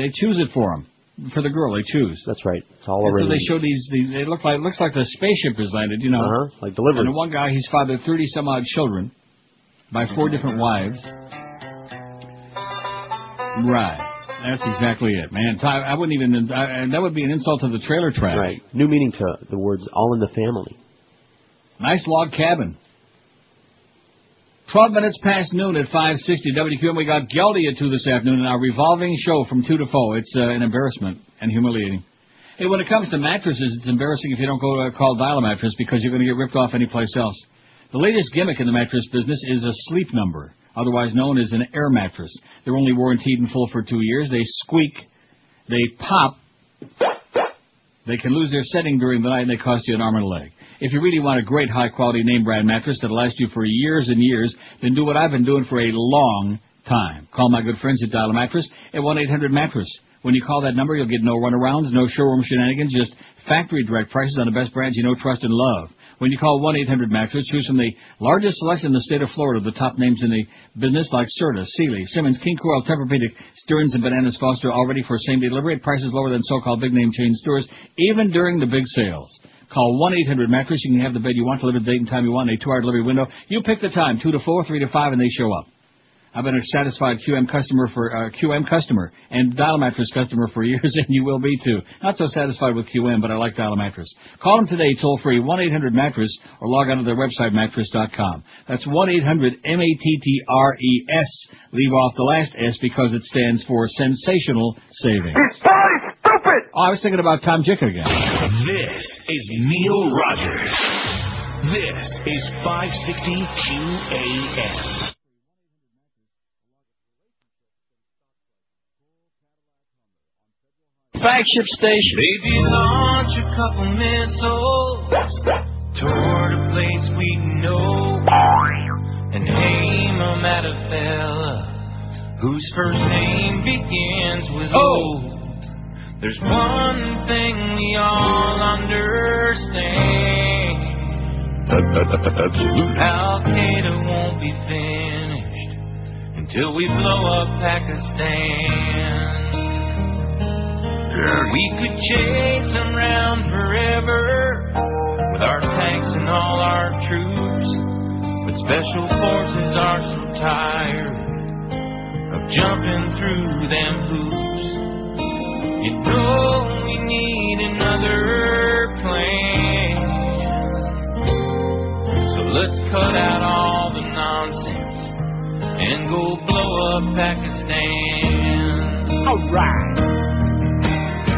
they choose it for them. For the girl, they choose. That's right. It's all over. So they show these. They look like looks like the spaceship has landed. Like Deliverance. And the one guy, he's fathered 30 some odd children, by four different wives. Right. That's exactly it, man. So I wouldn't even... that would be an insult to the trailer trash. Right. New meaning to the words all in the family. Nice log cabin. 12 minutes past noon at 5:60 WQM. We got Geldy at 2 this afternoon in our revolving show from 2 to 4. It's an embarrassment and humiliating. Hey, when it comes to mattresses, it's embarrassing if you don't go to call Dial-A Mattress because you're going to get ripped off anyplace else. The latest gimmick in the mattress business is a sleep number, otherwise known as an air mattress. They're only warranted in full for 2 years. They squeak, they pop, they can lose their setting during the night, and they cost you an arm and a leg. If you really want a great, high-quality name-brand mattress that'll last you for years and years, then do what I've been doing for a long time. Call my good friends at Dial-A Mattress at 1-800-MATTRESS. When you call that number, you'll get no runarounds, no showroom shenanigans, just factory-direct prices on the best brands you know, trust, and love. When you call 1-800-MATTRESS, choose from the largest selection in the state of Florida, the top names in the business like Serta, Sealy, Simmons, King Coil, Tempur-Pedic, Stearns, and Bananas Foster, all ready for same-day delivery at prices lower than so-called big-name chain stores, even during the big sales. Call 1-800-MATTRESS. You can have the bed you want, delivered the date and time you want, a 2-hour delivery window. You pick the time, 2 to 4, 3 to 5, and they show up. I've been a satisfied QM customer and Dial-A Mattress customer for years, and you will be too. Not so satisfied with QM, but I like Dial-A Mattress. Call them today, toll-free, 1-800-MATTRESS, or log on to their website, mattress.com. That's 1-800-MATTRES. Leave off the last S because it stands for sensational savings. It's time! Oh, I was thinking about Tom Jicka again. This is Neil Rogers. This is 560 QAM. Flagship station. Baby, launch a couple missiles toward a place we know, and aim 'em at a fella whose first name begins with O. There's one thing we all understand. Al-Qaeda won't be finished until we blow up Pakistan. Sure. We could chase them round forever with our tanks and all our troops. But special forces are so tired of jumping through them hoops. You know we need another plan. So let's cut out all the nonsense and go blow up Pakistan. Alright.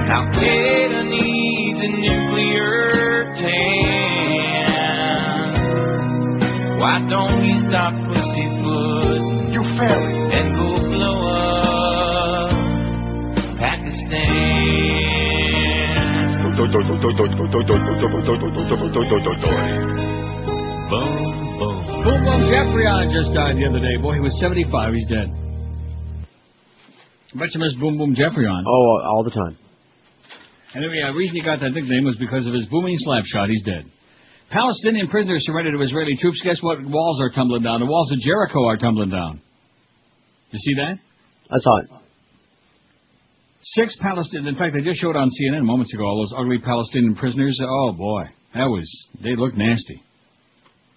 Al-Qaeda needs a nuclear tan. Why don't we stop pussyfoot? You fairy. And go blow up Pakistan. Boom Jeffrey Allen just died the other day. Boy, he was 75. He's dead. I bet you miss Boom Boom Jeffrey on. Oh, all the time. And anyway, the reason he got that nickname was because of his booming slap shot. He's dead. Palestinian prisoners surrendered to Israeli troops. Guess what? Walls are tumbling down. The walls of Jericho are tumbling down. You see that? I saw it. Six Palestinians, in fact, they just showed on CNN moments ago, all those ugly Palestinian prisoners. Oh, boy, they look nasty.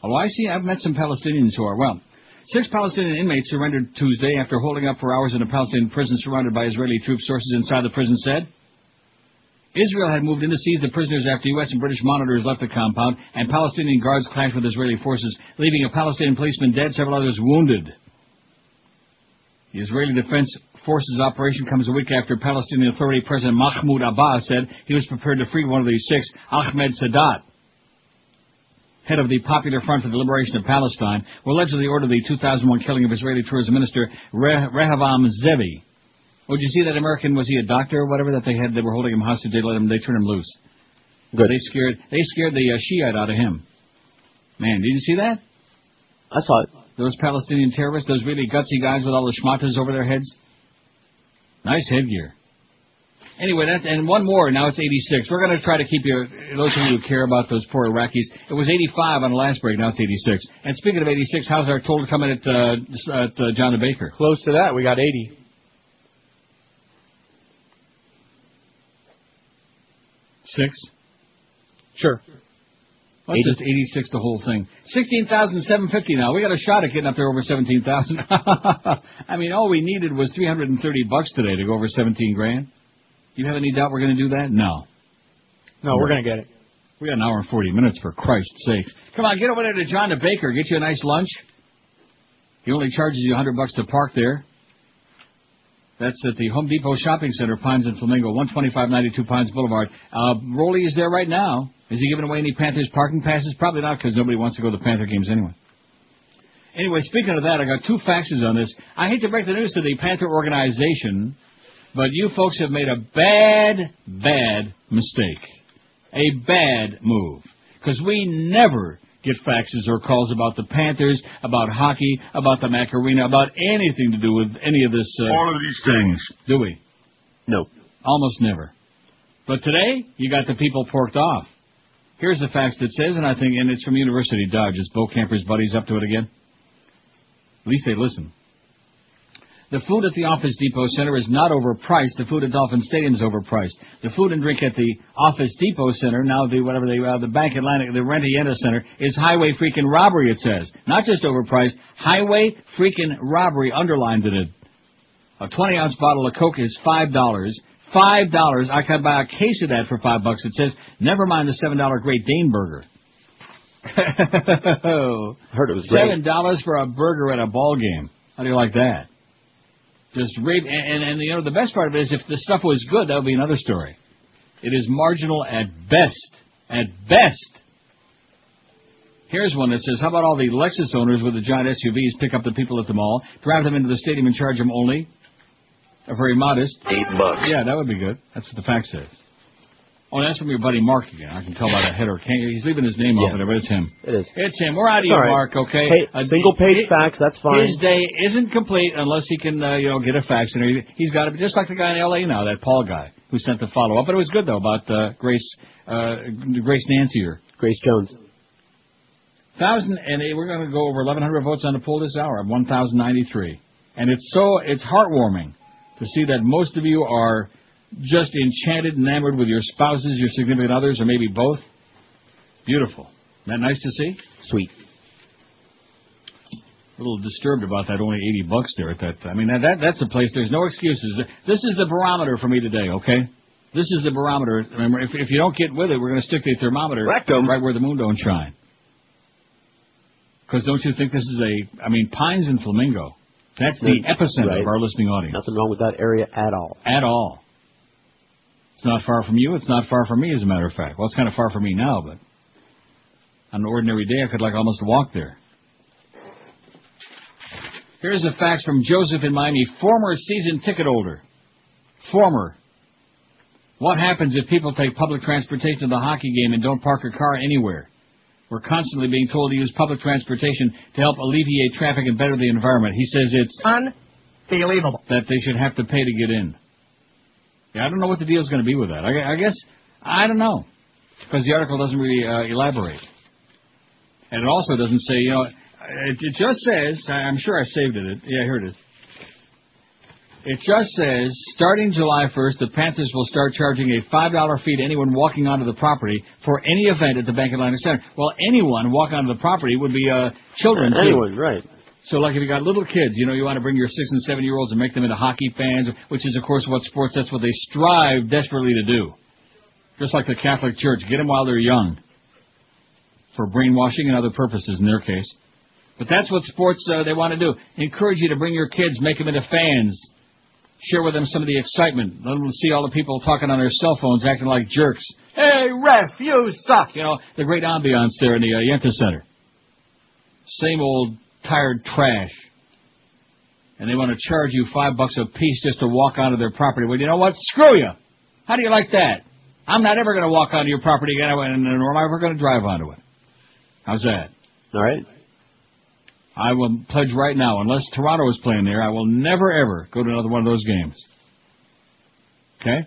Oh, I see, I've met some Palestinians who are, well, six Palestinian inmates surrendered Tuesday after holding up for hours in a Palestinian prison surrounded by Israeli troops, sources inside the prison said. Israel had moved in to seize the prisoners after U.S. and British monitors left the compound, and Palestinian guards clashed with Israeli forces, leaving a Palestinian policeman dead, several others wounded. The Israeli Defense Forces operation comes a week after Palestinian Authority President Mahmoud Abbas said he was prepared to free one of these six, Ahmed Sadat, head of the Popular Front for the Liberation of Palestine, who allegedly ordered the 2001 killing of Israeli Tourism Minister Rehavam Zevi. Oh, did you see that American? Was he a doctor or whatever that they had? They were holding him hostage. They turned him loose. Good. They scared the Shiite out of him. Man, did you see that? I saw it. Those Palestinian terrorists, those really gutsy guys with all the shmatas over their heads. Nice headgear. Anyway, and one more. Now it's 86. We're going to try to keep you, those of you who care about those poor Iraqis. It was 85 on the last break. Now it's 86. And speaking of 86, how's our total coming at John the Baker? Close to that. We got 80. Six? Sure. What's just 86 the whole thing. 16,750 now. We got a shot at getting up there over 17,000. I mean, all we needed was $330 today to go over 17 grand. You have any doubt we're going to do that? No. No, we're going to get it. We got an hour and 40 minutes, for Christ's sake. Come on, get over there to John the Baker. Get you a nice lunch. He only charges you $100 to park there. That's at the Home Depot Shopping Center, Pines and Flamingo, 12592 Pines Boulevard. Rolly is there right now. Is he giving away any Panthers parking passes? Probably not, because nobody wants to go to the Panther games anyway. Anyway, speaking of that, I got two faxes on this. I hate to break the news to the Panther organization, but you folks have made a bad, bad mistake. A bad move. Because we never get faxes or calls about the Panthers, about hockey, about the Macarena, about anything to do with any of this. All of these things. Do we? No. Almost never. But today, you got the people porked off. Here's a fax that says, and I think, and it's from University Dodge. Is Bo Camper's buddies up to it again? At least they listen. The food at the Office Depot Center is not overpriced. The food at Dolphin Stadium is overpriced. The food and drink at the Office Depot Center, now the whatever they are, the Bank Atlantic, the Rent-A-Yenta Center, is highway freaking robbery, it says. Not just overpriced, highway freaking robbery underlined in it. A 20-ounce bottle of Coke is $5. $5. I could buy a case of that for $5. It says, never mind the $7 Great Dane burger. I heard it was $7 great. For a burger at a ball game. How do you like that? Just rape, and you know, the best part of it is if the stuff was good, that would be another story. It is marginal at best. At best. Here's one that says, how about all the Lexus owners with the giant SUVs pick up the people at the mall, drive them into the stadium and charge them only? A very modest. $8. Yeah, that would be good. That's what the fax says. Oh, and that's from your buddy Mark again. I can tell by the header. He's leaving his name off there, but it's him. It is. It's him. We're out of here, Mark, okay? Hey, single-page fax, that's fine. His day isn't complete unless he can, get a fax. And he's got to be just like the guy in L.A. now, that Paul guy who sent the follow-up. But it was good, though, about Grace Nancy or Grace Jones. 1,000, and we're going to go over 1,100 votes on the poll this hour. 1,093. And it's heartwarming to see that most of you are just enchanted, enamored with your spouses, your significant others, or maybe both. Beautiful. Isn't that nice to see? Sweet. A little disturbed about that, only $80 there at that. I mean, that's a place, there's no excuses. This is the barometer for me today, okay? This is the barometer. Remember, if you don't get with it, we're going to stick the thermometer right where the moon don't shine. Because don't you think this is Pines and Flamingo. That's the epicenter of our listening audience. Nothing wrong with that area at all. At all. It's not far from you. It's not far from me, as a matter of fact. Well, it's kind of far from me now, but on an ordinary day, I could almost walk there. Here's a fax from Joseph in Miami, former season ticket holder. Former. What happens if people take public transportation to the hockey game and don't park a car anywhere? We're constantly being told to use public transportation to help alleviate traffic and better the environment. He says it's unbelievable that they should have to pay to get in. Yeah, I don't know what the deal's going to be with that. I guess, I don't know, because the article doesn't really elaborate. And it also doesn't say, it just says, I'm sure I saved it. Yeah, here it is. It just says, starting July 1st, the Panthers will start charging a $5 fee to anyone walking onto the property for any event at the Bank Atlantic Center. Well, anyone walking onto the property would be children. Anyone, right. So, like, if you got little kids, you want to bring your 6- and 7-year-olds and make them into hockey fans, which is, of course, that's what they strive desperately to do. Just like the Catholic Church. Get them while they're young for brainwashing and other purposes in their case. But that's what sports, they want to do. Encourage you to bring your kids, make them into fans. Share with them some of the excitement. Let them see all the people talking on their cell phones, acting like jerks. Hey, ref, you suck! The great ambiance there in the Yenta Center. Same old tired trash, and they want to charge you $5 a piece just to walk onto their property. Well, you know what? Screw you. How do you like that? I'm not ever going to walk onto your property again, nor am I ever going to drive onto it. How's that? All right. I will pledge right now, unless Toronto is playing there, I will never, ever go to another one of those games. Okay?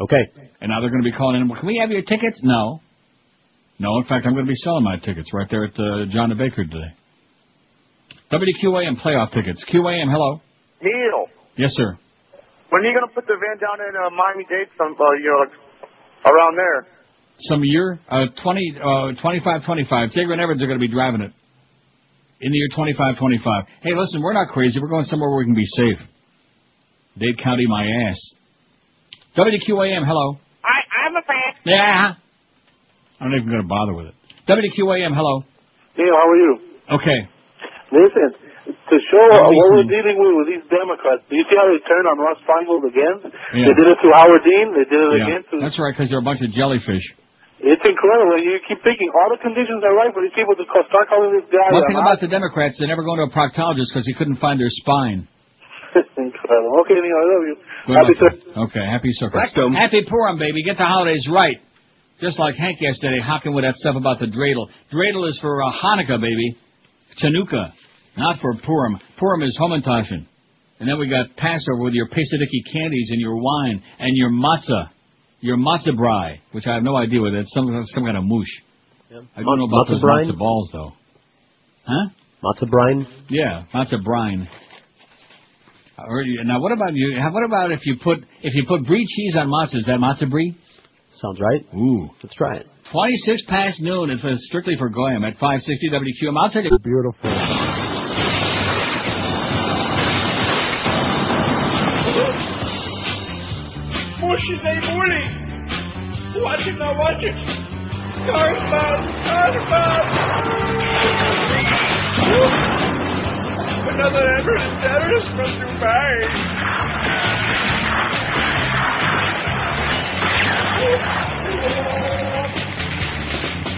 Okay. And now they're going to be calling in, can we have your tickets? No. No, in fact, I'm going to be selling my tickets right there at John the Baker today. WQAM playoff tickets. QAM, hello. Neil. Yes, sir. When are you going to put the van down in Miami-Dade, around there? some year, 2525. Tigran Evans are going to be driving it in the year 2525. Hey, listen, we're not crazy. We're going somewhere where we can be safe. Dade County, my ass. WQAM, hello. I'm a fan. Yeah. I'm not even going to bother with it. WQAM, hello. Neil, how are you? Okay. Listen. To show what we're dealing with these Democrats, do you see how they turn on Russ Feingold again? Yeah. They did it to Howard Dean. They did it again to... That's right, because they're a bunch of jellyfish. It's incredible. You keep thinking all the conditions are right for these people to start calling this guy... One thing about the Democrats, they're never going to a proctologist because he couldn't find their spine. Incredible. Okay, Neil, I love you. Okay, happy circus. Happy Purim, baby. Get the holidays right. Just like Hank yesterday, hocking with that stuff about the dreidel. Dreidel is for Hanukkah, baby. Chanukah. Not for Purim. Purim is Hamantashen. And then we got Passover with your Pesadiki candies and your wine and your matzah brai, which I have no idea what that's. Some kind of moosh. Yep. I don't know about those matzah balls, though. Huh? Matzah brine? Yeah, matzah brine. Now, what about you? What about if you put brie cheese on matzah? Is that matzah brie? Sounds right. Ooh. Let's try it. 26 past noon. It's strictly for Goyim at 560 WQM. I'll tell you. Beautiful. Today morning, watch it, car about, another effort and terrorist from Dubai,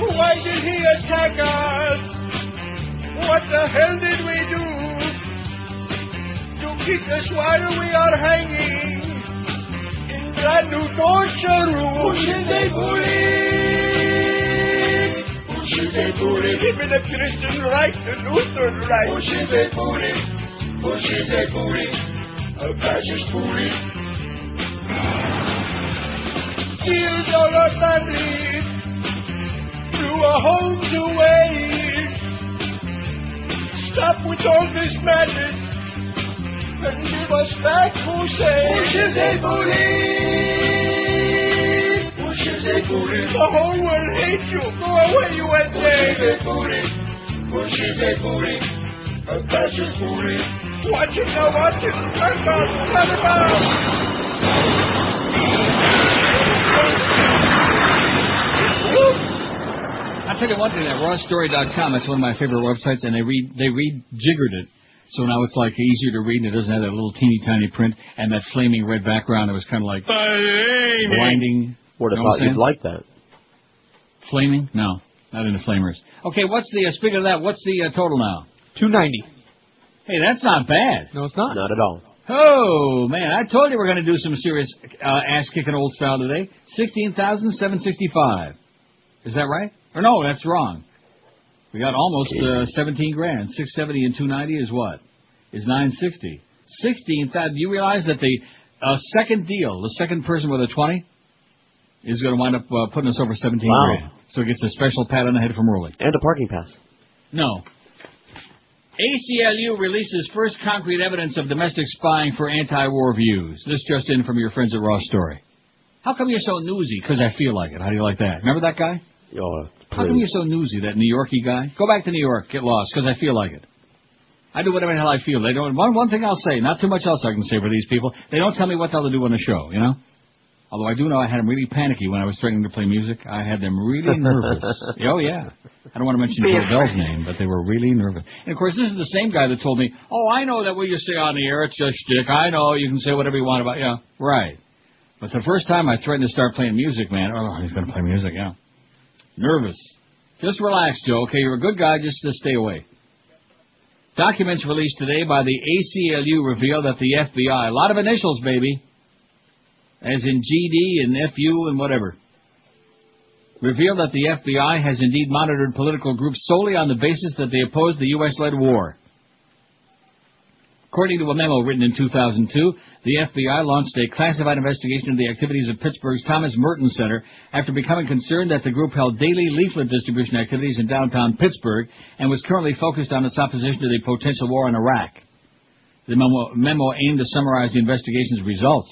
why did he attack us, what the hell did we do, to keep us while we are hanging, brand new torture room. Push is a bully. Even the Christian right, the Lutheran right. Push is a bully. A patch is bully. Steals all our families to a home to wait. Stop with all this madness and give us back Hussein. Bush is a bully. The whole world hates you. Go away, you and Bush is a bully. A fascist bully. Watch it. Turn about. I'll tell you one thing, that rawstory.com, that's one of my favorite websites, and they rejiggered it. So now it's like easier to read, and it doesn't have that little teeny tiny print and that flaming red background. It was kind of like blinding. What about you'd like that? Flaming? No, not into flamers. Okay, what's the speaking of that? What's the total now? 290. Hey, that's not bad. No, it's not. Not at all. Oh man, I told you we're going to do some serious ass kicking old style today. 16,765. Is that right? Or no, that's wrong. We got almost 17 grand. 670 and 290 is what? Is 960. 16,000. Do you realize that the second deal, the second person with a 20, is going to wind up putting us over 17 grand? So it gets a special pat on the head from Rolly. And a parking pass. No. ACLU releases first concrete evidence of domestic spying for anti-war views. This just in from your friends at Raw Story. How come you're so newsy? Because I feel like it. How do you like that? Remember that guy? How come you're so newsy, that New Yorkie guy? Go back to New York, get lost, because I feel like it. I do whatever the hell I feel. They don't. One thing I'll say, not too much else I can say for these people. They don't tell me what the hell to do on the show, you know? Although I do know I had them really panicky when I was threatening to play music. I had them really nervous. Oh, yeah. I don't want to mention Joe Bell's name, but they were really nervous. And, of course, this is the same guy that told me, I know that what you say on the air, it's just shtick. I know you can say whatever you want about, right. But the first time I threatened to start playing music, man, he's going to play music, nervous. Just relax, Joe. Okay, you're a good guy. Just stay away. Documents released today by the ACLU reveal that the FBI, a lot of initials, baby, as in GD and FU and whatever, reveal that the FBI has indeed monitored political groups solely on the basis that they opposed the U.S.-led war. According to a memo written in 2002, the FBI launched a classified investigation of the activities of Pittsburgh's Thomas Merton Center after becoming concerned that the group held daily leaflet distribution activities in downtown Pittsburgh and was currently focused on its opposition to the potential war in Iraq. The memo aimed to summarize the investigation's results.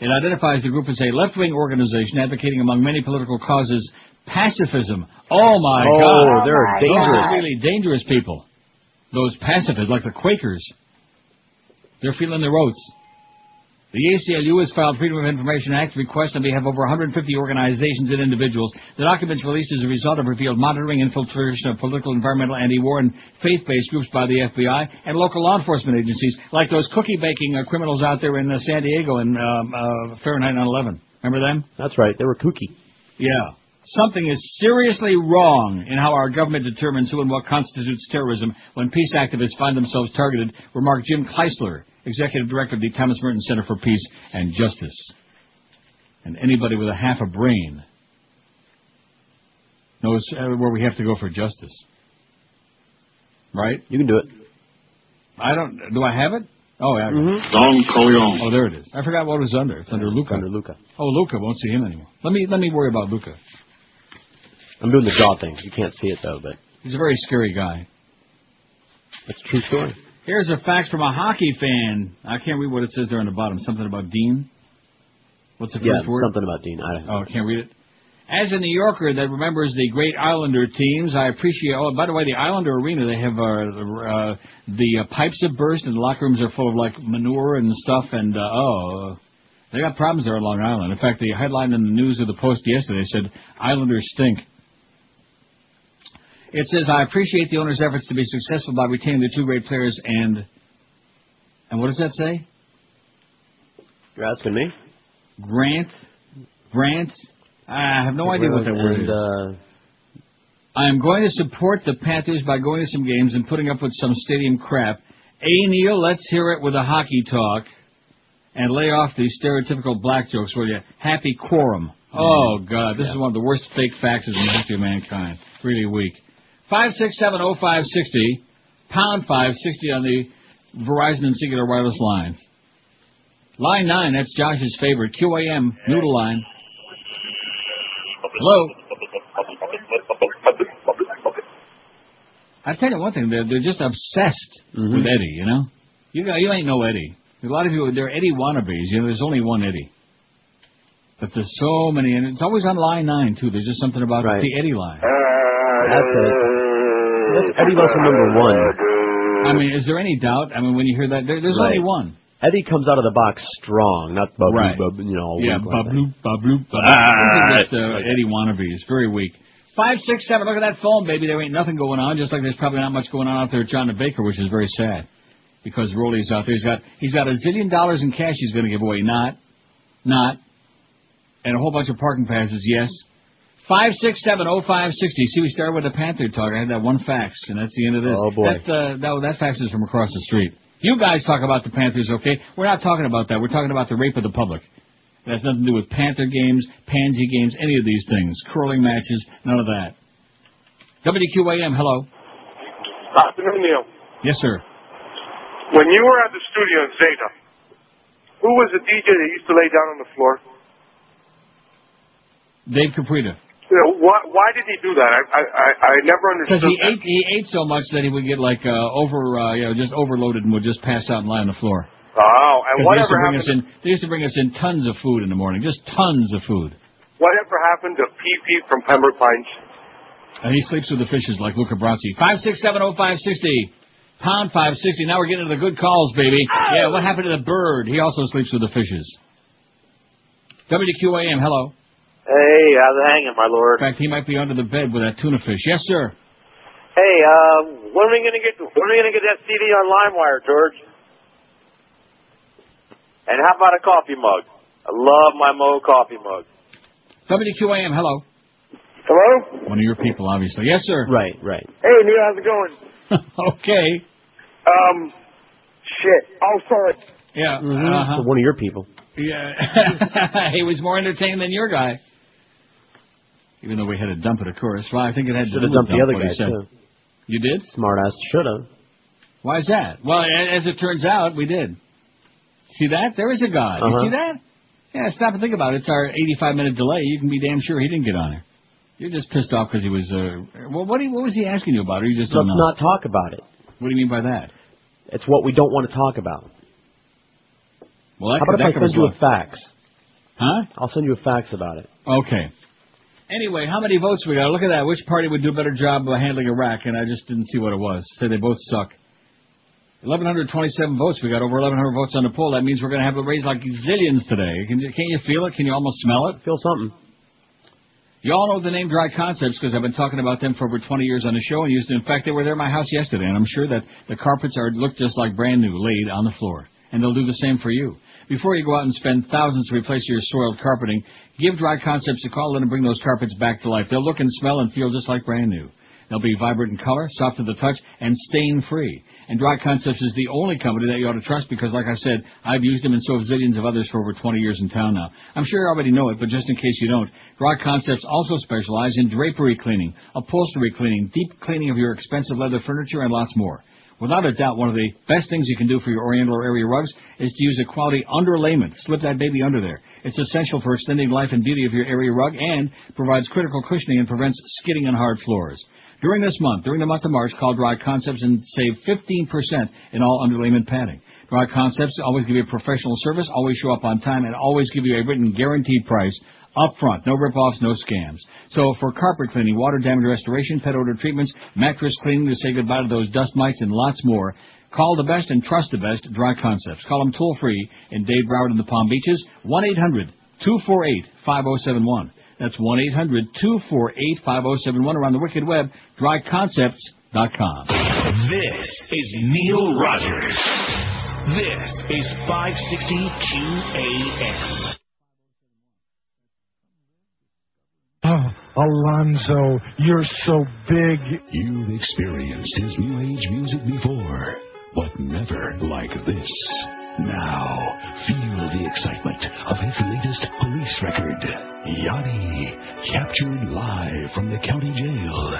It identifies the group as a left-wing organization advocating, among many political causes, pacifism. Oh, my God. Oh, they're dangerous. Those are really dangerous people. Those pacifists, like the Quakers. They're feeling their oats. The ACLU has filed Freedom of Information Act requests on behalf of over 150 organizations and individuals. The documents released as a result of revealed monitoring, infiltration of political, environmental, anti-war, and faith-based groups by the FBI and local law enforcement agencies, like those cookie-baking criminals out there in San Diego and Fahrenheit 9/11. Remember them? That's right. They were kooky. Yeah. Something is seriously wrong in how our government determines who and what constitutes terrorism when peace activists find themselves targeted, remarked Jim Keisler, Executive Director of the Thomas Merton Center for Peace and Justice. And anybody with a half a brain knows where we have to go for justice. Right? You can do it. I don't... Do I have it? Oh, yeah. Mm-hmm. Don Corleone. Oh, there it is. I forgot what it was under. It's under Luca. Under Luca. Oh, Luca. Won't see him anymore. Let me worry about Luca. I'm doing the jaw thing. You can't see it, though, but... He's a very scary guy. That's a true story. Here's a fax from a hockey fan. I can't read what it says there on the bottom. Something about Dean? What's it called for? Yeah, something about Dean. I can't read it. As a New Yorker that remembers the great Islander teams, I appreciate... Oh, by the way, the Islander arena, they have the pipes have burst and the locker rooms are full of, like, manure and stuff. And, they got problems there on Long Island. In fact, the headline in the News of the Post yesterday said, Islanders stink. It says, I appreciate the owner's efforts to be successful by retaining the two great players and what does that say? You're asking me? Grant? I have no idea what that word is. I am going to support the Panthers by going to some games and putting up with some stadium crap. A, Neil, let's hear it with a hockey talk and lay off the stereotypical black jokes, will you? Happy quorum. Oh, God, this is one of the worst fake faxes in the history of mankind. Really weak. 5670560, pound 560 on the Verizon and Singular wireless line. Line 9, that's Josh's favorite, QAM, noodle line. Hello? I tell you one thing, they're just obsessed with Eddie, you know? You ain't no Eddie. A lot of people, they're Eddie wannabes. You know, there's only one Eddie. But there's so many, and it's always on line 9, too. There's just something about the Eddie line. That's it. So that's Eddie lesson number 1. I mean, is there any doubt? I mean, when you hear that, there's only one. Eddie comes out of the box strong, not babloop, you know. Yeah, babloop, babloop, babloop. I think that's Eddie wannabes. Very weak. 567, look at that phone, baby. There ain't nothing going on, just like there's probably not much going on out there at John the Baker, which is very sad. Because Rolly's out there. He's got $1 zillion in cash he's going to give away. Not. And a whole bunch of parking passes, yes. 5670560. See, we started with the Panther talk. I had that one fax, and that's the end of this. Oh, boy. That fax is from across the street. You guys talk about the Panthers, okay? We're not talking about that. We're talking about the rape of the public. It has nothing to do with Panther games, Pansy games, any of these things. Curling matches, none of that. WQAM, hello. Afternoon, Neil. Yes, sir. When you were at the studio in Zeta, who was the DJ that used to lay down on the floor? Dave Caprita. You know, why did he do that? I never understood. Because he ate so much that he would get like just overloaded and would just pass out and lie on the floor. Oh, and whatever happened? They used to bring us in tons of food in the morning, just tons of food. Whatever happened to PP from Pembroke Pines? And he sleeps with the fishes like Luca Brasi. 5670560, pound 560. Now we're getting to the good calls, baby. Oh. Yeah, what happened to the bird? He also sleeps with the fishes. WQAM, hello. Hey, how's it hanging, my lord? In fact, he might be under the bed with that tuna fish. Yes, sir. Hey, when are we going to get that CD on LimeWire, George? And how about a coffee mug? I love my Moe coffee mug. WQAM, hello. Hello? One of your people, obviously. Yes, sir. Right. Hey, Neil, how's it going? Okay. Shit. Oh, sorry. Yeah. So one of your people. Yeah. He was more entertained than your guy. Even though we had to dump it, of course. Well, I think it had to dump the other guy, too. You did? Smartass should have. Why is that? Well, as it turns out, we did. See that? There is a God. You see that? Yeah, stop and think about it. It's our 85-minute delay. You can be damn sure he didn't get on there. You're just pissed off because he was... Well, what was he asking you about? Or you just don't know? Let's not talk about it. What do you mean by that? It's what we don't want to talk about. Well, how about if I send you a fax? Huh? I'll send you a fax about it. Okay. Anyway, how many votes we got? Look at that. Which party would do a better job of handling Iraq? And I just didn't see what it was. Say they both suck. 1,127 votes. We got over 1,100 votes on the poll. That means we're going to have a raise like zillions today. Can't you feel it? Can you almost smell it? Feel something. You all know the name Dry Concepts because I've been talking about them for over 20 years on the show. And used to, in fact, they were there at my house yesterday. And I'm sure that the carpets look just like brand new, laid on the floor. And they'll do the same for you. Before you go out and spend thousands to replace your soiled carpeting, give Dry Concepts a call and bring those carpets back to life. They'll look and smell and feel just like brand new. They'll be vibrant in color, soft to the touch, and stain-free. And Dry Concepts is the only company that you ought to trust because, like I said, I've used them and so have zillions of others for over 20 years in town now. I'm sure you already know it, but just in case you don't, Dry Concepts also specialize in drapery cleaning, upholstery cleaning, deep cleaning of your expensive leather furniture, and lots more. Without a doubt, one of the best things you can do for your oriental or area rugs is to use a quality underlayment. Slip that baby under there. It's essential for extending life and beauty of your area rug and provides critical cushioning and prevents skidding on hard floors. During the month of March, call Dry Concepts and save 15% in all underlayment padding. Dry Concepts always give you professional service, always show up on time, and always give you a written guaranteed price up front. No rip-offs, no scams. So for carpet cleaning, water damage restoration, pet odor treatments, mattress cleaning to say goodbye to those dust mites, and lots more, call the best and trust the best Dry Concepts. Call them toll-free in Dade, Broward, and the Palm Beaches, 1-800-248-5071. That's 1-800-248-5071 or on the Wicked Web, dryconcepts.com. This is Neil Rogers. This is 560 QAM. Oh, Alonzo, you're so big. You've experienced his new age music before, but never like this. Now, feel the excitement of his latest police record, Yanni, captured live from the county jail.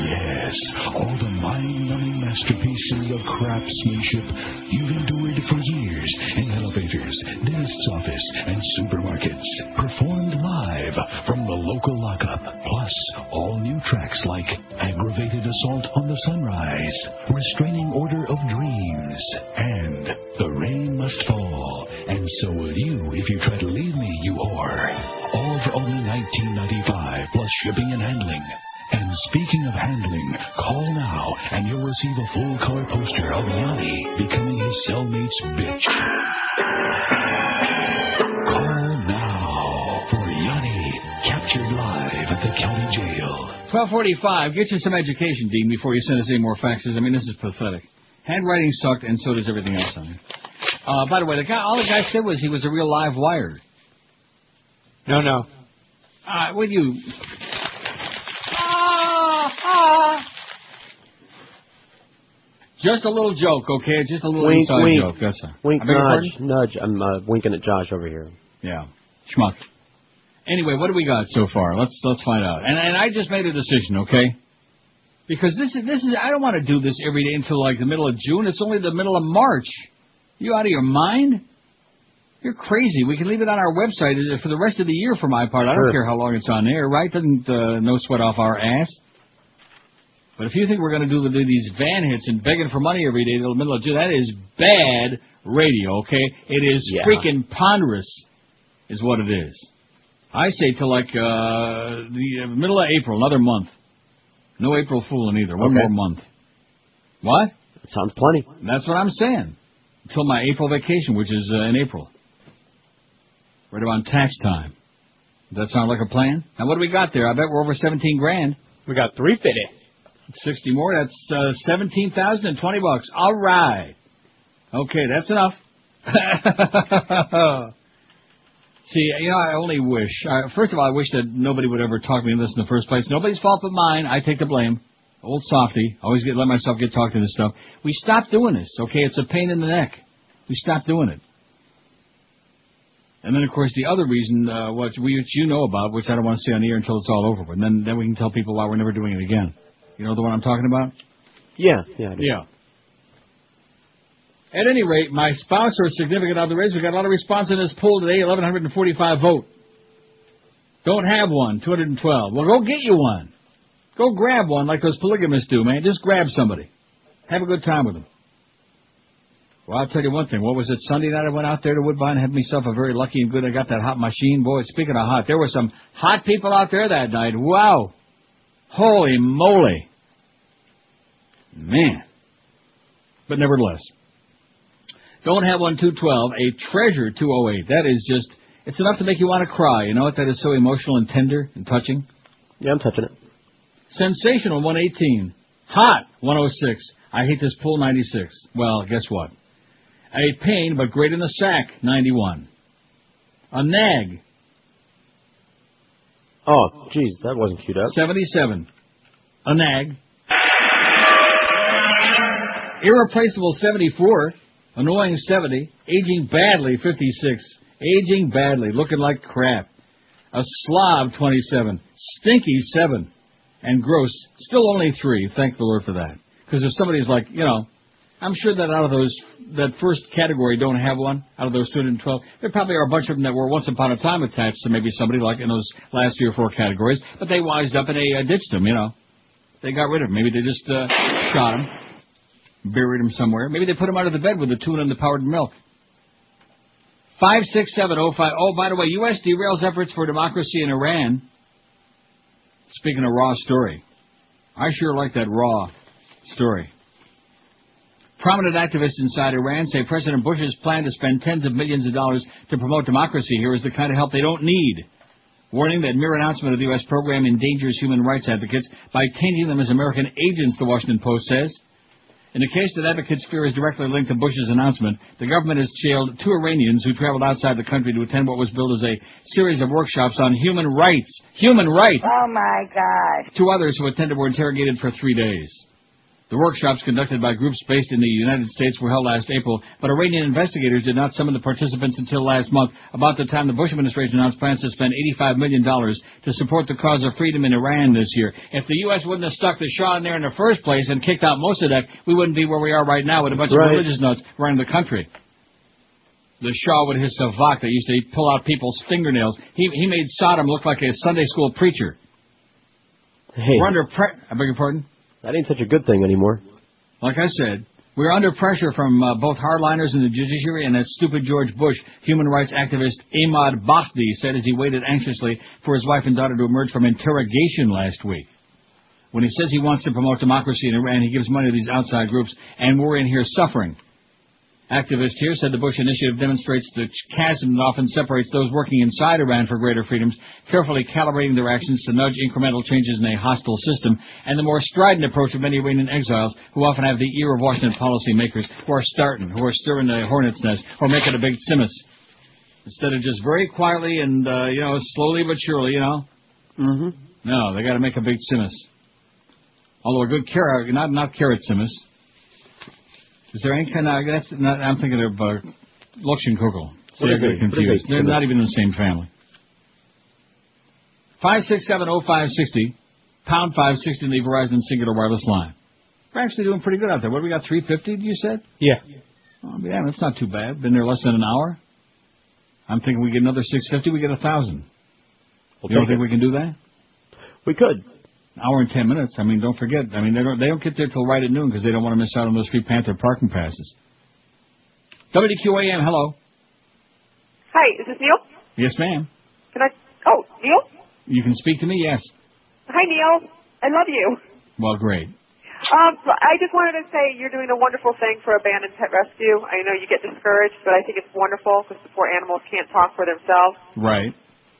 Yes, all the mind-numbing masterpieces of craftsmanship you've endured for years in elevators, dentist's office, and supermarkets, performed live from the local lockup, plus all new tracks like Aggravated Assault on the Sunrise, Restraining Order of Dreams, and The Rain Must Fall, and So Will You If You Try to Leave Me, You Whore. All for only $19.95 plus shipping and handling. And speaking of handling, call now and you'll receive a full-color poster of Yanni becoming his cellmate's bitch. Call now for Yanni, captured live at the county jail. 12:45. Get you some education, Dean, before you send us any more faxes. I mean, this is pathetic. Handwriting sucked, and so does everything else on it. By the way, all the guy said was he was a real live wire. No. Just a little joke, okay? Just a little wink, inside wink. Joke. That's a wink, nudge. I'm winking at Josh over here. Yeah, schmuck. Anyway, what do we got so far? Let's find out. And I just made a decision, okay? Because this is I don't want to do this every day until like the middle of June. It's only the middle of March. You out of your mind? You're crazy. We can leave it on our website for the rest of the year for my part. I don't care how long it's on air, right? Doesn't no sweat off our ass. But if you think we're going to do these van hits and begging for money every day in the middle of June, that is bad radio, okay? It is freaking ponderous is what it is. I say till like the middle of April, another month. No April fooling either. One more month. What? That sounds plenty. That's what I'm saying. Until my April vacation, which is in April. Right around tax time. Does that sound like a plan? Now, what do we got there? I bet we're over 17 grand. We got 350. 60 more. That's $17,020. All right. Okay, that's enough. See, you know, I only wish. First of all, I wish that nobody would ever talk me into this in the first place. Nobody's fault but mine. I take the blame. Old softy. Always let myself get talked into stuff. We stopped doing this, okay? It's a pain in the neck. We stopped doing it. And then, of course, the other reason, which you know about, which I don't want to say on the air until it's all over. And then we can tell people why we're never doing it again. You know the one I'm talking about? Yeah, I do. Yeah. At any rate, my spouse or significant other is. We got a lot of response in this poll today, 1,145 vote. Don't have one, 212. Well, go get you one. Go grab one like those polygamists do, man. Just grab somebody. Have a good time with them. Well, I'll tell you one thing. What was it? Sunday night I went out there to Woodbine and had myself a very lucky and good. I got that hot machine. Boy, speaking of hot, there were some hot people out there that night. Wow. Holy moly. Man. But nevertheless. Don't have one 212, a treasure 208. That is just, it's enough to make you want to cry. You know what? That is so emotional and tender and touching. Yeah, I'm touching it. Sensational 118. Hot 106. I hate this pool 96. Well, guess what? A pain, but great in the sack 91. A nag. Oh, geez, that wasn't queued up. 77. A nag. Irreplaceable 74. Annoying 70. Aging badly 56. Aging badly, looking like crap. A slob 27. Stinky 7. And gross, still only 3. Thank the Lord for that. Because if somebody's like, you know, I'm sure that out of those, that first category don't have one, out of those 212, there probably are a bunch of them that were once upon a time attached to maybe somebody like in those last 3 or 4 categories, but they wised up and they ditched them, you know. They got rid of them. Maybe they just shot them, buried them somewhere. Maybe they put them under the bed with the tuna and the powdered milk. 56705. Oh, by the way, U.S. derails efforts for democracy in Iran. Speaking of raw story, I sure like that raw story. Prominent activists inside Iran say President Bush's plan to spend tens of millions of dollars to promote democracy here is the kind of help they don't need, warning that mere announcement of the U.S. program endangers human rights advocates by tainting them as American agents, the Washington Post says. In the case that advocates fear is directly linked to Bush's announcement, the government has jailed 2 Iranians who traveled outside the country to attend what was billed as a series of workshops on human rights. Human rights! Oh, my God. 2 others who attended were interrogated for 3 days. The workshops conducted by groups based in the United States were held last April, but Iranian investigators did not summon the participants until last month, about the time the Bush administration announced plans to spend $85 million to support the cause of freedom in Iran this year. If the U.S. wouldn't have stuck the Shah in there in the first place and kicked out Mossadegh, we wouldn't be where we are right now with a bunch of religious nuts running the country. The Shah with his savak, they used to pull out people's fingernails. He made Sodom look like a Sunday school preacher. Hey. We're under I beg your pardon? That ain't such a good thing anymore. Like I said, we're under pressure from both hardliners in the judiciary and that stupid George Bush. Human rights activist Ahmad Bosdi said as he waited anxiously for his wife and daughter to emerge from interrogation last week. When he says he wants to promote democracy in Iran, he gives money to these outside groups, and we're in here suffering. Activists here said the Bush initiative demonstrates the chasm that often separates those working inside Iran for greater freedoms, carefully calibrating their actions to nudge incremental changes in a hostile system, and the more strident approach of many Iranian exiles who often have the ear of Washington policymakers who are stirring the hornet's nest, or making a big simus. Instead of just very quietly and, slowly but surely, Mm-hmm. No, they got to make a big simus. Although a good carrot, not carrot simus. Is there any kind of... I'm thinking of Lux and Kugel. So I get confused. They're not even in the same family. 5670560, pound 560 in the Verizon Singular Wireless Line. We're actually doing pretty good out there. What, we got 350, you said? Yeah. Oh, yeah, that's not too bad. Been there less than an hour. I'm thinking we get another 650, we get 1,000. You don't think we can do that? We could. Hour and 10 minutes. I mean, don't forget. I mean, they don't get there till right at noon because they don't want to miss out on those free Panther parking passes. WQAM, hello. Hi, is this Neil? Yes, ma'am. Can I? Oh, Neil. You can speak to me. Yes. Hi, Neil. I love you. Well, great. I just wanted to say you're doing a wonderful thing for Abandon Pet Rescue. I know you get discouraged, but I think it's wonderful because the poor animals can't talk for themselves. Right.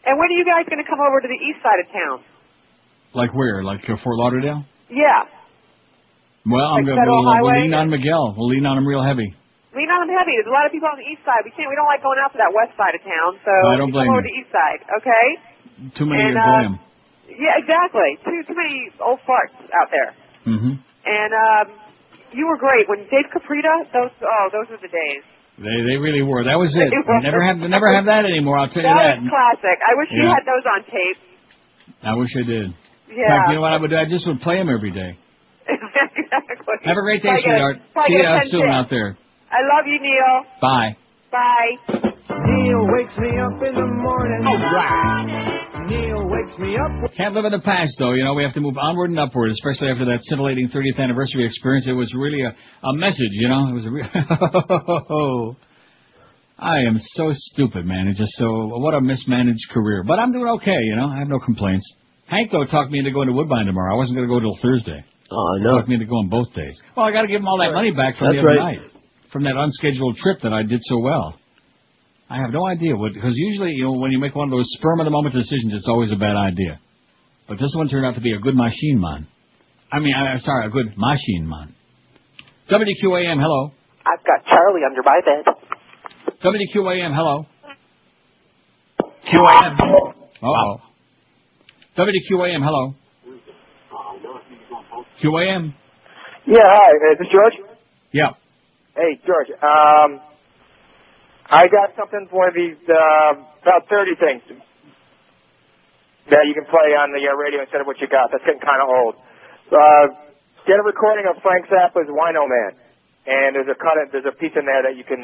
And when are you guys going to come over to the east side of town? Like where? Like Fort Lauderdale? Yeah. Well, I'm going to lean on Miguel. We'll lean on him real heavy. Lean on him heavy. There's a lot of people on the east side. We don't like going out to that west side of town, so no, I don't blame you. Over to the east side, okay? Too many to blame. Yeah, exactly. Too many old farts out there. Mm-hmm. And you were great when Dave Caprita. Those were the days. They really were. That was it. Never have that anymore. I'll tell you that. That was classic. I wish you had those on tape. I wish I did. Yeah. In fact, you know what I would do? I just would play them every day. Exactly. Have a great day, sweetheart. See you soon out there. I love you, Neil. Bye. Bye. Neil wakes me up in the morning. All right. Neil wakes me up. Can't live in the past, though. You know, we have to move onward and upward, especially after that scintillating 30th anniversary experience. It was really a message, you know. It was a real... I am so stupid, man. It's just so... What a mismanaged career. But I'm doing okay, you know. I have no complaints. Hank, though, talked me into going to Woodbine tomorrow. I wasn't going to go till Thursday. Oh, I know. He talked me into going both days. Well, I got to give him all that money back from the other night. From that unscheduled trip that I did so well. I have no idea what... Because usually, you know, when you make one of those spur-of-the-moment decisions, it's always a bad idea. But this one turned out to be a good machine, man. A good machine, man. WQAM, hello. I've got Charlie under my bed. WQAM, hello. QAM. Uh-oh. WQAM, hello. QAM. Yeah, hi. Is this George? Yeah. Hey, George. I got something for these about 30 things that you can play on the radio instead of what you got. That's getting kind of old. Get a recording of Frank Zappa's Wino Man, and there's a piece in there that you can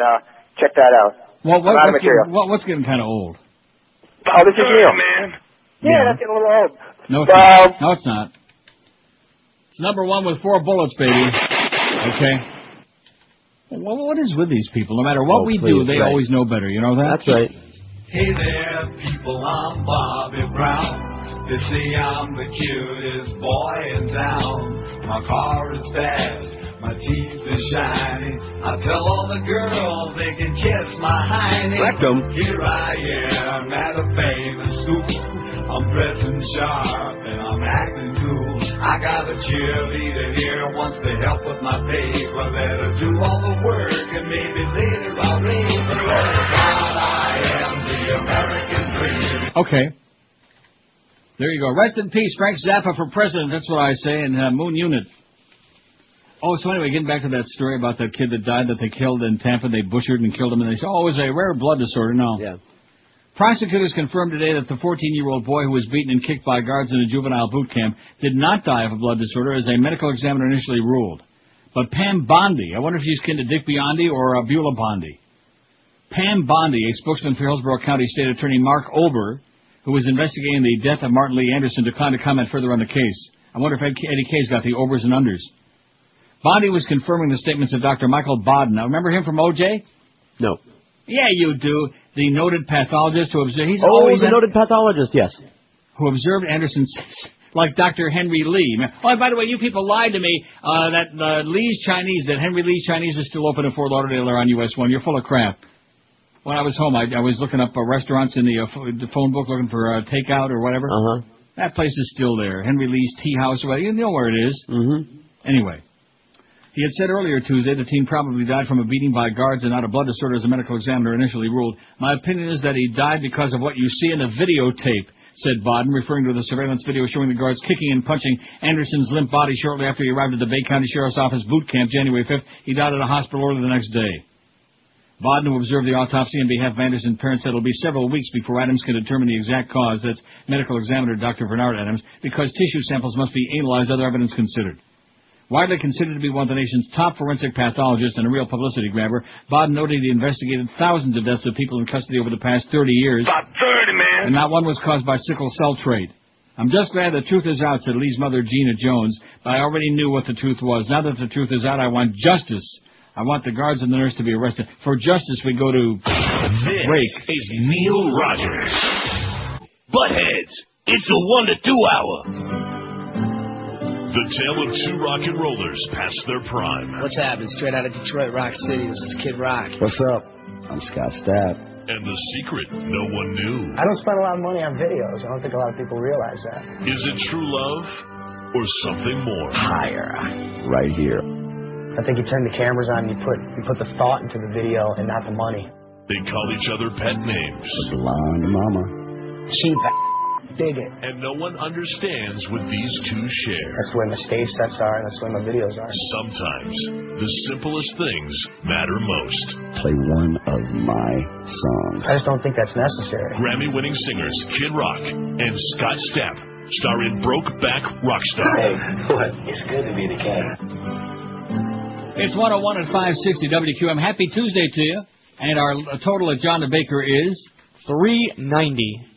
check that out. Well, what's getting kind of old? Oh, this is Neil. Man. Yeah, that's getting a little old. No, it's not. No, it's not. It's number one with 4 bullets, baby. Okay. Well, what is with these people? No matter what do, they always know better. You know that? That's right. Hey there, people, I'm Bobby Brown. They say I'm the cutest boy in town. My car is fast, my teeth are shiny. I tell all the girls they can kiss my hiney. Here I am at a famous school. I'm dressing sharp and I'm acting cool. I got a cheerleader here, wants to help with my paper. Let her do all the work, and maybe later I'll read her. I am the American dream. Okay. There you go. Rest in peace, Frank Zappa for president. That's what I say, and Moon Unit. Oh, so anyway, getting back to that story about that kid that died that they killed in Tampa. They butchered and killed him, and they said, oh, it was a rare blood disorder. No. Yeah. Prosecutors confirmed today that the 14-year-old boy who was beaten and kicked by guards in a juvenile boot camp did not die of a blood disorder, as a medical examiner initially ruled. But Pam Bondi, I wonder if she's kin to Dick Biondi or Beulah Bondi. Pam Bondi, a spokesman for Hillsborough County State Attorney Mark Ober, who was investigating the death of Martin Lee Anderson, declined to comment further on the case. I wonder if Eddie Kay's got the overs and unders. Bondi was confirming the statements of Dr. Michael Bodden. Now, remember him from OJ? No. Yeah, you do. The noted pathologist who observed... he's a noted pathologist, yes. Who observed Anderson's... like Dr. Henry Lee. Oh, and by the way, you people lied to me that Henry Lee's Chinese is still open in Fort Lauderdale or on US 1. You're full of crap. When I was home, I was looking up restaurants in the phone book looking for takeout or whatever. Uh-huh. That place is still there. Henry Lee's Tea House. You know where it is. Mm-hmm. Anyway. He had said earlier Tuesday the teen probably died from a beating by guards and not a blood disorder, as a medical examiner initially ruled. My opinion is that he died because of what you see in the videotape, said Bodden, referring to the surveillance video showing the guards kicking and punching Anderson's limp body shortly after he arrived at the Bay County Sheriff's Office boot camp January 5th. He died at a hospital order the next day. Bodden, who observed the autopsy on behalf of Anderson's parents, said it'll be several weeks before Adams can determine the exact cause. That's medical examiner Dr. Bernard Adams, because tissue samples must be analyzed, other evidence considered. Widely considered to be one of the nation's top forensic pathologists and a real publicity grabber, Bob noted he investigated thousands of deaths of people in custody over the past 30 years. About 30, man! And not one was caused by sickle cell trait. I'm just glad the truth is out, said Lee's mother, Gina Jones, but I already knew what the truth was. Now that the truth is out, I want justice. I want the guards and the nurse to be arrested. For justice, we go to... This is Neil Rogers. Buttheads, it's a 1 to 2 hour. The tale of two rock and rollers past their prime. What's happening? Straight out of Detroit, Rock City. This is Kid Rock. What's up? I'm Scott Stapp. And the secret no one knew. I don't spend a lot of money on videos. I don't think a lot of people realize that. Is it true love or something more? Higher. Right here. I think you turn the cameras on and you put the thought into the video and not the money. They call each other pet names. The blonde mama. Cheap dig it. And no one understands what these two share. That's where my stage sets are, and that's where my videos are. Sometimes, the simplest things matter most. Play one of my songs. I just don't think that's necessary. Grammy-winning singers Kid Rock and Scott Stapp star in Brokeback Rockstar. Hey, what? It's good to be the cat. It's 101 at 560 WQM. Happy Tuesday to you. And our total at John the Baker is... 390.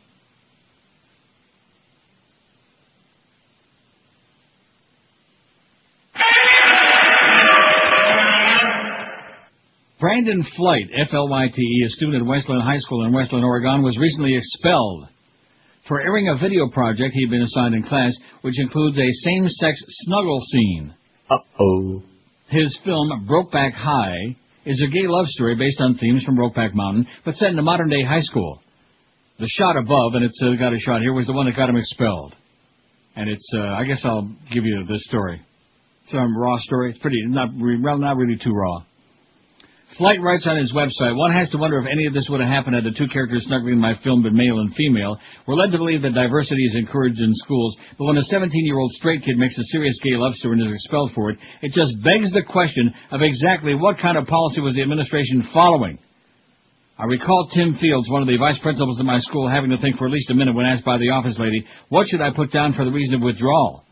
Brandon Flight, F-L-Y-T-E, a student at Westland High School in Westland, Oregon, was recently expelled for airing a video project he'd been assigned in class, which includes a same-sex snuggle scene. Uh-oh. His film, Brokeback High, is a gay love story based on themes from Brokeback Mountain, but set in a modern-day high school. The shot above, and it's got a shot here, was the one that got him expelled. And it's, I guess I'll give you this story. Some raw story. It's pretty, not really too raw. Flight writes on his website, one has to wonder if any of this would have happened had the two characters snuggling in my film been male and female. We're led to believe that diversity is encouraged in schools, but when a 17-year-old straight kid makes a serious gay love story and is expelled for it, it just begs the question of exactly what kind of policy was the administration following. I recall Tim Fields, one of the vice principals at my school, having to think for at least a minute when asked by the office lady, what should I put down for the reason of withdrawal?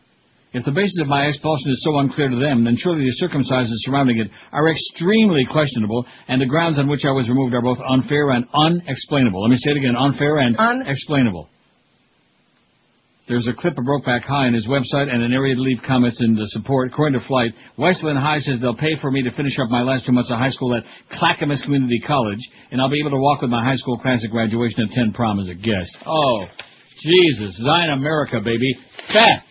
If the basis of my expulsion is so unclear to them, then surely the circumstances surrounding it are extremely questionable, and the grounds on which I was removed are both unfair and unexplainable. Let me say it again, unfair and unexplainable. There's a clip of Brokeback High on his website and an area to leave comments in the support. According to Flight, Westland High says they'll pay for me to finish up my last 2 months of high school at Clackamas Community College, and I'll be able to walk with my high school class at graduation and attend prom as a guest. Oh, Jesus, Zion America, baby. Fat.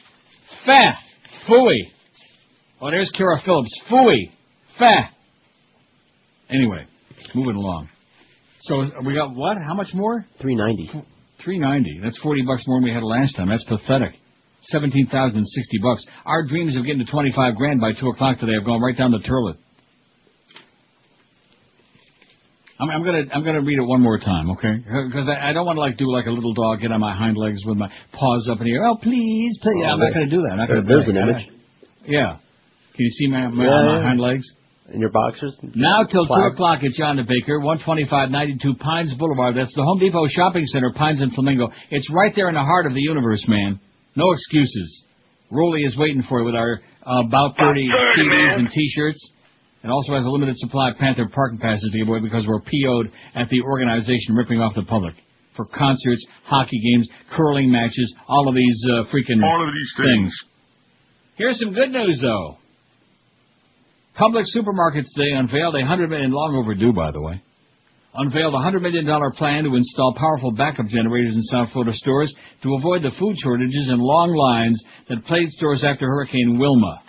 Fah! Phooey! Oh, there's Kara Phillips. Phooey! Fah! Anyway, moving along. So we got what? How much more? $390. $390. That's $40 more than we had last time. That's pathetic. $17,060. Our dreams of getting to $25,000 by 2 o'clock today have gone right down the toilet. I'm gonna read it one more time, okay? Because I don't want to do like a little dog, get on my hind legs with my paws up in the air. Oh, please, please! Oh, I'm not gonna do that. I'm not gonna. There's an image. Yeah. Can you see my hind legs? In your boxers. Now till 2 o'clock at John the Baker, 12592 Pines Boulevard. That's the Home Depot Shopping Center, Pines and Flamingo. It's right there in the heart of the universe, man. No excuses. Rolly is waiting for you with our about 30 CDs and T-shirts. And also has a limited supply of Panther parking passes to give away because we're PO'd at the organization ripping off the public for concerts, hockey games, curling matches, all of these things. Here's some good news, though. Public supermarkets today unveiled $100 million, long overdue, by the way, unveiled a $100 million plan to install powerful backup generators in South Florida stores to avoid the food shortages and long lines that plagued stores after Hurricane Wilma.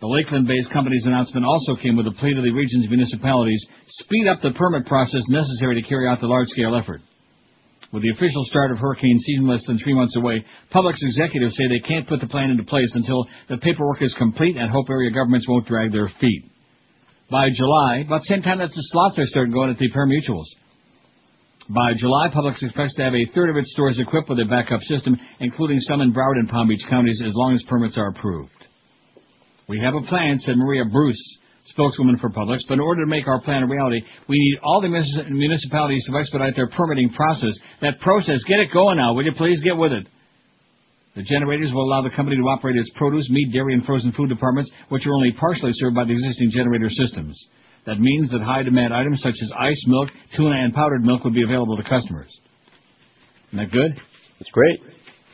The Lakeland-based company's announcement also came with a plea to the region's municipalities, speed up the permit process necessary to carry out the large-scale effort. With the official start of hurricane season less than 3 months away, Publix executives say they can't put the plan into place until the paperwork is complete and hope area governments won't drag their feet. By July, about the same time that the slots are starting going at the Pure Mutuals. By July, Publix expects to have a third of its stores equipped with a backup system, including some in Broward and Palm Beach counties, as long as permits are approved. We have a plan, said Maria Bruce, spokeswoman for Publix, but in order to make our plan a reality, we need all the municipalities to expedite their permitting process. That process, get it going now, will you please get with it? The generators will allow the company to operate its produce, meat, dairy, and frozen food departments, which are only partially served by the existing generator systems. That means that high-demand items such as ice, milk, tuna, and powdered milk would be available to customers. Isn't that good? That's great.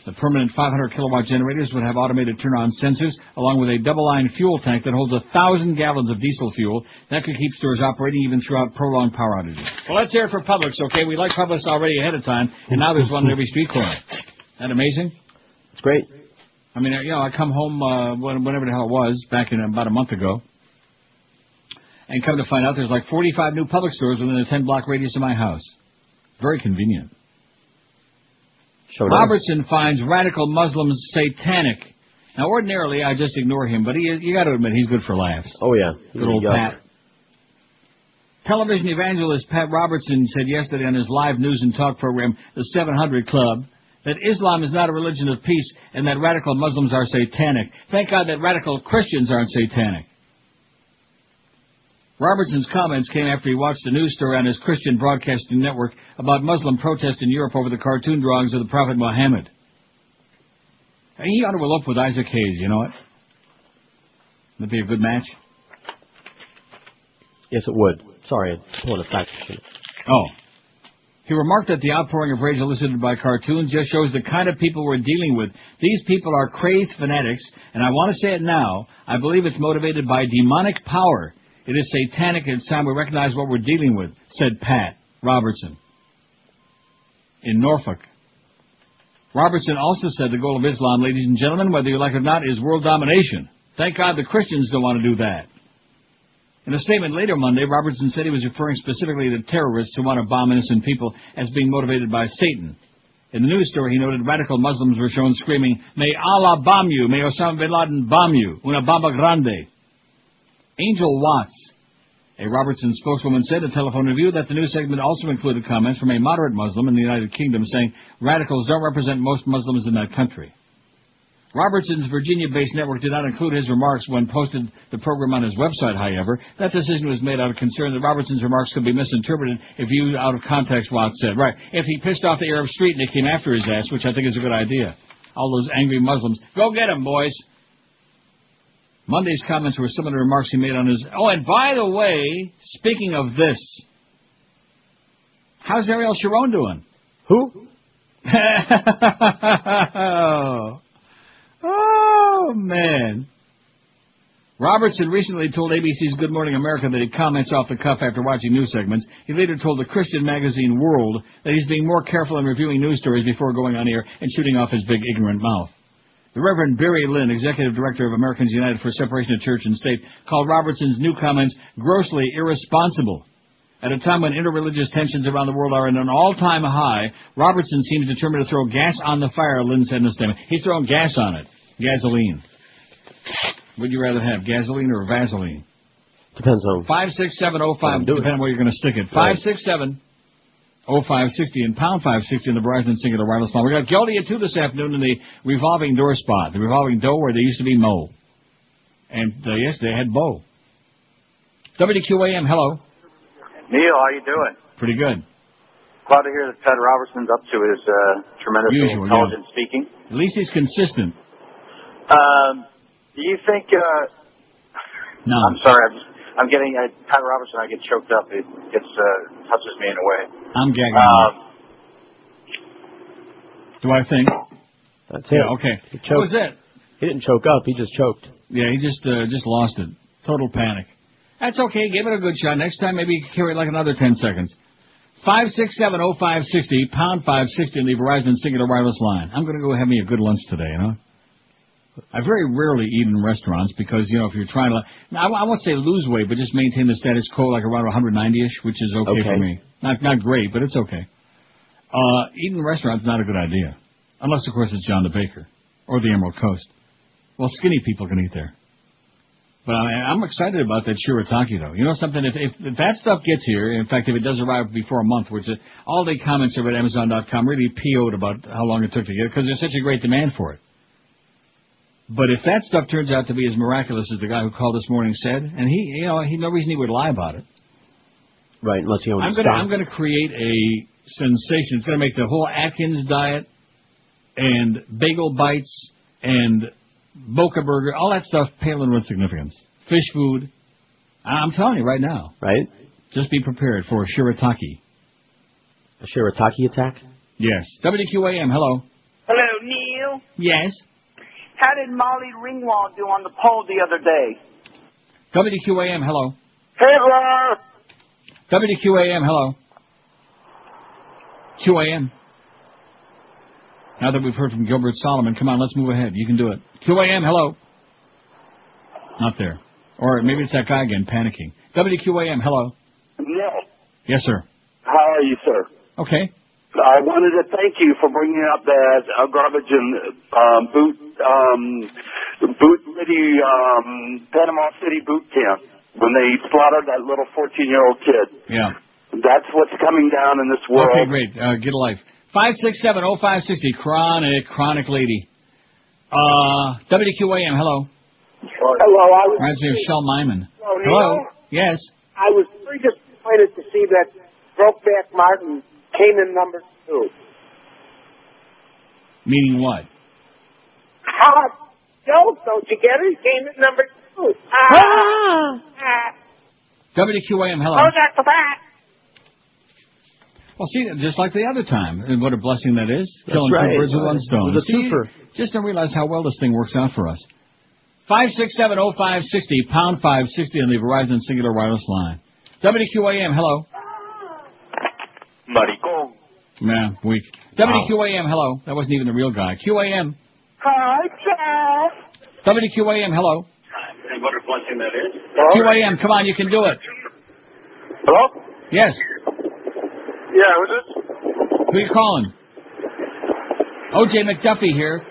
The permanent 500-kilowatt generators would have automated turn-on sensors, along with a double-line fuel tank that holds 1,000 gallons of diesel fuel. That could keep stores operating even throughout prolonged power outages. Well, let's hear it for Publix, okay? We like Publix already ahead of time, and now there's one in every street corner. Isn't that amazing? It's great. I mean, you know, I come home whenever the hell it was, back in about a month ago, and come to find out there's like 45 new Publix stores within a 10-block radius of my house. Very convenient. Robertson finds radical Muslims satanic. Now, ordinarily, I just ignore him, but you got to admit, he's good for laughs. Oh, yeah. Good old Pat. Television evangelist Pat Robertson said yesterday on his live news and talk program, The 700 Club, that Islam is not a religion of peace and that radical Muslims are satanic. Thank God that radical Christians aren't satanic. Robertson's comments came after he watched a news story on his Christian broadcasting network about Muslim protests in Europe over the cartoon drawings of the Prophet Muhammad. And he ought to elope with Isaac Hayes, you know what? That'd be a good match. Yes, it would. Sorry, I pulled a fact. Oh. He remarked that the outpouring of rage elicited by cartoons just shows the kind of people we're dealing with. These people are crazed fanatics, and I want to say it now, I believe it's motivated by demonic power. It is satanic, and it's time we recognize what we're dealing with, said Pat Robertson in Norfolk. Robertson also said the goal of Islam, ladies and gentlemen, whether you like it or not, is world domination. Thank God the Christians don't want to do that. In a statement later Monday, Robertson said he was referring specifically to terrorists who want to bomb innocent people as being motivated by Satan. In the news story, he noted radical Muslims were shown screaming, "May Allah bomb you! May Osama bin Laden bomb you! Una bomba grande!" Angel Watts, a Robertson spokeswoman, said in a telephone review that the news segment also included comments from a moderate Muslim in the United Kingdom saying radicals don't represent most Muslims in that country. Robertson's Virginia-based network did not include his remarks when posted the program on his website, however. That decision was made out of concern that Robertson's remarks could be misinterpreted if viewed out of context, Watts said. Right. If he pissed off the Arab street and they came after his ass, which I think is a good idea. All those angry Muslims. Go get them, boys. Monday's comments were some of the remarks he made on his... Oh, and by the way, speaking of this, how's Ariel Sharon doing? Who? Oh, man. Robertson recently told ABC's Good Morning America that he comments off the cuff after watching news segments. He later told the Christian magazine World that he's being more careful in reviewing news stories before going on air and shooting off his big ignorant mouth. The Reverend Barry Lynn, executive director of Americans United for Separation of Church and State, called Robertson's new comments grossly irresponsible. At a time when interreligious tensions around the world are at an all-time high, Robertson seems determined to throw gas on the fire, Lynn said in a statement. He's throwing gas on it. Gasoline. Would you rather have gasoline or Vaseline? Depends on... 56705, depending on where you're going to stick it. 5670560 and pound 560 in the Verizon Sing at the wireless line. We got Gaudia, too, this afternoon in the revolving door spot, the revolving door where they used to be Mo. And yesterday they had Bo. WQAM, hello. Neil, how you doing? Pretty good. Glad to hear that Pat Robertson's up to his tremendous intelligent speaking. At least he's consistent. Do you think... No. I'm sorry, I'm getting... Pat Robertson, I get choked up. It gets, touches me in a way. I'm gagging. Do I think? That's it. Yeah, okay. That was it. He didn't choke up. He just choked. Yeah, he just lost it. Total panic. That's okay. Give it a good shot. Next time, maybe you can carry it like another 10 seconds. 5670560, pound 560 in the Verizon Singular Wireless line. I'm going to go have me a good lunch today, you know. I very rarely eat in restaurants because, you know, if you're trying to... Now, I won't say lose weight, but just maintain the status quo like around 190-ish, which is okay for me. Not great, but it's okay. Eating in restaurants not a good idea. Unless, of course, it's John the Baker or the Emerald Coast. Well, skinny people can eat there. But I'm excited about that shirataki, though. You know something? If that stuff gets here, in fact, if it does arrive before a month, which all the comments over at Amazon.com really PO'd about how long it took to get it because there's such a great demand for it. But if that stuff turns out to be as miraculous as the guy who called this morning said, and he no reason he would lie about it. Right, unless he owns stock. I'm going to create a sensation. It's going to make the whole Atkins diet and bagel bites and... Boca burger, all that stuff, pale and with significance. Fish food. I'm telling you right now. Right? Just be prepared for a shirataki. A shirataki attack? Yes. WQAM, hello. Hello, Neil. Yes? How did Molly Ringwald do on the poll the other day? WQAM, hello. Hello. WQAM, hello. QAM. Now that we've heard from Gilbert Solomon, come on, let's move ahead. You can do it. 2 a.m., hello. Not there. Or maybe it's that guy again, panicking. WQAM, hello. Yes. Yes, sir. How are you, sir? Okay. I wanted to thank you for bringing up that garbage and Panama City boot camp when they slaughtered that little 14-year-old kid. Yeah. That's what's coming down in this world. Okay, great. Get a life. 5670560, chronic lady. WQAM, hello. Hello, I was... Reminds me of Shel Myman. Hello. Yes. I was very disappointed to see that Brokeback Martin came in number 2. Meaning what? Don't you get it? Came in number 2. WQAM, hello. Oh, that's that. Well, see, just like the other time, and what a blessing that is. That's killing two birds with one stone. See, just don't realize how well this thing works out for us. 567-0560, pound 560 on the Verizon Singular Wireless Line. WQAM, hello. Maricón. Nah, weak. WQAM, hello. That wasn't even the real guy. QAM. Hi, Jeff. WQAM, hello. And what a blessing that is. QAM, come on, you can do it. Hello? Yes. Yeah, who's this? Who are you calling? O.J. McDuffie here.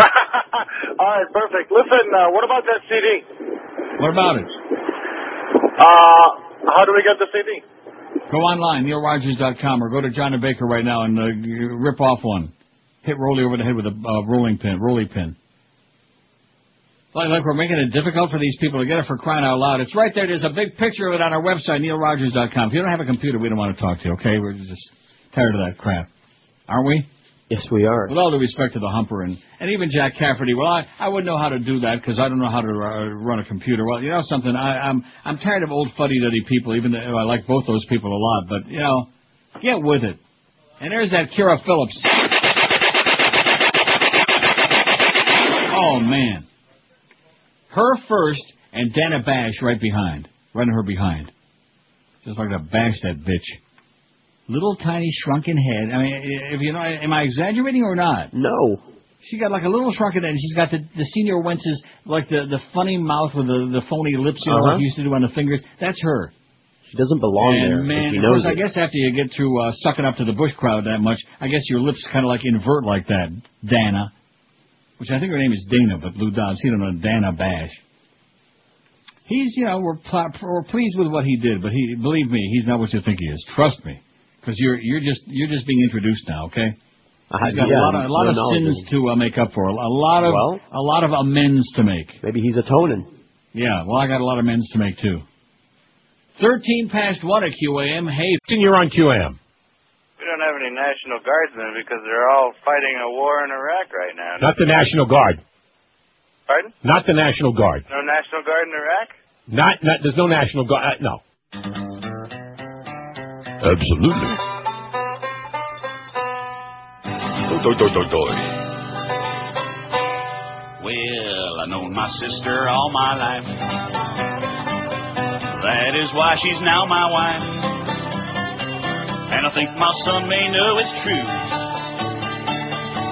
All right, perfect. Listen, what about that CD? What about it? How do we get the CD? Go online, neilrogers.com, or go to John the Baker right now and rip off one. Hit Rolly over the head with a rolly pin. Like we're making it difficult for these people to get it, for crying out loud. It's right there. There's a big picture of it on our website, neilrogers.com. If you don't have a computer, we don't want to talk to you, okay? We're just tired of that crap. Aren't we? Yes, we are. With all due respect to the Humper and even Jack Cafferty, well, I wouldn't know how to do that because I don't know how to run a computer. Well, you know something? I'm tired of old fuddy-duddy people, even though I like both those people a lot. But, you know, get with it. And there's that Kira Phillips. Oh, man. Her first and Dana Bash right behind. Right in her behind. Just like to bash that bitch. Little tiny shrunken head. I mean, if you know, am I exaggerating or not? No. She got like a little shrunken head. She's got the senior wenches, like the funny mouth with the phony lips, you know, like you used to do on the fingers. That's her. She doesn't belong and there. Man, of course, I guess after you get through sucking up to the Bush crowd that much, I guess your lips kind of like invert like that, Dana. Which I think her name is Dana, but Lou Dobbs, he don't know Dana Bash. He's, you know, we're pleased with what he did, but he, believe me, he's not what you think he is. Trust me. Because you're just being introduced now, okay? He's got a lot of sins to make up for, a lot of amends to make. Maybe he's atoning. Yeah, well, I got a lot of amends to make too. 1:13 at QAM. Hey, you're on QAM. We don't have any National Guardsmen because they're all fighting a war in Iraq right now. Not the National Guard. Pardon? Not the National Guard. No National Guard in Iraq? Not there's no National Guard. No. Absolutely. Well, I known my sister all my life. That is why she's now my wife. And I think my son may know it's true.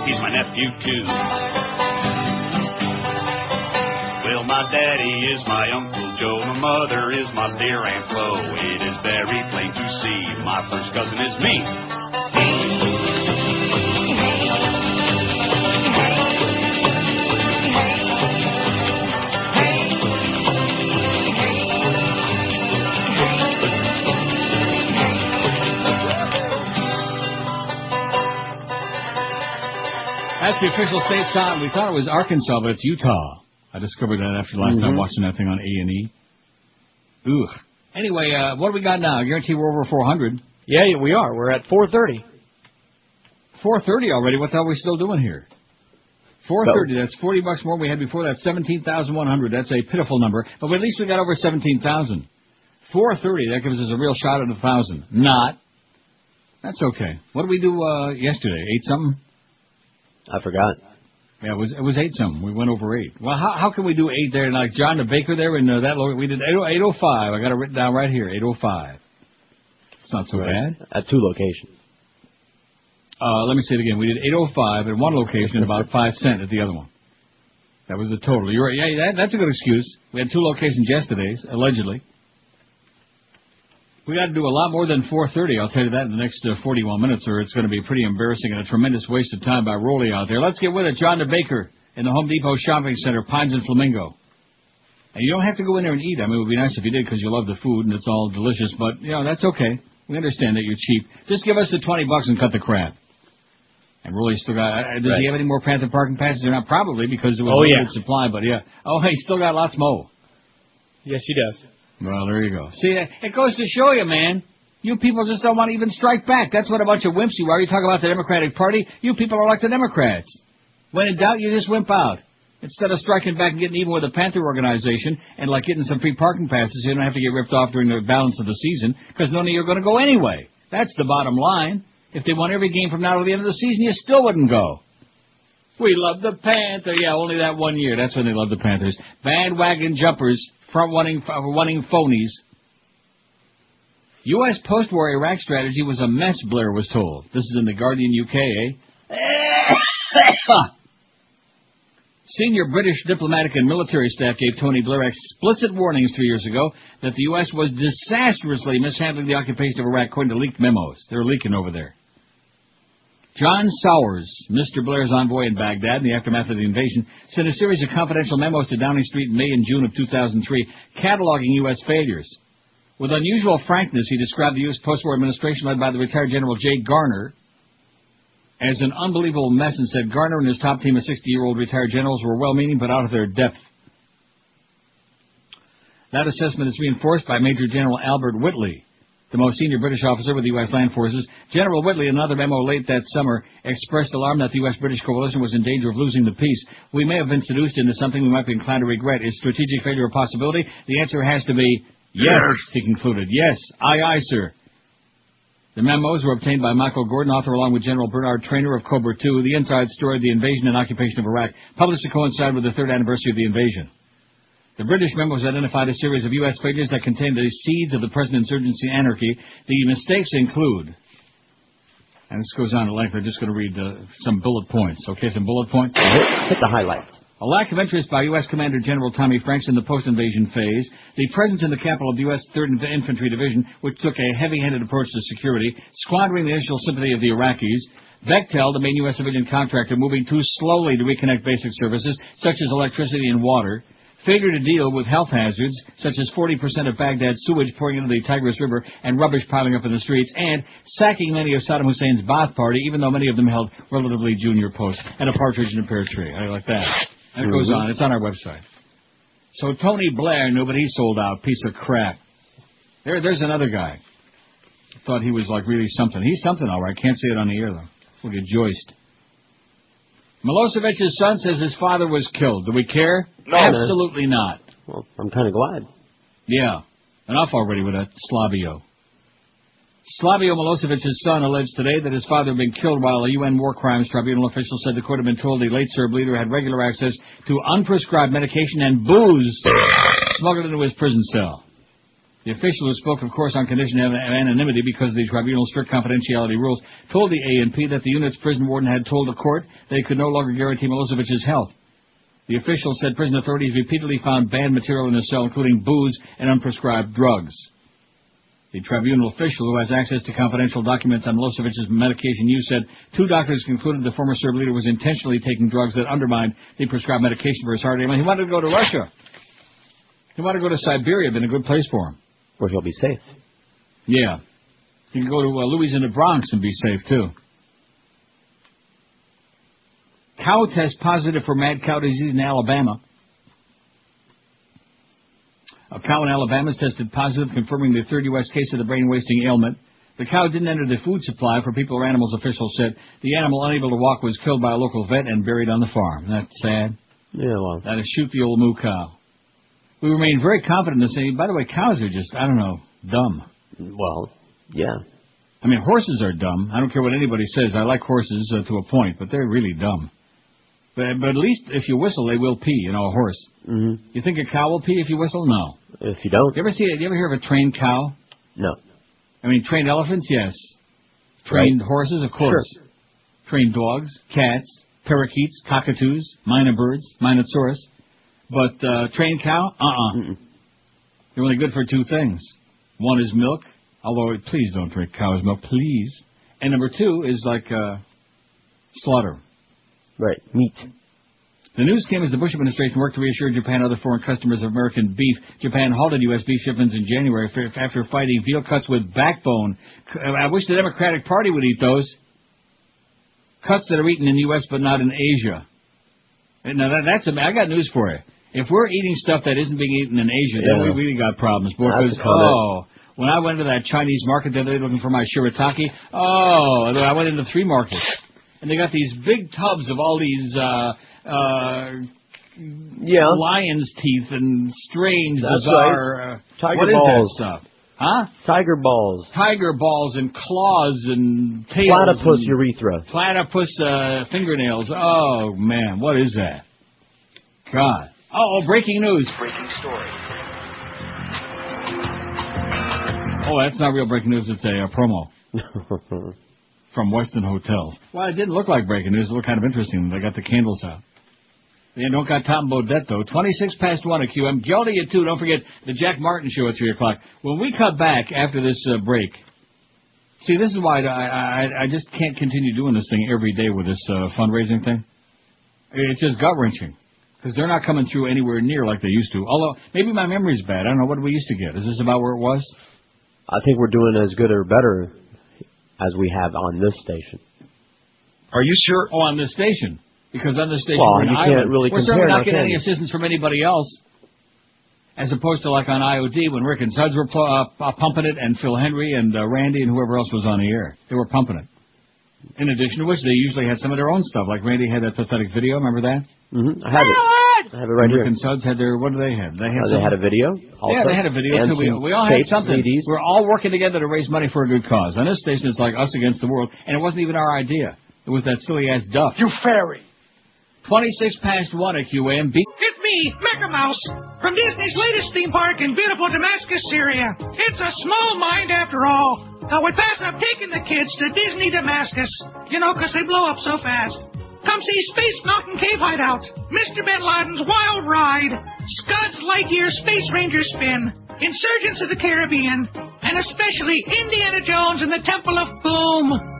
He's my nephew too. Well, my daddy is my uncle Joe, my mother is my dear Aunt Flo. It is very plain to see my first cousin is me. That's the official state song. We thought it was Arkansas, but it's Utah. I discovered that after last night watching that thing on A&E. Ugh. Anyway, what do we got now? I guarantee we're over 400. Yeah, we are. We're at 4:30. 4:30 already? What the hell are we still doing here? 4:30. That's $40 more we had before. That's 17,100. That's a pitiful number. But at least we got over 17,000. 4:30. That gives us a real shot at 1,000. Not. That's okay. What did we do yesterday? 8-something? I forgot. Yeah, it was 8-something. We went over 8. Well, how can we do 8 there? Like John the Baker there, and that low, we did 8:05. I got it written down right here. 8:05. It's not so bad. At two locations. Let me say it again. We did 8:05 at one location, and about 5 cents at the other one. That was the total. You're right. Yeah, that's a good excuse. We had two locations yesterday, allegedly. We got to do a lot more than 4:30. I'll tell you that in the next 41 minutes, or it's going to be pretty embarrassing and a tremendous waste of time by Rolly out there. Let's get with it. John the Baker in the Home Depot Shopping Center, Pines and Flamingo. And you don't have to go in there and eat. I mean, it would be nice if you did because you love the food and it's all delicious. But, you know, that's okay. We understand that you're cheap. Just give us the $20 and cut the crap. And Rolly's still got... does he have any more Panther Parking passes or not? Probably, because there was limited supply. But, yeah. Oh, he's still got lots more. Yes, he does. Well, there you go. See, it goes to show you, man. You people just don't want to even strike back. That's what a bunch of wimps you are. You talk about the Democratic Party. You people are like the Democrats. When in doubt, you just wimp out. Instead of striking back and getting even with the Panther organization and, like, getting some free parking passes, you don't have to get ripped off during the balance of the season because none of you are going to go anyway. That's the bottom line. If they won every game from now to the end of the season, you still wouldn't go. We love the Panthers. Yeah, only that one year. That's when they love the Panthers. Bandwagon jumpers, front-running phonies. U.S. post-war Iraq strategy was a mess, Blair was told. This is in The Guardian UK, eh? Senior British diplomatic and military staff gave Tony Blair explicit warnings 3 years ago that the U.S. was disastrously mishandling the occupation of Iraq, according to leaked memos. They're leaking over there. John Sowers, Mr. Blair's envoy in Baghdad in the aftermath of the invasion, sent a series of confidential memos to Downing Street in May and June of 2003, cataloging U.S. failures. With unusual frankness, he described the U.S. post-war administration led by the retired General J. Garner as an unbelievable mess, and said Garner and his top team of 60-year-old retired generals were well-meaning but out of their depth. That assessment is reinforced by Major General Albert Whitley, the most senior British officer with the U.S. Land Forces. General Whitley, in another memo late that summer, expressed alarm that the U.S.-British coalition was in danger of losing the peace. We may have been seduced into something we might be inclined to regret. Is strategic failure a possibility? The answer has to be yes, he concluded. Yes, aye, sir. The memos were obtained by Michael Gordon, author along with General Bernard Traynor of Cobra II, the inside story of the invasion and occupation of Iraq, published to coincide with the third anniversary of the invasion. The British memos identified a series of U.S. failures that contained the seeds of the present insurgency anarchy. The mistakes include, and this goes on at length, I'm just going to read some bullet points. Okay, some bullet points. Hit the highlights. A lack of interest by U.S. Commander General Tommy Franks in the post-invasion phase, the presence in the capital of the U.S. 3rd Infantry Division, which took a heavy-handed approach to security, squandering the initial sympathy of the Iraqis, Bechtel, the main U.S. civilian contractor, moving too slowly to reconnect basic services, such as electricity and water, failure to deal with health hazards, such as 40% of Baghdad's sewage pouring into the Tigris River and rubbish piling up in the streets, and sacking many of Saddam Hussein's Ba'ath Party, even though many of them held relatively junior posts, and a partridge in a pear tree. I like that. And it goes on. It's on our website. So Tony Blair knew, but he sold out. Piece of crap. There's another guy. Thought he was like really something. He's something, all right. Can't say it on the air, though. We'll get joiced. Milosevic's son says his father was killed. Do we care? No. Absolutely not. Well, I'm kind of glad. Yeah. Enough already with that Slavio. Slavio Milosevic's son alleged today that his father had been killed while a UN War Crimes Tribunal official said the court had been told the late Serb leader had regular access to unprescribed medication and booze smuggled into his prison cell. The official, who spoke, of course, on condition of anonymity because of the tribunal's strict confidentiality rules, told the ANP that the unit's prison warden had told the court they could no longer guarantee Milosevic's health. The official said prison authorities repeatedly found banned material in his cell, including booze and unprescribed drugs. The tribunal official, who has access to confidential documents on Milosevic's medication use, said two doctors concluded the former Serb leader was intentionally taking drugs that undermined the prescribed medication for his heart ailment. He wanted to go to Russia. He wanted to go to Siberia. Been a good place for him. Where he'll be safe. Yeah. He can go to Louis in the Bronx and be safe, too. Cow test positive for mad cow disease in Alabama. A cow in Alabama tested positive, confirming the third U.S. case of the brain-wasting ailment. The cow didn't enter the food supply for people or animals, officials said. The animal, unable to walk, was killed by a local vet and buried on the farm. That's sad. Yeah, well. That'll shoot the old moo cow. We remain very confident in saying, by the way, cows are just, I don't know, dumb. Well, yeah. I mean, horses are dumb. I don't care what anybody says. I like horses to a point, but they're really dumb. But at least if you whistle, they will pee, you know, a horse. Mm-hmm. You think a cow will pee if you whistle? No. If you don't. You ever hear of a trained cow? No. I mean, trained elephants? Yes. Trained horses? Of course. Sure. Trained dogs, cats, parakeets, cockatoos, minor birds, Minosaurus. But trained cow? Mm-mm. They're only good for two things. One is milk, although please don't drink cow's milk, please. And number two is like slaughter. Right, meat. The news came as the Bush administration worked to reassure Japan and other foreign customers of American beef. Japan halted U.S. beef shipments in January after fighting veal cuts with backbone. I wish the Democratic Party would eat those. Cuts that are eaten in the U.S. but not in Asia. Now, I got news for you. If we're eating stuff that isn't being eaten in Asia, then we really got problems. Because, when I went to that Chinese market the other day looking for my shirataki, I went into three markets. And they got these big tubs of all these lion's teeth and strange, bizarre tiger balls stuff. Huh? Tiger balls. Tiger balls and claws and tails. Platypus and urethra. Platypus fingernails. Oh, man. What is that? God. Oh, breaking news. Breaking story. Oh, that's not real breaking news. It's a promo from Westin Hotels. Well, it didn't look like breaking news. It looked kind of interesting. They got the candles out. They don't got Tom Beaudet, though. 1:26 at QM. Jody at 2. Don't forget the Jacques Martin show at 3 o'clock. When we cut back after this break, see, this is why I just can't continue doing this thing every day with this fundraising thing. It's just gut-wrenching. Because they're not coming through anywhere near like they used to. Although, maybe my memory's bad. I don't know. What we used to get? Is this about where it was? I think we're doing as good or better as we have on this station. Are you sure? Oh, on this station. Because on this station, well, we're, can't really we're certainly not getting any assistance from anybody else. As opposed to, like, on IOD, when Rick and Suds were pumping it, and Phil Henry and Randy and whoever else was on the air. They were pumping it. In addition to which, they usually had some of their own stuff. Like, Randy had that pathetic video. Remember that? Mm-hmm. I have it right here. Rick and Suds had their... What do they have? They had a video? Yeah, they had a video, too. We all had something. CDs. We're all working together to raise money for a good cause. On this station, it's like us against the world. And it wasn't even our idea. It was that silly-ass Duff. You fairy! 1:26 at QAM. It's me, Mecha Mouse, from Disney's latest theme park in beautiful Damascus, Syria. It's a small mind after all. Now, we pass up taking the kids to Disney Damascus, you know, because they blow up so fast. Come see Space Mountain Cave Hideout, Mr. Bin Laden's Wild Ride, Scott's Lightyear Space Ranger Spin, Insurgents of the Caribbean, and especially Indiana Jones and the Temple of Boom.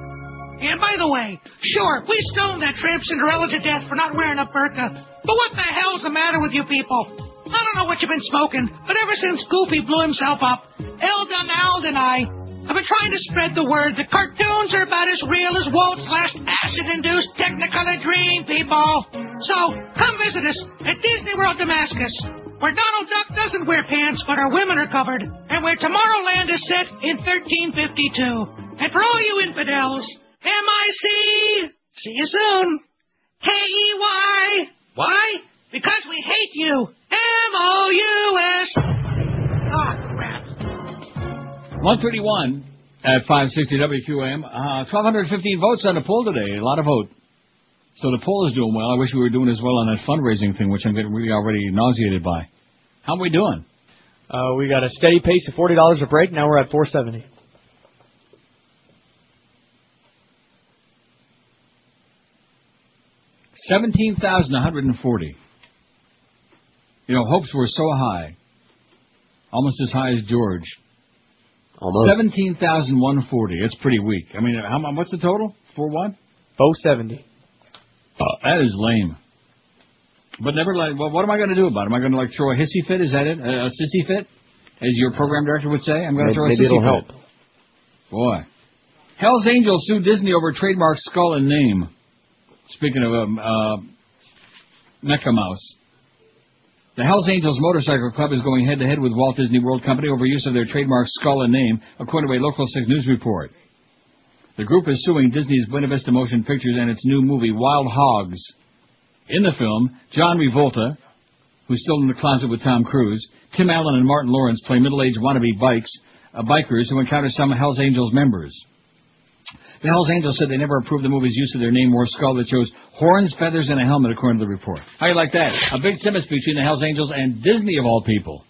And by the way, sure, we stoned that tramp Cinderella to death for not wearing a burqa. But what the hell's the matter with you people? I don't know what you've been smoking, but ever since Goofy blew himself up, Eldon Ald and I have been trying to spread the word that cartoons are about as real as Walt's last acid-induced Technicolor dream, people. So come visit us at Disney World Damascus, where Donald Duck doesn't wear pants, but our women are covered, and where Tomorrowland is set in 1352. And for all you infidels... M-I-C! See you soon. K-E-Y! Why? Because we hate you. M-O-U-S! Ah, crap. 1:31 at 560 WQAM. 1,215 votes on the poll today. A lot of vote. So the poll is doing well. I wish we were doing as well on that fundraising thing, which I'm getting really already nauseated by. How are we doing? We got a steady pace of $40 a break. Now we're at $470. $17,140. You know, hopes were so high, almost as high as George. Almost. 17,140. It's pretty weak. I mean, what's the total? 4-1? 470. That is lame. But nevertheless, well, what am I going to do about it? Am I going to, like, throw a hissy fit? Is that it? A sissy fit? As your program director would say? I'm going to throw a sissy fit. Maybe it'll help. Boy. Hell's Angels sue Disney over trademark skull and name. Speaking of Mecha Mouse, the Hells Angels Motorcycle Club is going head-to-head with Walt Disney World Company over use of their trademark skull and name, according to a Local 6 News report. The group is suing Disney's Buena Vista Motion Pictures and its new movie, Wild Hogs. In the film, John Travolta, who's still in the closet with Tom Cruise, Tim Allen and Martin Lawrence play middle-aged wannabe bikers who encounter some Hells Angels members. The Hells Angels said they never approved the movie's use of their name or skull that shows horns, feathers, and a helmet, according to the report. How do you like that? A big symmetry between the Hells Angels and Disney, of all people.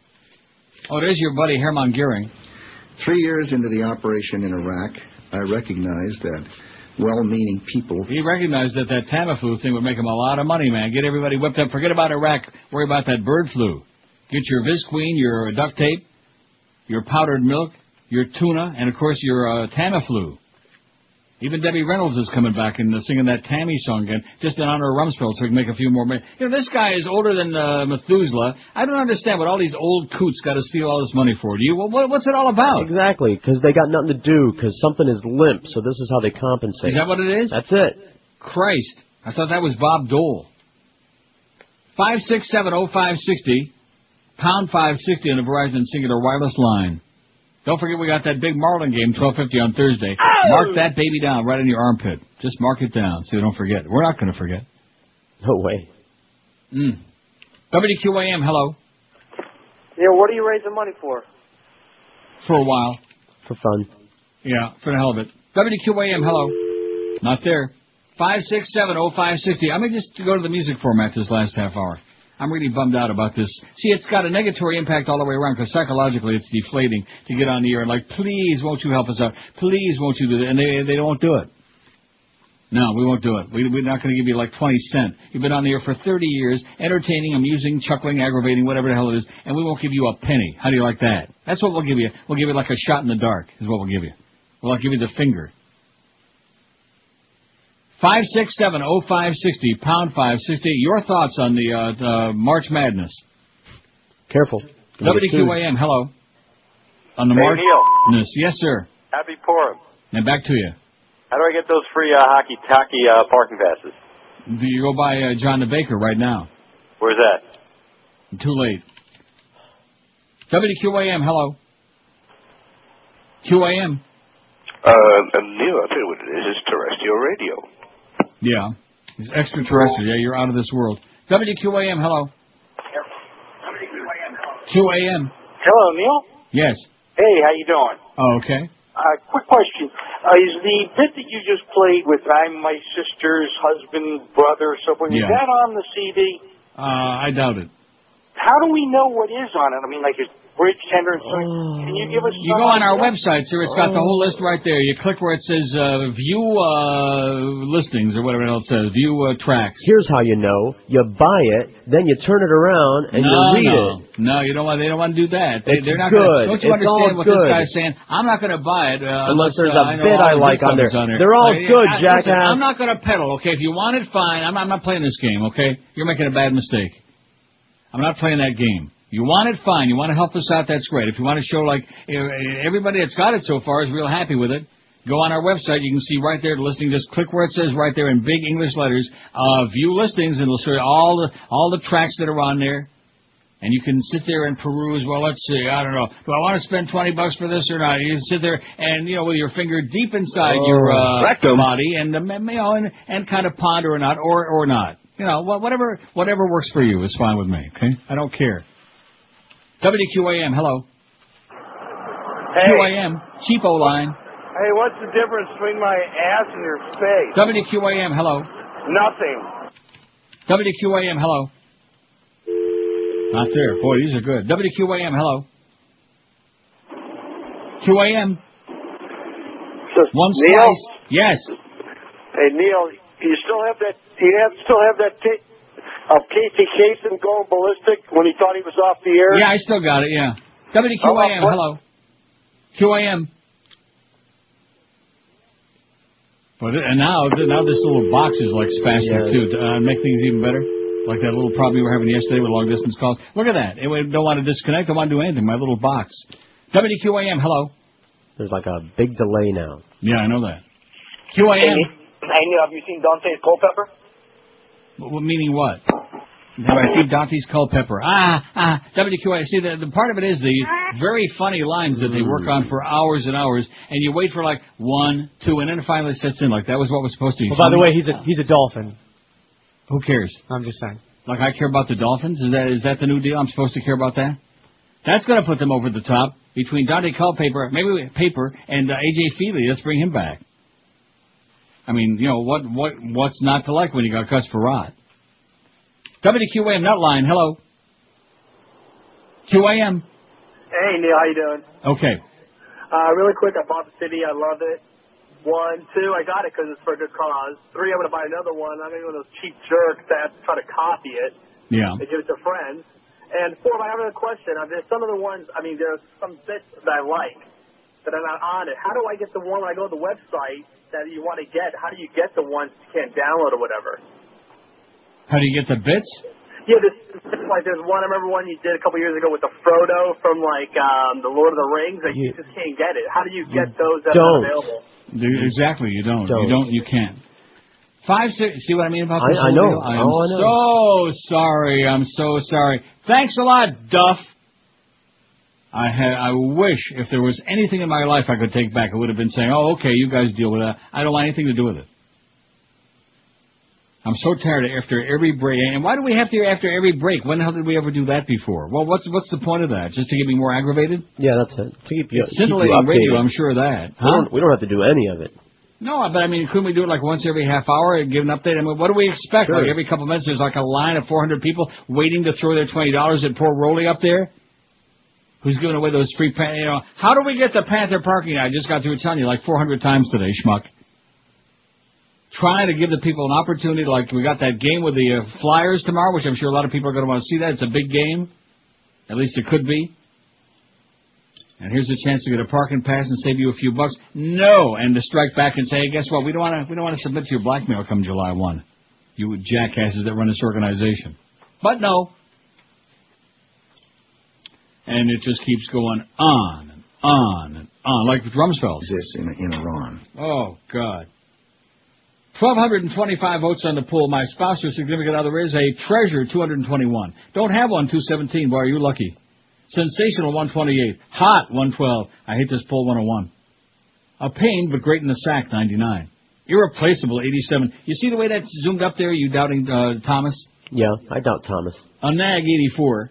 Oh, there's your buddy, Hermann Goering. 3 years into the operation in Iraq, I recognized that well-meaning people... He recognized that Tamiflu thing would make him a lot of money, man. Get everybody whipped up. Forget about Iraq. Worry about that bird flu. Get your Visqueen, your duct tape, your powdered milk, your tuna, and, of course, your Tamiflu. Even Debbie Reynolds is coming back and singing that Tammy song again, just in honor of Rumsfeld, so we can make a few more money. You know, this guy is older than Methuselah. I don't understand what all these old coots got to steal all this money for. Do you? Well, what's it all about? Exactly, because they got nothing to do, because something is limp, so this is how they compensate. Is that what it is? That's it. Christ. I thought that was Bob Dole. 5670560, #560 on the Verizon Singular Wireless line. Don't forget we got that big Marlin game, 12:50 on Thursday. Oh! Mark that baby down right in your armpit. Just mark it down so you don't forget. We're not going to forget. No way. WQAM, hello. Yeah, what are you raising money for? for a while. For fun. Yeah, for the hell of it. WQAM, hello. Not there. 567-0560. I'm going to just go to the music format this last half hour. I'm really bummed out about this. See, it's got a negatory impact all the way around, because psychologically it's deflating to get on the air and like, please, won't you help us out? Please, won't you do that? And they won't do it. No, we won't do it. We're not going to give you like 20 cents. You've been on the air for 30 years, entertaining, amusing, chuckling, aggravating, whatever the hell it is, and we won't give you a penny. How do you like that? That's what we'll give you. We'll give you like a shot in the dark is what we'll give you. We'll give you the finger. 567-0560, #560. Your thoughts on the March Madness? Careful. WQAM, hello. On the March Madness. Yes, sir. Happy Purim. And back to you. How do I get those free hockey tacky parking passes? Do you go by John the Baker right now? Where's that? Too late. WQAM, hello. QAM. Neil, I tell you what it is. It's terrestrial radio. Yeah. It's extraterrestrial. Yeah, you're out of this world. WQAM, hello. WQAM, hello. QAM. Hello, Neil. Yes. Hey, how you doing? Oh, okay. Quick question. Is the bit that you just played with I'm my sister's husband, brother, so forth, is that on the CD? I doubt it. How do we know what is on it? I mean, like, is bridge tender and stuff? Can you give us some? You go on our website, sir. It's got the whole list right there. You click where it says view listings or whatever it says, view tracks. Here's how you know. You buy it, then you turn it around, and you read it. No, you don't want. They don't want to do that. They're not good. Don't you understand what this guy's saying? I'm not going to buy it unless there's a bit I like on there. They're all good, jackass. I'm not going to peddle, okay? If you want it, fine. I'm not playing this game, okay? You're making a bad mistake. I'm not playing that game. You want it, fine. You want to help us out, that's great. If you want to show, like, everybody that's got it so far is real happy with it, go on our website. You can see right there, the listing. Just click where it says right there in big English letters, view listings, and it'll show you all the tracks that are on there. And you can sit there and peruse. Well, let's see. I don't know. Do I want to spend $20 for this or not? You can sit there and, you know, with your finger deep inside your body and kind of ponder or not, or not. You know, whatever works for you is fine with me, okay? I don't care. WQAM, hello. Hey. QAM, cheapo line. Hey, what's the difference between my ass and your face? WQAM, hello. Nothing. WQAM, hello. Not there. Boy, these are good. WQAM, hello. QAM. One slice. Yes. Hey, Neil, you still have that tape of Casey Kasem going ballistic when he thought he was off the air? Yeah, I still got it, yeah. WQAM, hello. QAM. But, and now this little box is like spastic, too, to make things even better. Like that little problem we were having yesterday with long-distance calls. Look at that. I don't want to disconnect. I want to do anything. My little box. WQAM, hello. There's like a big delay now. Yeah, I know that. QAM. Hey, Neil, have you seen Dante's Culpepper? Meaning what? Have I seen Dante's Culpepper? WQAM. See, the part of it is the very funny lines that they work on for hours and hours, and you wait for like 1, 2, and then it finally sets in. Like that was what was supposed to be. Well, by the way, he's a dolphin. Who cares? I'm just saying. Like I care about the Dolphins? Is that the new deal? I'm supposed to care about that? That's going to put them over the top. Between Dante Culpepper, and AJ Feely, let's bring him back. I mean, you know, what's not to like when you got cussed for rot? WQAM Nutline, hello. QAM. Hey, Neil, how you doing? Okay. Really quick, I bought the CD. I loved it. 1, 2, I got it because it's for a good cause. 3, I'm going to buy another one. I'm going to go to those cheap jerks that try to copy it. Yeah. They give it to friends. And 4, I have another question. There's some of the ones, I mean, there's some bits that I like that are not on it. How do I get the one when I go to the website that you want to get? How do you get the ones you can't download or whatever? How do you get the bits? Yeah, there's one, I remember one you did a couple years ago with the Frodo from, like, the Lord of the Rings. Like, you just can't get it. How do you get those that are available? Exactly, you don't. You can't. 5, 6, see what I mean about this? I know. I am so sorry. I'm so sorry. Thanks a lot, Duff. I wish if there was anything in my life I could take back, it would have been saying, oh, okay, you guys deal with that. I don't want anything to do with it. I'm so tired of after every break. And why do we have to after every break? When the hell did we ever do that before? Well, what's the point of that? Just to get me more aggravated? Yeah, that's it. To keep you, scintillating radio, I'm sure of that. Huh? We don't have to do any of it. No, but I mean, couldn't we do it like once every half hour and give an update? I mean, what do we expect? Sure. Like every couple of minutes, there's like a line of 400 people waiting to throw their $20 at poor Rolly up there, who's giving away those free You know, how do we get the Panther parking? I just got through telling you like 400 times today, schmuck. Trying to give the people an opportunity, like we got that game with the Flyers tomorrow, which I'm sure a lot of people are going to want to see that. It's a big game. At least it could be. And here's a chance to get a parking pass and save you a few bucks. No, and to strike back and say, hey, guess what? We don't want to submit to your blackmail come July 1. You jackasses that run this organization. But no. And it just keeps going on and on and on, like Rumsfeld. This in Iran. Oh God. 1,225 votes on the poll. My spouse or significant other is a treasure, 221. Don't have one, 217. Boy, are you lucky. Sensational, 128. Hot, 112. I hate this poll, 101. A pain, but great in the sack, 99. Irreplaceable, 87. You see the way that's zoomed up there? You doubting Thomas? Yeah, I doubt Thomas. A nag, 84.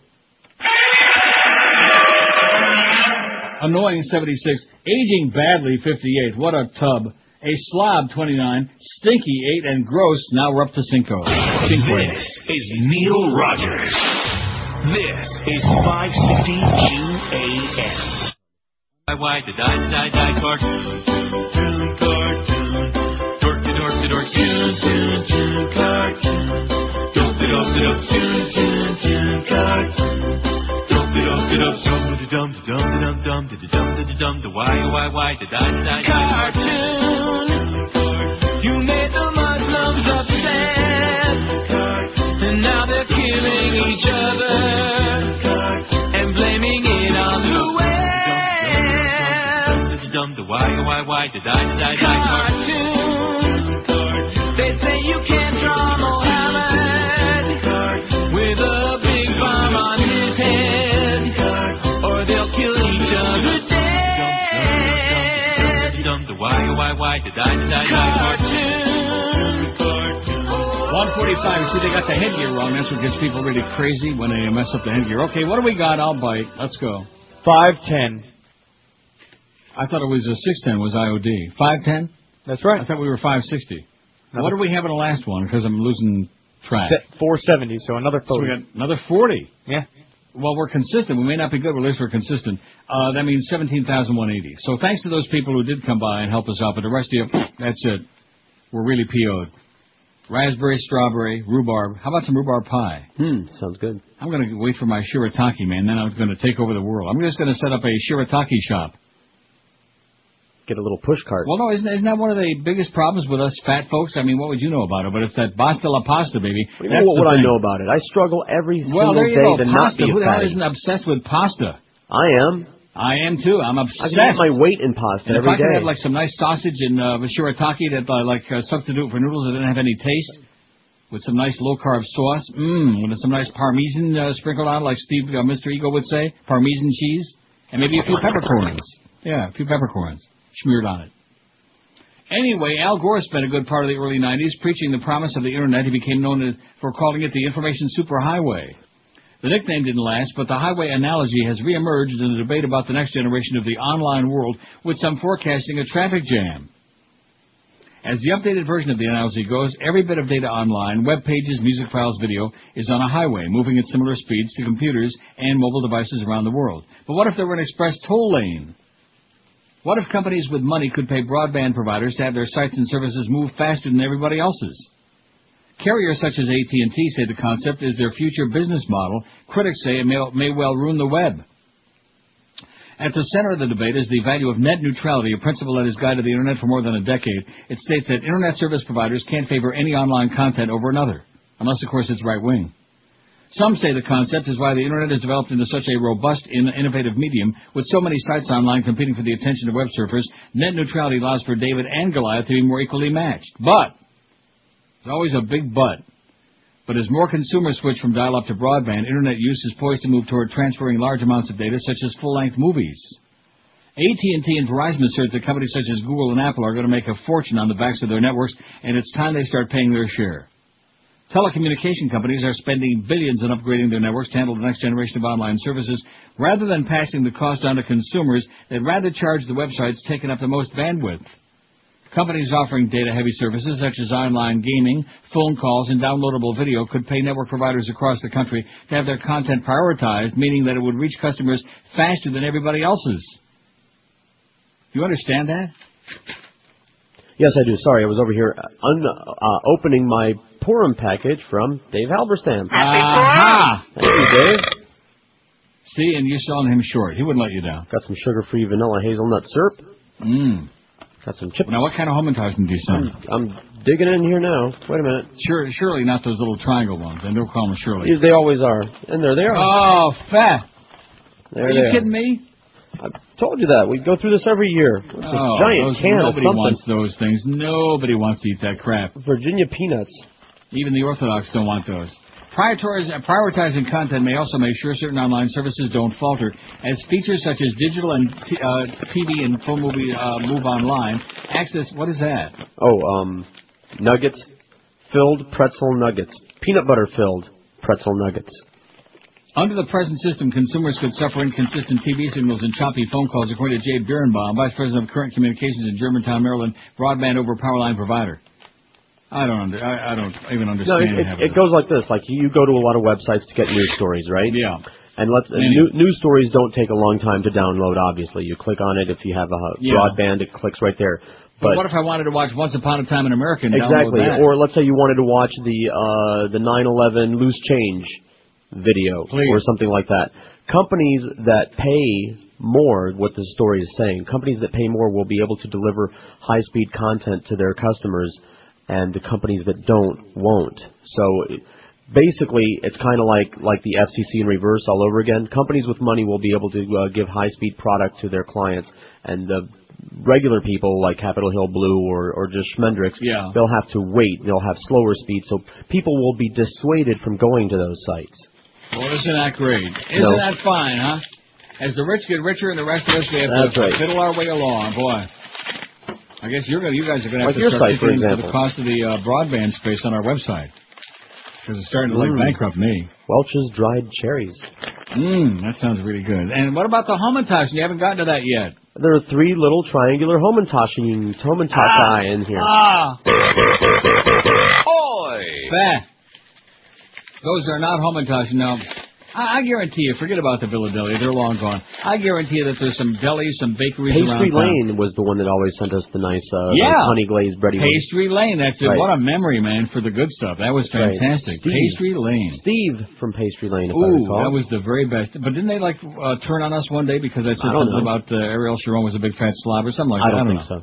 Annoying, 76. Aging badly, 58. What a tub. A slob, 29, stinky, 8, and gross. Now we're up to Cinco. This is Neil Rogers. This is 560 QAM. Why did I die? Cartoon. Dork. Cartoon. Cartoon. Why did I cartoon? You made the Muslims upset, and now they're killing each other and blaming it on the web. Why did I cartoon? They say you can't draw Mohammed with a big bomb on his head. Or they'll kill each other dead. Why did I cartoon? 145. You see, they got the headgear wrong. That's what gets people really crazy when they mess up the headgear. Okay, what do we got? I'll bite. Let's go. 510. I thought it was a 610 was IOD. 510? That's right. I thought we were 560. Now what do we have in the last one? Because I'm losing track. 470, so another 40. So we got another 40. Yeah. Well, we're consistent. We may not be good, but at least we're consistent. That means 17,180. So thanks to those people who did come by and help us out. But the rest of you, that's it. We're really PO'd. Raspberry, strawberry, rhubarb. How about some rhubarb pie? Sounds good. I'm going to wait for my shirataki, man. Then I'm going to take over the world. I'm just going to set up a shirataki shop. Get a little push cart. Well, no, isn't that one of the biggest problems with us fat folks? I mean, what would you know about it? But it's that pasta la pasta, baby. What would I know about it? I struggle every single day to pasta. Not be a fatty. Who the hell isn't obsessed with pasta? I am, too. I'm obsessed. I can have my weight in pasta every day. If I could have, like, some nice sausage and shirataki that I, like, substitute for noodles that didn't have any taste with some nice low-carb sauce, with some nice Parmesan sprinkled on, like Steve, Mr. Ego would say, Parmesan cheese, and maybe a few peppercorns. Yeah, a few peppercorns. Smeared on it. Anyway, Al Gore spent a good part of the early 90s preaching the promise of the Internet. He became known for calling it the information superhighway. The nickname didn't last, but the highway analogy has reemerged in the debate about the next generation of the online world, with some forecasting a traffic jam. As the updated version of the analogy goes, every bit of data online, web pages, music files, video, is on a highway, moving at similar speeds to computers and mobile devices around the world. But what if there were an express toll lane? What if companies with money could pay broadband providers to have their sites and services move faster than everybody else's? Carriers such as AT&T say the concept is their future business model. Critics say it may well ruin the web. At the center of the debate is the value of net neutrality, a principle that has guided the Internet for more than a decade. It states that Internet service providers can't favor any online content over another, unless, of course, it's right-wing. Some say the concept is why the Internet has developed into such a robust and innovative medium, with so many sites online competing for the attention of web surfers. Net neutrality allows for David and Goliath to be more equally matched. But, there's always a big but. But as more consumers switch from dial-up to broadband, Internet use is poised to move toward transferring large amounts of data, such as full-length movies. AT&T and Verizon assert that companies such as Google and Apple are going to make a fortune on the backs of their networks, and it's time they start paying their share. Telecommunication companies are spending billions on upgrading their networks to handle the next generation of online services. Rather than passing the cost on to consumers, they'd rather charge the websites taking up the most bandwidth. Companies offering data-heavy services such as online gaming, phone calls, and downloadable video could pay network providers across the country to have their content prioritized, meaning that it would reach customers faster than everybody else's. Do you understand that? Yes, I do. Sorry, I was over here opening my Purim package from Dave Halberstam. Happy Purim! Thank you, Dave. See, and you're selling him short. He wouldn't let you down. Got some sugar-free vanilla hazelnut syrup. Mmm. Got some chips. Now, what kind of Hommentaschen do you sell? I'm digging in here now. Wait a minute. Sure, surely not those little triangle ones. I don't call them surely. They always are. And they're there. Oh, fat. There they are. Are you kidding me? I told you that. We go through this every year. It's a giant can of something. Nobody wants those things. Nobody wants to eat that crap. Virginia peanuts. Even the Orthodox don't want those. Prioritizing content may also make sure certain online services don't falter, as features such as digital and TV and full movie move online. Access, what is that? Nuggets, filled pretzel nuggets. Peanut butter filled pretzel nuggets. Under the present system, consumers could suffer inconsistent TV signals and choppy phone calls, according to Jay Bierenbaum, Vice President of Current Communications in Germantown, Maryland, broadband over powerline provider. I don't even understand. No, it goes like this. Like, you go to a lot of websites to get news stories, right? Yeah. And news stories don't take a long time to download, obviously. You click on it. If you have broadband, it clicks right there. But what if I wanted to watch Once Upon a Time in America and exactly. Download that? Or let's say you wanted to watch the 9/11 Loose Change video or something like that. Companies that pay more, what the story is saying, companies that pay more will be able to deliver high-speed content to their customers, and the companies that don't won't. So basically, it's kind of like the FCC in reverse all over again. Companies with money will be able to give high-speed product to their clients, and the regular people like Capitol Hill Blue or just Schmendrix, they'll have to wait. They'll have slower speed, so people will be dissuaded from going to those sites. Well, isn't that great? Isn't that fine, huh? As the rich get richer and the rest of us, we have to fiddle our way along. Boy. I guess you guys are going to have to start thinking for the cost of the broadband space on our website. Because it's starting to bankrupt me. Welch's dried cherries. Mmm, that sounds really good. And what about the Hommentaschen? You haven't gotten to that yet. There are three little triangular Hommentaschen in here. Oi! Bah. Those are not Hommentaschen. Now, I guarantee you, forget about the Villa Deli. They're long gone. I guarantee you that there's some delis, some bakeries around town. Pastry Lane was the one that always sent us the nice honey-glazed bread. Pastry Lane, that's it. Right. What a memory, man, for the good stuff. That was fantastic. Right. Pastry Lane. Steve from Pastry Lane, if I recall. That was the very best. But didn't they, turn on us one day because I said something about Ariel Sharon was a big fat slob or something like that? I don't think so.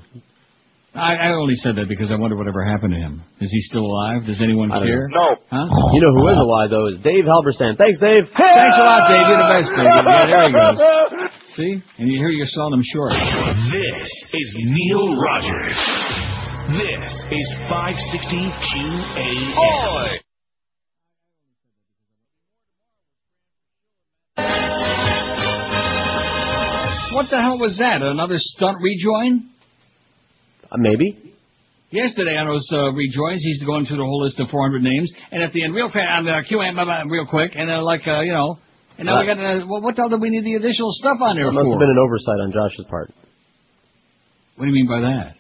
I only said that because I wonder whatever happened to him. Is he still alive? Does anyone care? No. Huh? You know who is alive, though, is Dave Halberstam. Thanks, Dave. Hey! Thanks a lot, Dave. You're the best, baby. Yeah, there you go. See? And you hear you're selling them short. This is Neil Rogers. This is 560 QAM. Oi! What the hell was that? Another stunt rejoin? Maybe. Yesterday on those rejoins, he's going through the whole list of 400 names, and at the end, QAM, real quick, and then and now we got what the hell did we need the additional stuff on there for? Must have been an oversight on Josh's part. What do you mean by that?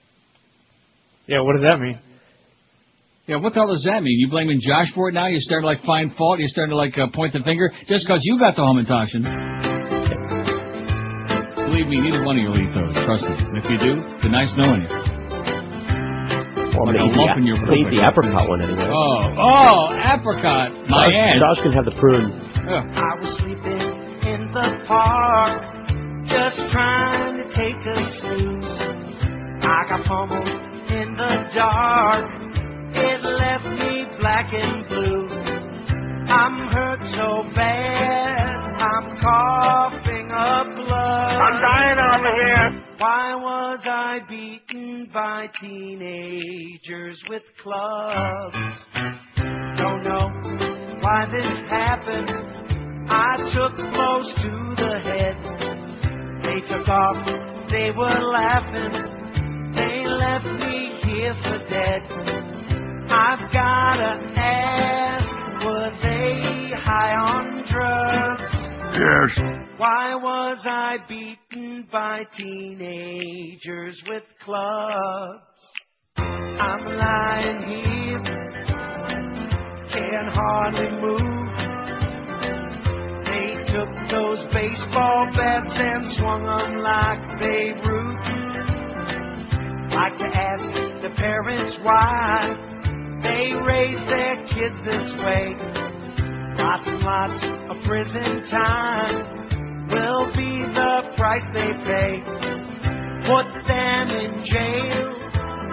Yeah, what does that mean? Yeah, what the hell does that mean? You blaming Josh for it now? You starting to find fault? You starting to point the finger just because you got the Hommentaschen? Believe me, neither one of you will eat those. Trust me. And if you do, it's nice knowing you. Well, I'm going to eat the apricot one anyway. Oh, apricot. My ass. Josh can have the prune. I was sleeping in the park, just trying to take a snooze. I got pummeled in the dark. It left me black and blue. I'm hurt so bad. I'm coughing up blood. I'm dying over here. Why was I beaten by teenagers with clubs? Don't know why this happened. I took most to the head. They took off. They were laughing. They left me here for dead. I've got to ask. Yes. Why was I beaten by teenagers with clubs? I'm lying here, can hardly move. They took those baseball bats and swung them like Babe Ruth. Like to ask the parents why they raised their kids this way. Lots and lots of prison time will be the price they pay. Put them in jail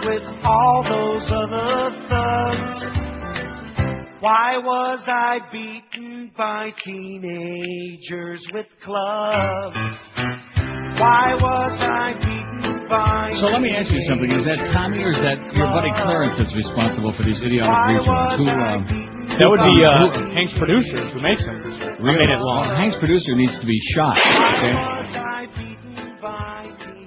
with all those other thugs. Why was I beaten by teenagers with clubs? Why was I beaten by... So let me ask you something. Is that Tommy or is that your buddy Clarence that's responsible for these idiotic regions? That would be Hank's producer who makes them. Really? I made it long. Hank's producer needs to be shot. Okay?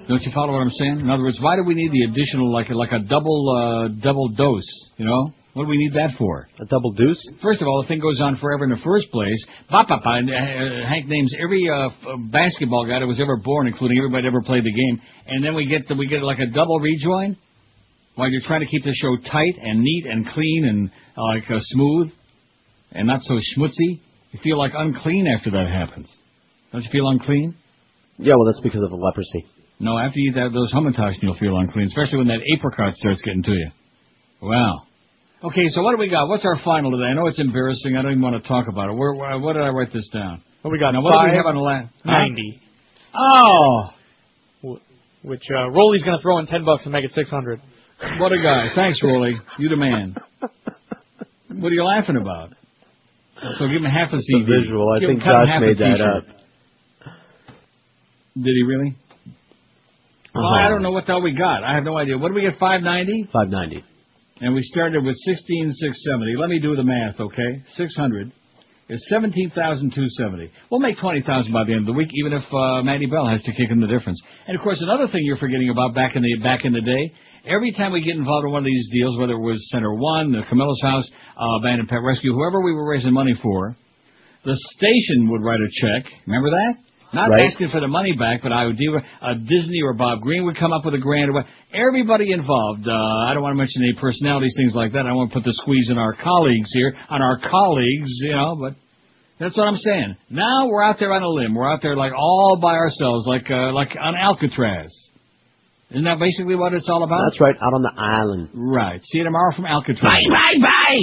Don't you follow what I'm saying? In other words, why do we need the additional, like a double dose? You know, what do we need that for? A double deuce? First of all, the thing goes on forever in the first place. Hank names every basketball guy that was ever born, including everybody that ever played the game, and then we get like a double rejoin. While you're trying to keep the show tight and neat and clean and smooth and not so schmutzy, you feel like unclean after that happens. Don't you feel unclean? Yeah, well, that's because of the leprosy. No, after you eat those hummintoxin, you'll feel unclean, especially when that apricot starts getting to you. Wow. Okay, so what do we got? What's our final today? I know it's embarrassing. I don't even want to talk about it. What did I write this down? What we got? Now, what do we have on the last? 90. Oh. Which Rolly's going to throw in $10 and make it 600. What a guy. Thanks, Rolly. You the man. What are you laughing about? So give him half a CD. It's a visual. I think Josh made that up. Did he really? Uh-huh. Well, I don't know what the hell we got. I have no idea. What did we get, 590? 590. And we started with 16,670. Let me do the math, okay? 600 is 17,270. We'll make 20,000 by the end of the week, even if Matty Bell has to kick him the difference. And, of course, another thing you're forgetting about back in the day, every time we get involved in one of these deals, whether it was Center One, the Camilla's House, Abandon Pet Rescue, whoever we were raising money for, the station would write a check. Remember that? Not right. Asking for the money back, but IOD, Disney or Bob Green would come up with a grand. Everybody involved. I don't want to mention any personalities, things like that. I don't want to put the squeeze on our colleagues here, you know, but that's what I'm saying. Now we're out there on a limb. We're out there like all by ourselves, like on Alcatraz. Isn't that basically what it's all about? That's right, out on the island. Right. See you tomorrow from Alcatraz. Bye, bye, bye!